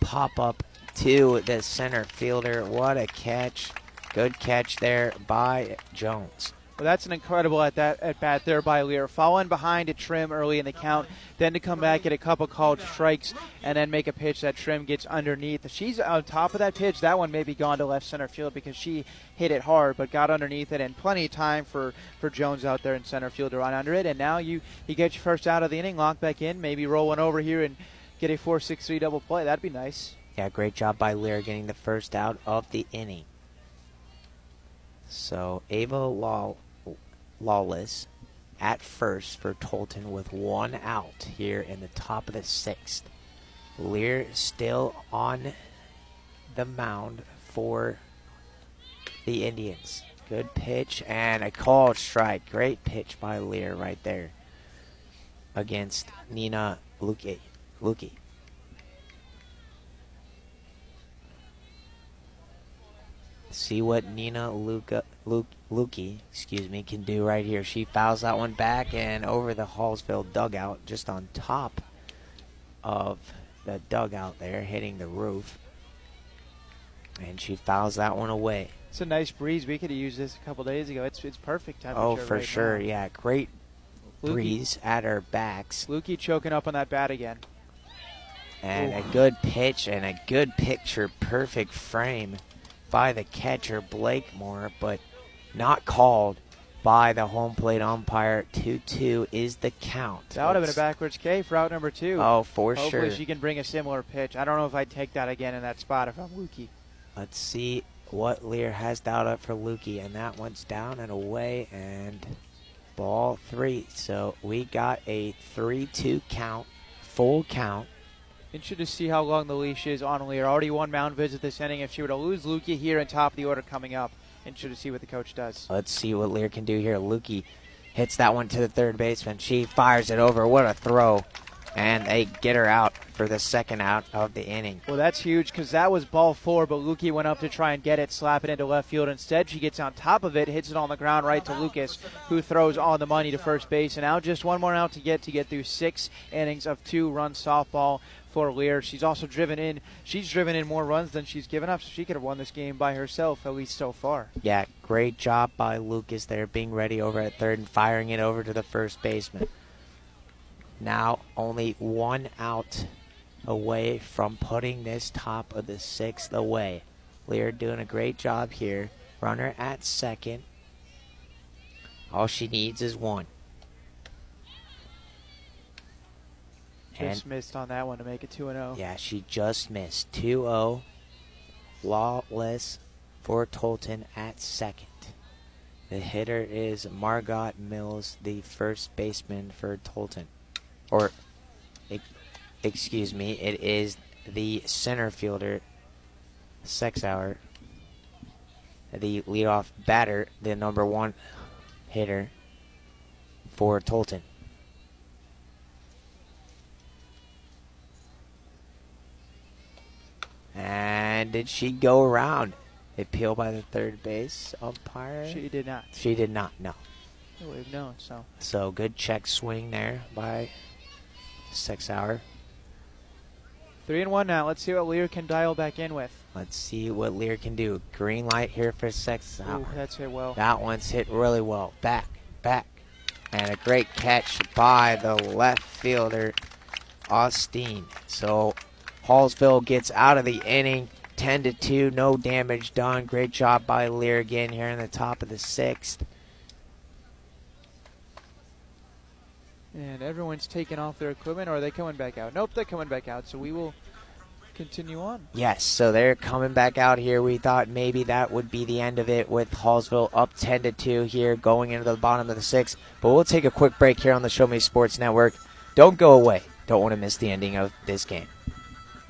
pop-up to the center fielder. What a catch. Good catch there by Jones. Well, that's an incredible at that at bat there by Lear, falling behind to Trim early in the count, then to come back at a couple called strikes and then make a pitch that Trim gets underneath. She's on top of that pitch. That one may be gone to left center field because she hit it hard, but got underneath it, and plenty of time for, for Jones out there in center field to run under it. And now you you get your first out of the inning, lock back in, maybe roll one over here and get a four six three double play. That'd be nice. Yeah, great job by Lear getting the first out of the inning. So Ava Law. Lawless at first for Tolton with one out here in the top of the sixth. Lear still on the mound for the Indians. Good pitch and a called strike. Great pitch by Lear right there against Nina Luque. Luque. See what Nina Luca, Luke, Lukey, excuse me, can do right here. She fouls that one back and over the Hallsville dugout, just on top of the dugout there, hitting the roof. And she fouls that one away. It's a nice breeze. We could have used this a couple days ago. It's it's perfect temperature. Oh, for right sure. Now. Yeah, great Lukey. breeze at our backs. Lukey choking up on that bat again. And Ooh. a good pitch and a good picture. Perfect frame by the catcher, Blakemore, but not called by the home plate umpire. two two is the count. That would have been a backwards K for out number two. Oh, for Hopefully sure. Hopefully she can bring a similar pitch. I don't know if I'd take that again in that spot if I'm Lukey. Let's see what Lear has dialed up for Lukey, and that one's down and away, and ball three. So we got a three two count, full count. Interested to see how long the leash is on Lear. Already one mound visit this inning. If she were to lose Lukey here in top of the order coming up, interested to see what the coach does. Let's see what Lear can do here. Lukey hits that one to the third baseman. She fires it over. What a throw. And they get her out for the second out of the inning. Well, that's huge because that was ball four, but Lukey went up to try and get it, slap it into left field. Instead, she gets on top of it, hits it on the ground right to Lucas, who throws on the money to first base. And now just one more out to get to get through six innings of two-run softball for Lear. She's also driven in. She's driven in more runs than she's given up, so she could have won this game by herself, at least so far. Yeah, great job by Lucas there, being ready over at third and firing it over to the first baseman. Now only one out away from putting this top of the sixth away. Lear doing a great job here. Runner at second. All she needs is one. Just and missed on that one to make it two and oh. Yeah, she just missed. two oh. Lawless for Tolton at second. The hitter is Margot Mills, the first baseman for Tolton. Or, excuse me, it is the center fielder, Sexauer, the leadoff batter, the number one hitter for Tolton. And did she go around? Appeal by the third base umpire? She did not. She did not, no. No, we've known, so. So good check swing there by Sexauer. Three and one now. Let's see what Lear can dial back in with. Let's see what Lear can do. Green light here for Sexauer. Ooh, that's hit well. That one's hit really well. Back, back. And a great catch by the left fielder, Austin. So Hallsville gets out of the inning. ten to two. No damage done. Great job by Lear again here in the top of the sixth. And everyone's taking off their equipment, or are they coming back out? Nope, they're coming back out, so we will continue on. Yes, so they're coming back out here. We thought maybe that would be the end of it with Hallsville up ten to two here going into the bottom of the sixth. But we'll take a quick break here on the Show Me Sports Network. Don't go away. Don't want to miss the ending of this game.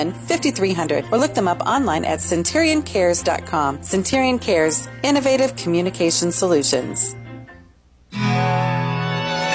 five three zero zero or look them up online at centurion cares dot com. Centurion Cares, innovative communication solutions.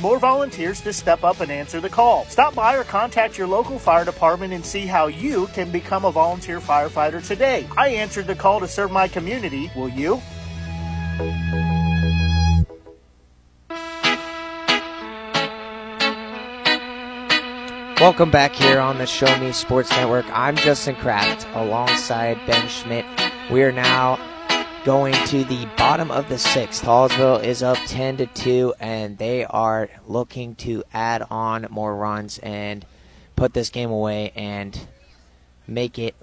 more volunteers to step up and answer the call. Stop by or contact your local fire department and see how you can become a volunteer firefighter today. I answered the call to serve my community. Will you? Welcome back here on the Show Me Sports Network. I'm Justin Kraft alongside Ben Schmidt. We are now going to the bottom of the sixth. Hallsville is up ten to two, and they are looking to add on more runs and put this game away and make it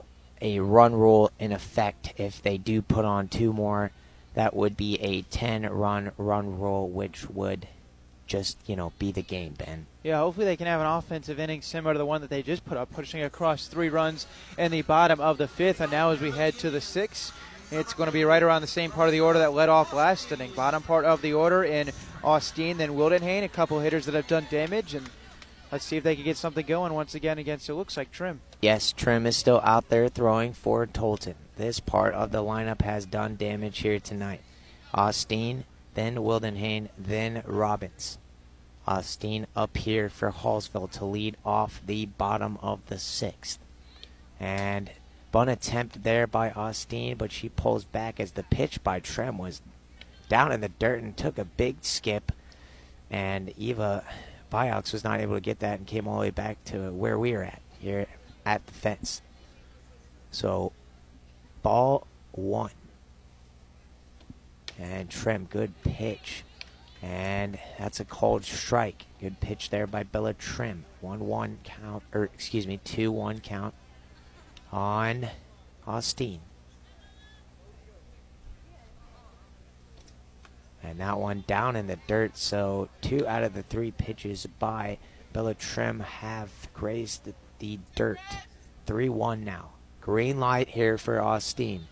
a run rule in effect. If they do put on two more, that would be a ten-run run rule, which would just, you know, be the game, Ben. Yeah, hopefully they can have an offensive inning similar to the one that they just put up, pushing across three runs in the bottom of the fifth. And now as we head to the sixth, it's going to be right around the same part of the order that led off last inning. Bottom part of the order in Austin, then Wildenhain, a couple hitters that have done damage. And let's see if they can get something going once again against, it looks like, Trim. Yes, Trim is still out there throwing for Tolton. This part of the lineup has done damage here tonight. Austin, then Wildenhain, then Robbins. Austin up here for Hallsville to lead off the bottom of the sixth. And bunt attempt there by Austin, but she pulls back as the pitch by Trem was down in the dirt and took a big skip. And Eva Biox was not able to get that and came all the way back to where we were at, here at the fence. So ball one. And Trim, good pitch. And that's a called strike. Good pitch there by Bella Trim. one one count, or excuse me, two one count on Austin. And that one down in the dirt, so two out of the three pitches by Bella Trim have grazed the, the dirt. three one now. Green light here for Austin.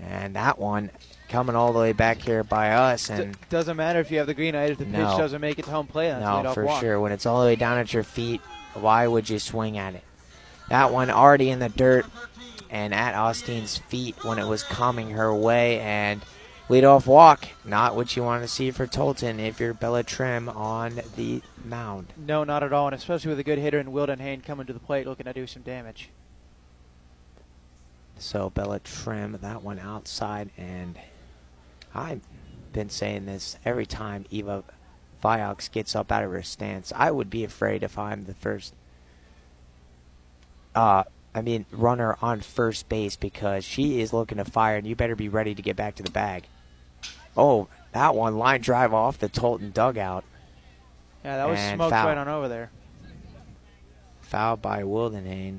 And that one coming all the way back here by us. And D doesn't matter if you have the green light if the pitch no. doesn't make it to home plate. That's no, for walk. sure. When it's all the way down at your feet, why would you swing at it? That one already in the dirt and at Austin's feet when it was coming her way. And leadoff walk, not what you want to see for Tolton if you're Bella Trim on the mound. No, not at all, and especially with a good hitter in Wildenhain coming to the plate looking to do some damage. So Bella Trim, that one outside, and I've been saying this every time Eva Viox gets up out of her stance. I would be afraid if I'm the first, uh, I mean, runner on first base because she is looking to fire, and you better be ready to get back to the bag. Oh, that one line drive off the Tolton dugout. Yeah, that was smoked foul. Right on over there. Foul by Wildenhain.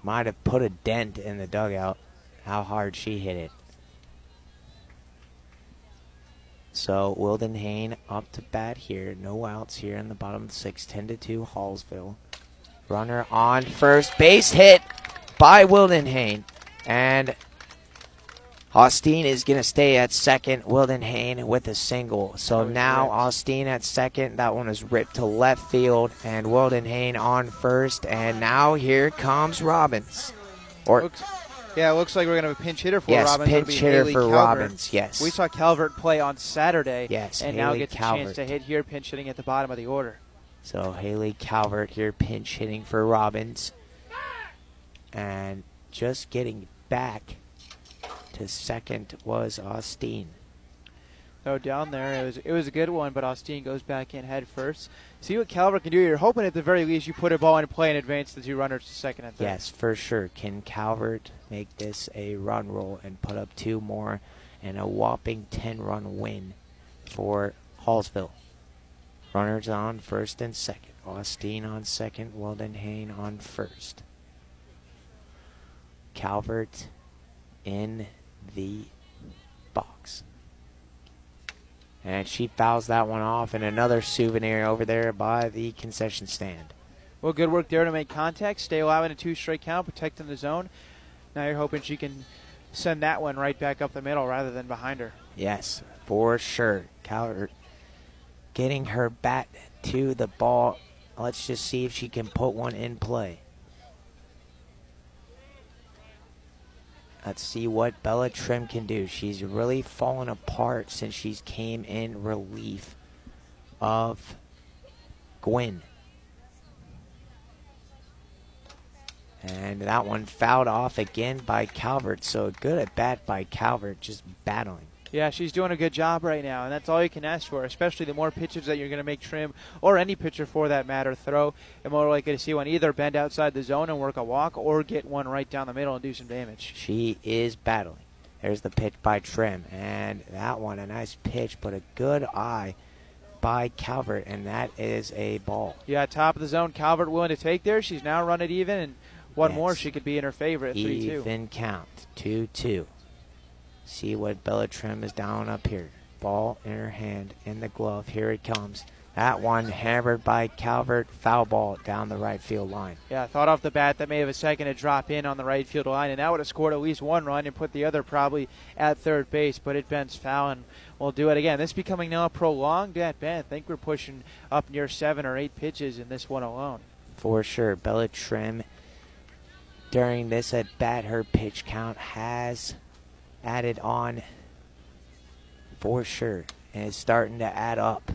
Might have put a dent in the dugout, how hard she hit it. So Wildenhain up to bat here. No outs here in the bottom of the sixth. ten to two Hallsville. Runner on first. Base hit by Wildenhain. And Austin is going to stay at second. Wildenhain with a single. So now Austin at second. That one is ripped to left field. And Wildenhain on first. And now here comes Robbins. Or... Yeah, it looks like we're going to have a pinch hitter for yes, Robbins. Yes, pinch hitter Haley for Calvert. Robbins, yes. We saw Calvert play on Saturday. Yes, and Haley now gets Calvert. a chance to hit here, pinch hitting at the bottom of the order. So Haley Calvert here, pinch hitting for Robbins. And just getting back to second was Austin. So down there, it was, it was a good one, but Austin goes back in head first. See what Calvert can do. You're hoping at the very least you put a ball in play and advance the two runners to second and third. Yes, for sure. Can Calvert make this a run roll and put up two more and a whopping ten-run win for Hallsville? Runners on first and second. Austin on second. Wildenhain on first. Calvert in the box. And she fouls that one off, and another souvenir over there by the concession stand. Well, good work there to make contact. Stay alive in a two-straight count, protecting the zone. Now you're hoping she can send that one right back up the middle rather than behind her. Yes, for sure. Calvert getting her bat to the ball. Let's just see if she can put one in play. Let's see what Bella Trim can do. She's really fallen apart since she's came in relief of Gwynn. And that one fouled off again by Calvert. So good at bat by Calvert, just battling. Yeah, she's doing a good job right now, and that's all you can ask for, especially the more pitches that you're going to make Trim, or any pitcher for that matter, throw, and more likely to see one either bend outside the zone and work a walk or get one right down the middle and do some damage. She is battling. There's the pitch by Trim, and that one, a nice pitch, but a good eye by Calvert, and that is a ball. Yeah, top of the zone. Calvert willing to take there. She's now run it even, and one yes. more she could be in her favor at three two. Even count, two two. See what Bella Trim is down up here. Ball in her hand, in the glove. Here it comes. That one hammered by Calvert, foul ball down the right field line. Yeah, I thought off the bat that may have a second to drop in on the right field line, and that would have scored at least one run and put the other probably at third base, but it bends foul and will do it again. This becoming now a prolonged at bat. I think we're pushing up near seven or eight pitches in this one alone. For sure. Bella Trim, during this at bat, her pitch count has added on for sure, and it's starting to add up.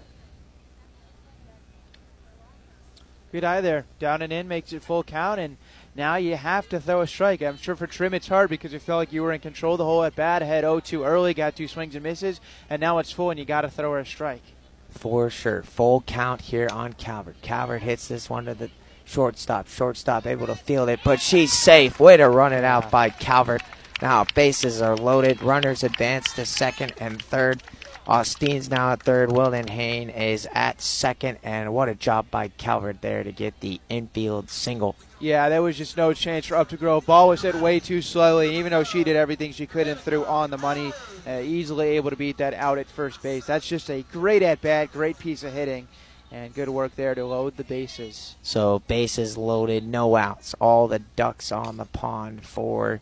Good eye there. Down and in makes it full count, and now you have to throw a strike. I'm sure for Trim it's hard because you felt like you were in control the whole at bat, ahead oh two early, got two swings and misses, and now it's full and you got to throw her a strike. For sure. Full count here on Calvert. Calvert hits this one to the shortstop. Shortstop able to field it, but she's safe. Way to run it out by Calvert. Now bases are loaded. Runners advance to second and third. Austin's now at third. Wilden Hain is at second, and what a job by Calvert there to get the infield single. Yeah, there was just no chance for Up to Grow. Ball was hit way too slowly, and even though she did everything she could and threw on the money, uh, easily able to beat that out at first base. That's just a great at-bat, great piece of hitting, and good work there to load the bases. So bases loaded, no outs. All the ducks on the pond for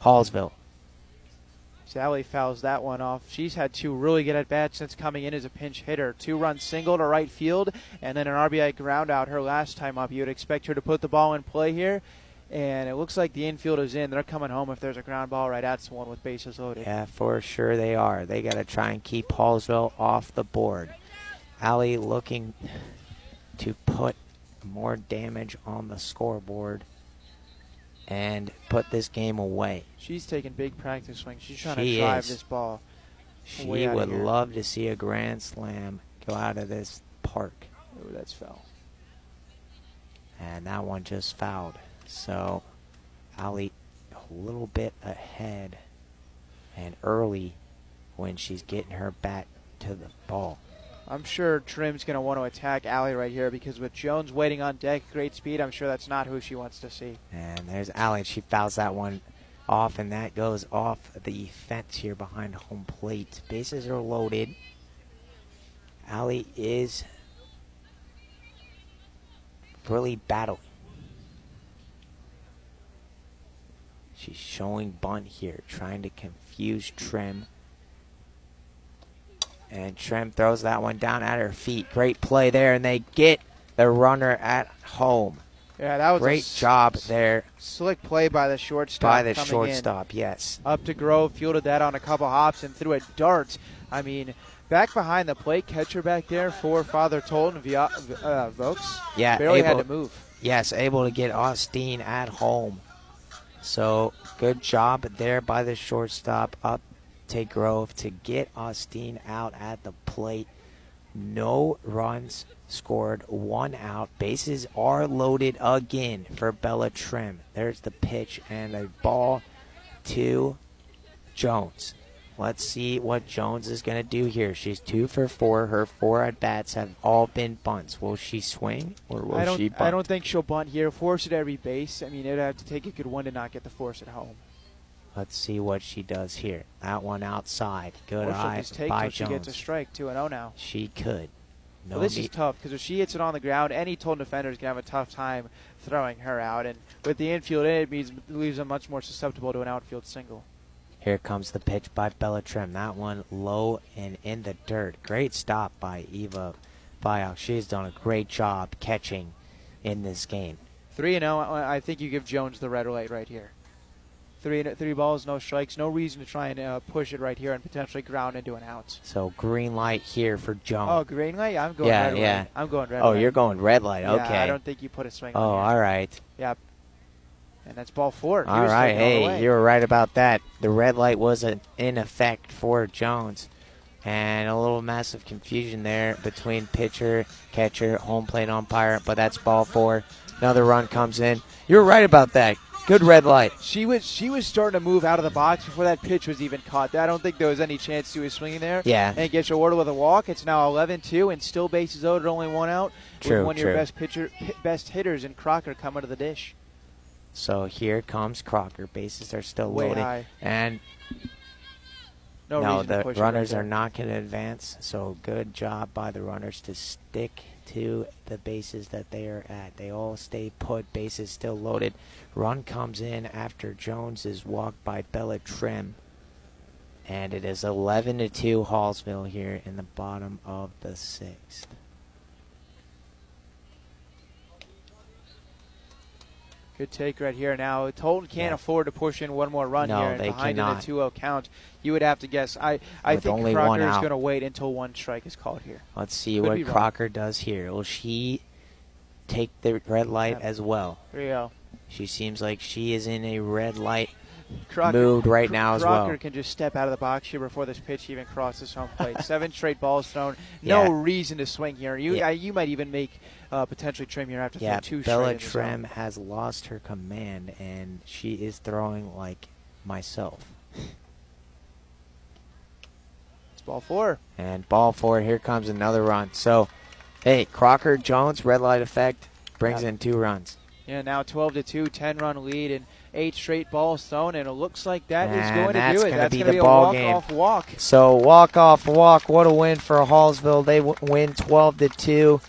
Hallsville. Sally fouls that one off. She's had two really good at-bats since coming in as a pinch hitter. Two-run single to right field, and then an R B I ground out her last time up. You would expect her to put the ball in play here, and it looks like the infield is in. They're coming home if there's a ground ball right at someone with bases loaded. Yeah, for sure they are. They got to try and keep Hallsville off the board. Allie looking to put more damage on the scoreboard and put this game away. She's taking big practice swings. She's trying she to drive is. this ball. She would love to see a grand slam go out of this park. Oh, that's foul. And that one just fouled. So Allie a little bit ahead and early when she's getting her bat to the ball. I'm sure Trim's going to want to attack Allie right here because with Jones waiting on deck, great speed, I'm sure that's not who she wants to see. And there's Allie. She fouls that one off, and that goes off the fence here behind home plate. Bases are loaded. Allie is really battling. She's showing bunt here, trying to confuse Trim. And Trim throws that one down at her feet. Great play there, and they get the runner at home. Yeah, that was great a job there. Slick play by the shortstop. By the shortstop, in. yes. Up to Grove, fielded that on a couple hops and threw a dart. I mean, back behind the plate, catcher back there for Father Tolton via, uh, Vokes. Yeah, barely able, had to move. Yes, able to get Austin at home. So good job there by the shortstop. Up. Take Grove to get Austin out at the plate. No runs scored, one out. Bases are loaded again for Bella Trim. There's the pitch and a ball to Jones. Let's see what Jones is going to do here. She's two for four. Her four at-bats have all been bunts. Will she swing or will I don't, she bunt? I don't think she'll bunt here. Force at every base. I mean, it would have to take a good one to not get the force at home. Let's see what she does here. That one outside. Good eye by Jones. She gets a strike, two and oh now. She could. No, well, this is tough because if she hits it on the ground, any Tolton defender is going to have a tough time throwing her out. And with the infield in, it means it leaves them much more susceptible to an outfield single. Here comes the pitch by Bella Trim. That one low and in the dirt. Great stop by Eva Biok. She's done a great job catching in this game. three and oh, I think you give Jones the red light right here. Three, three balls, no strikes. No reason to try and uh, push it right here and potentially ground into an out. So green light here for Jones. Oh, green light? I'm going yeah, red yeah. light. I'm going red oh, light. Oh, you're going red light. Okay. Yeah, I don't think you put a swing oh, on here. all right. Yeah. And that's ball four. All right. Hey, all you were right about that. The red light was an, in effect for Jones. And a little massive confusion there between pitcher, catcher, home plate umpire. But that's ball four. Another run comes in. You're right about that. Good red light. She was she was starting to move out of the box before that pitch was even caught. I don't think there was any chance she was swinging there. Yeah. And gets awarded with a walk. It's now eleven two, and still bases loaded, only one out. True, with one true. of your best pitcher, best hitters in Crocker coming to the dish. So here comes Crocker. Bases are still Way loading. High. And no, no the runners right are not going to advance. So good job by the runners to stick to the bases that they are at. They all stay put. Bases still loaded. Run comes in after Jones is walked by Bella Trim. And it is eleven to two Hallsville here in the bottom of the sixth. Good take right here. Now, Tolton can't yeah. afford to push in one more run no, here. And they behind in a two oh count, you would have to guess. I, I think Crocker is going to wait until one strike is called here. Let's see Could what Crocker wrong. does here. Will she take the red light yeah. as well? three oh. She seems like she is in a red light Crocker, mood right Cro now as Crocker well. Crocker can just step out of the box here before this pitch even crosses home plate. Seven straight balls thrown. No yeah. reason to swing here. You, yeah. uh, you might even make... Uh, potentially Trim here after yeah, two straight. Bella Trim has lost her command, and she is throwing like myself. It's ball four. And ball four. Here comes another run. So, hey, Crocker, Jones, red light effect, brings yeah. in two runs. Yeah, now twelve to two, ten-run lead, and eight straight balls thrown, and it looks like that and is going to do it. Gonna that's going to be the ball game. Walk-off walk. So, walk-off walk. What a win for Hallsville. They w win twelve to two.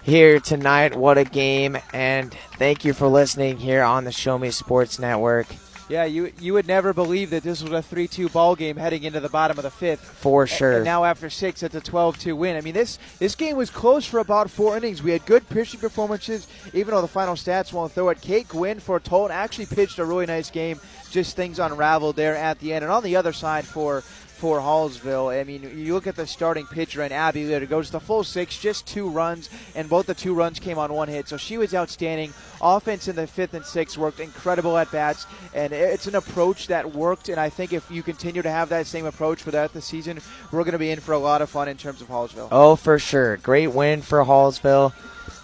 Here tonight. What a game, and thank you for listening here on the Show Me Sports Network. Yeah, you you would never believe that this was a three two ball game heading into the bottom of the fifth. For sure. And now after six, it's a twelve two win. I mean, this this game was close for about four innings. We had good pitching performances, even though the final stats won't throw it. Kate Gwynn for Tolton actually pitched a really nice game. Just things unraveled there at the end. And on the other side for... for Hallsville, I mean, you look at the starting pitcher and Abby Lear goes the full six, just two runs, and both the two runs came on one hit, so she was outstanding. Offense in the fifth and sixth worked incredible at bats, and it's an approach that worked, and I think if you continue to have that same approach for that this season, we're going to be in for a lot of fun in terms of Hallsville. Oh, for sure. Great win for Hallsville,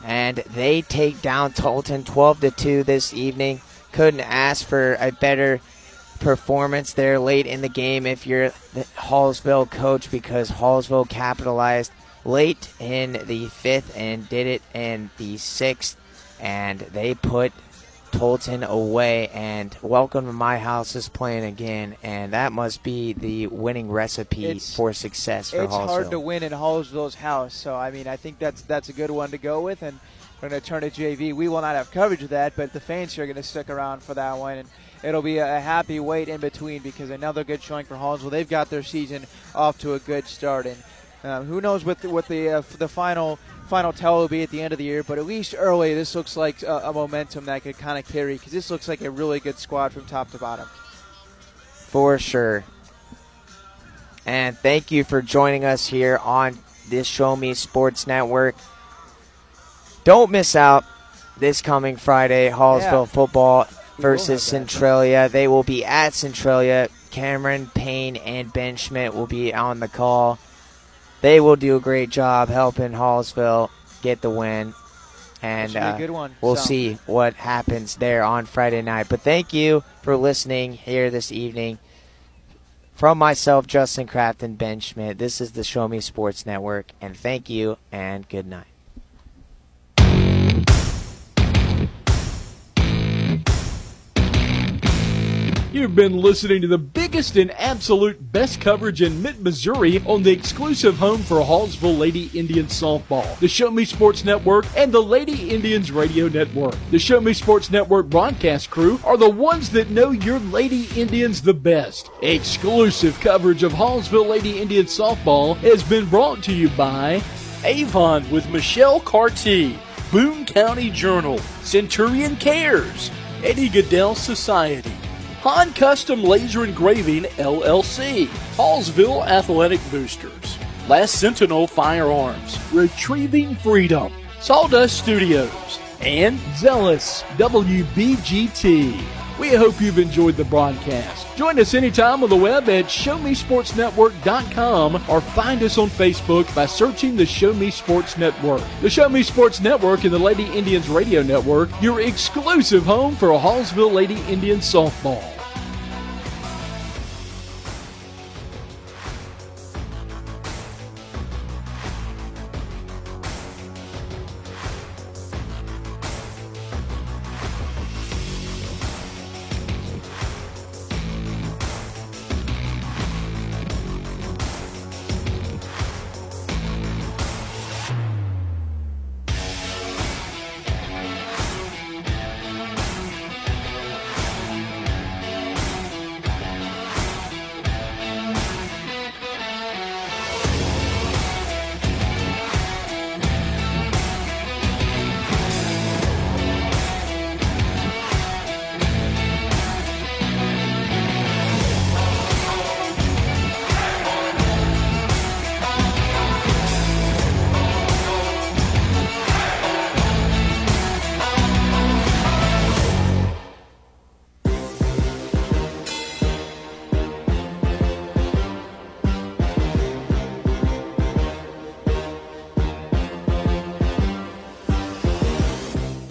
and they take down Tolton twelve to two this evening. Couldn't ask for a better performance there late in the game if you're the Hallsville coach, because Hallsville capitalized late in the fifth and did it in the sixth, and they put Tolton away. And Welcome to My House is playing again, and that must be the winning recipe it's, for success for it's Hallsville. It's hard to win in Hallsville's house, so I mean I think that's that's a good one to go with, and we're going to turn to J V. We will not have coverage of that, but the fans here are going to stick around for that one, and it'll be a happy wait in between because another good showing for Hallsville. They've got their season off to a good start, and uh, who knows what the, what the uh, the final final tell will be at the end of the year. But at least early, this looks like a, a momentum that could kind of carry, because this looks like a really good squad from top to bottom. For sure. And thank you for joining us here on this Show Me Sports Network. Don't miss out this coming Friday, Hallsville yeah. football. Versus Centralia. They will be at Centralia. Cameron Payne and Ben Schmidt will be on the call. They will do a great job helping Hallsville get the win. And uh, good one. we'll so. see what happens there on Friday night. But thank you for listening here this evening. From myself, Justin Kraft, and Ben Schmidt, this is the Show Me Sports Network. And thank you and good night. You've been listening to the biggest and absolute best coverage in Mid-Missouri on the exclusive home for Hallsville Lady Indians softball, the Show Me Sports Network and the Lady Indians Radio Network. The Show Me Sports Network broadcast crew are the ones that know your Lady Indians the best. Exclusive coverage of Hallsville Lady Indians softball has been brought to you by Avon with Michelle Cartier, Boone County Journal, Centurion Cares, Eddie Goodell Society, Han Custom Laser Engraving, L L C, Hallsville Athletic Boosters, Last Sentinel Firearms, Retrieving Freedom, Sawdust Studios, and Zealous W B G T. We hope you've enjoyed the broadcast. Join us anytime on the web at show me sports network dot com or find us on Facebook by searching the Show Me Sports Network. The Show Me Sports Network and the Lady Indians Radio Network, your exclusive home for Hallsville Lady Indians softball.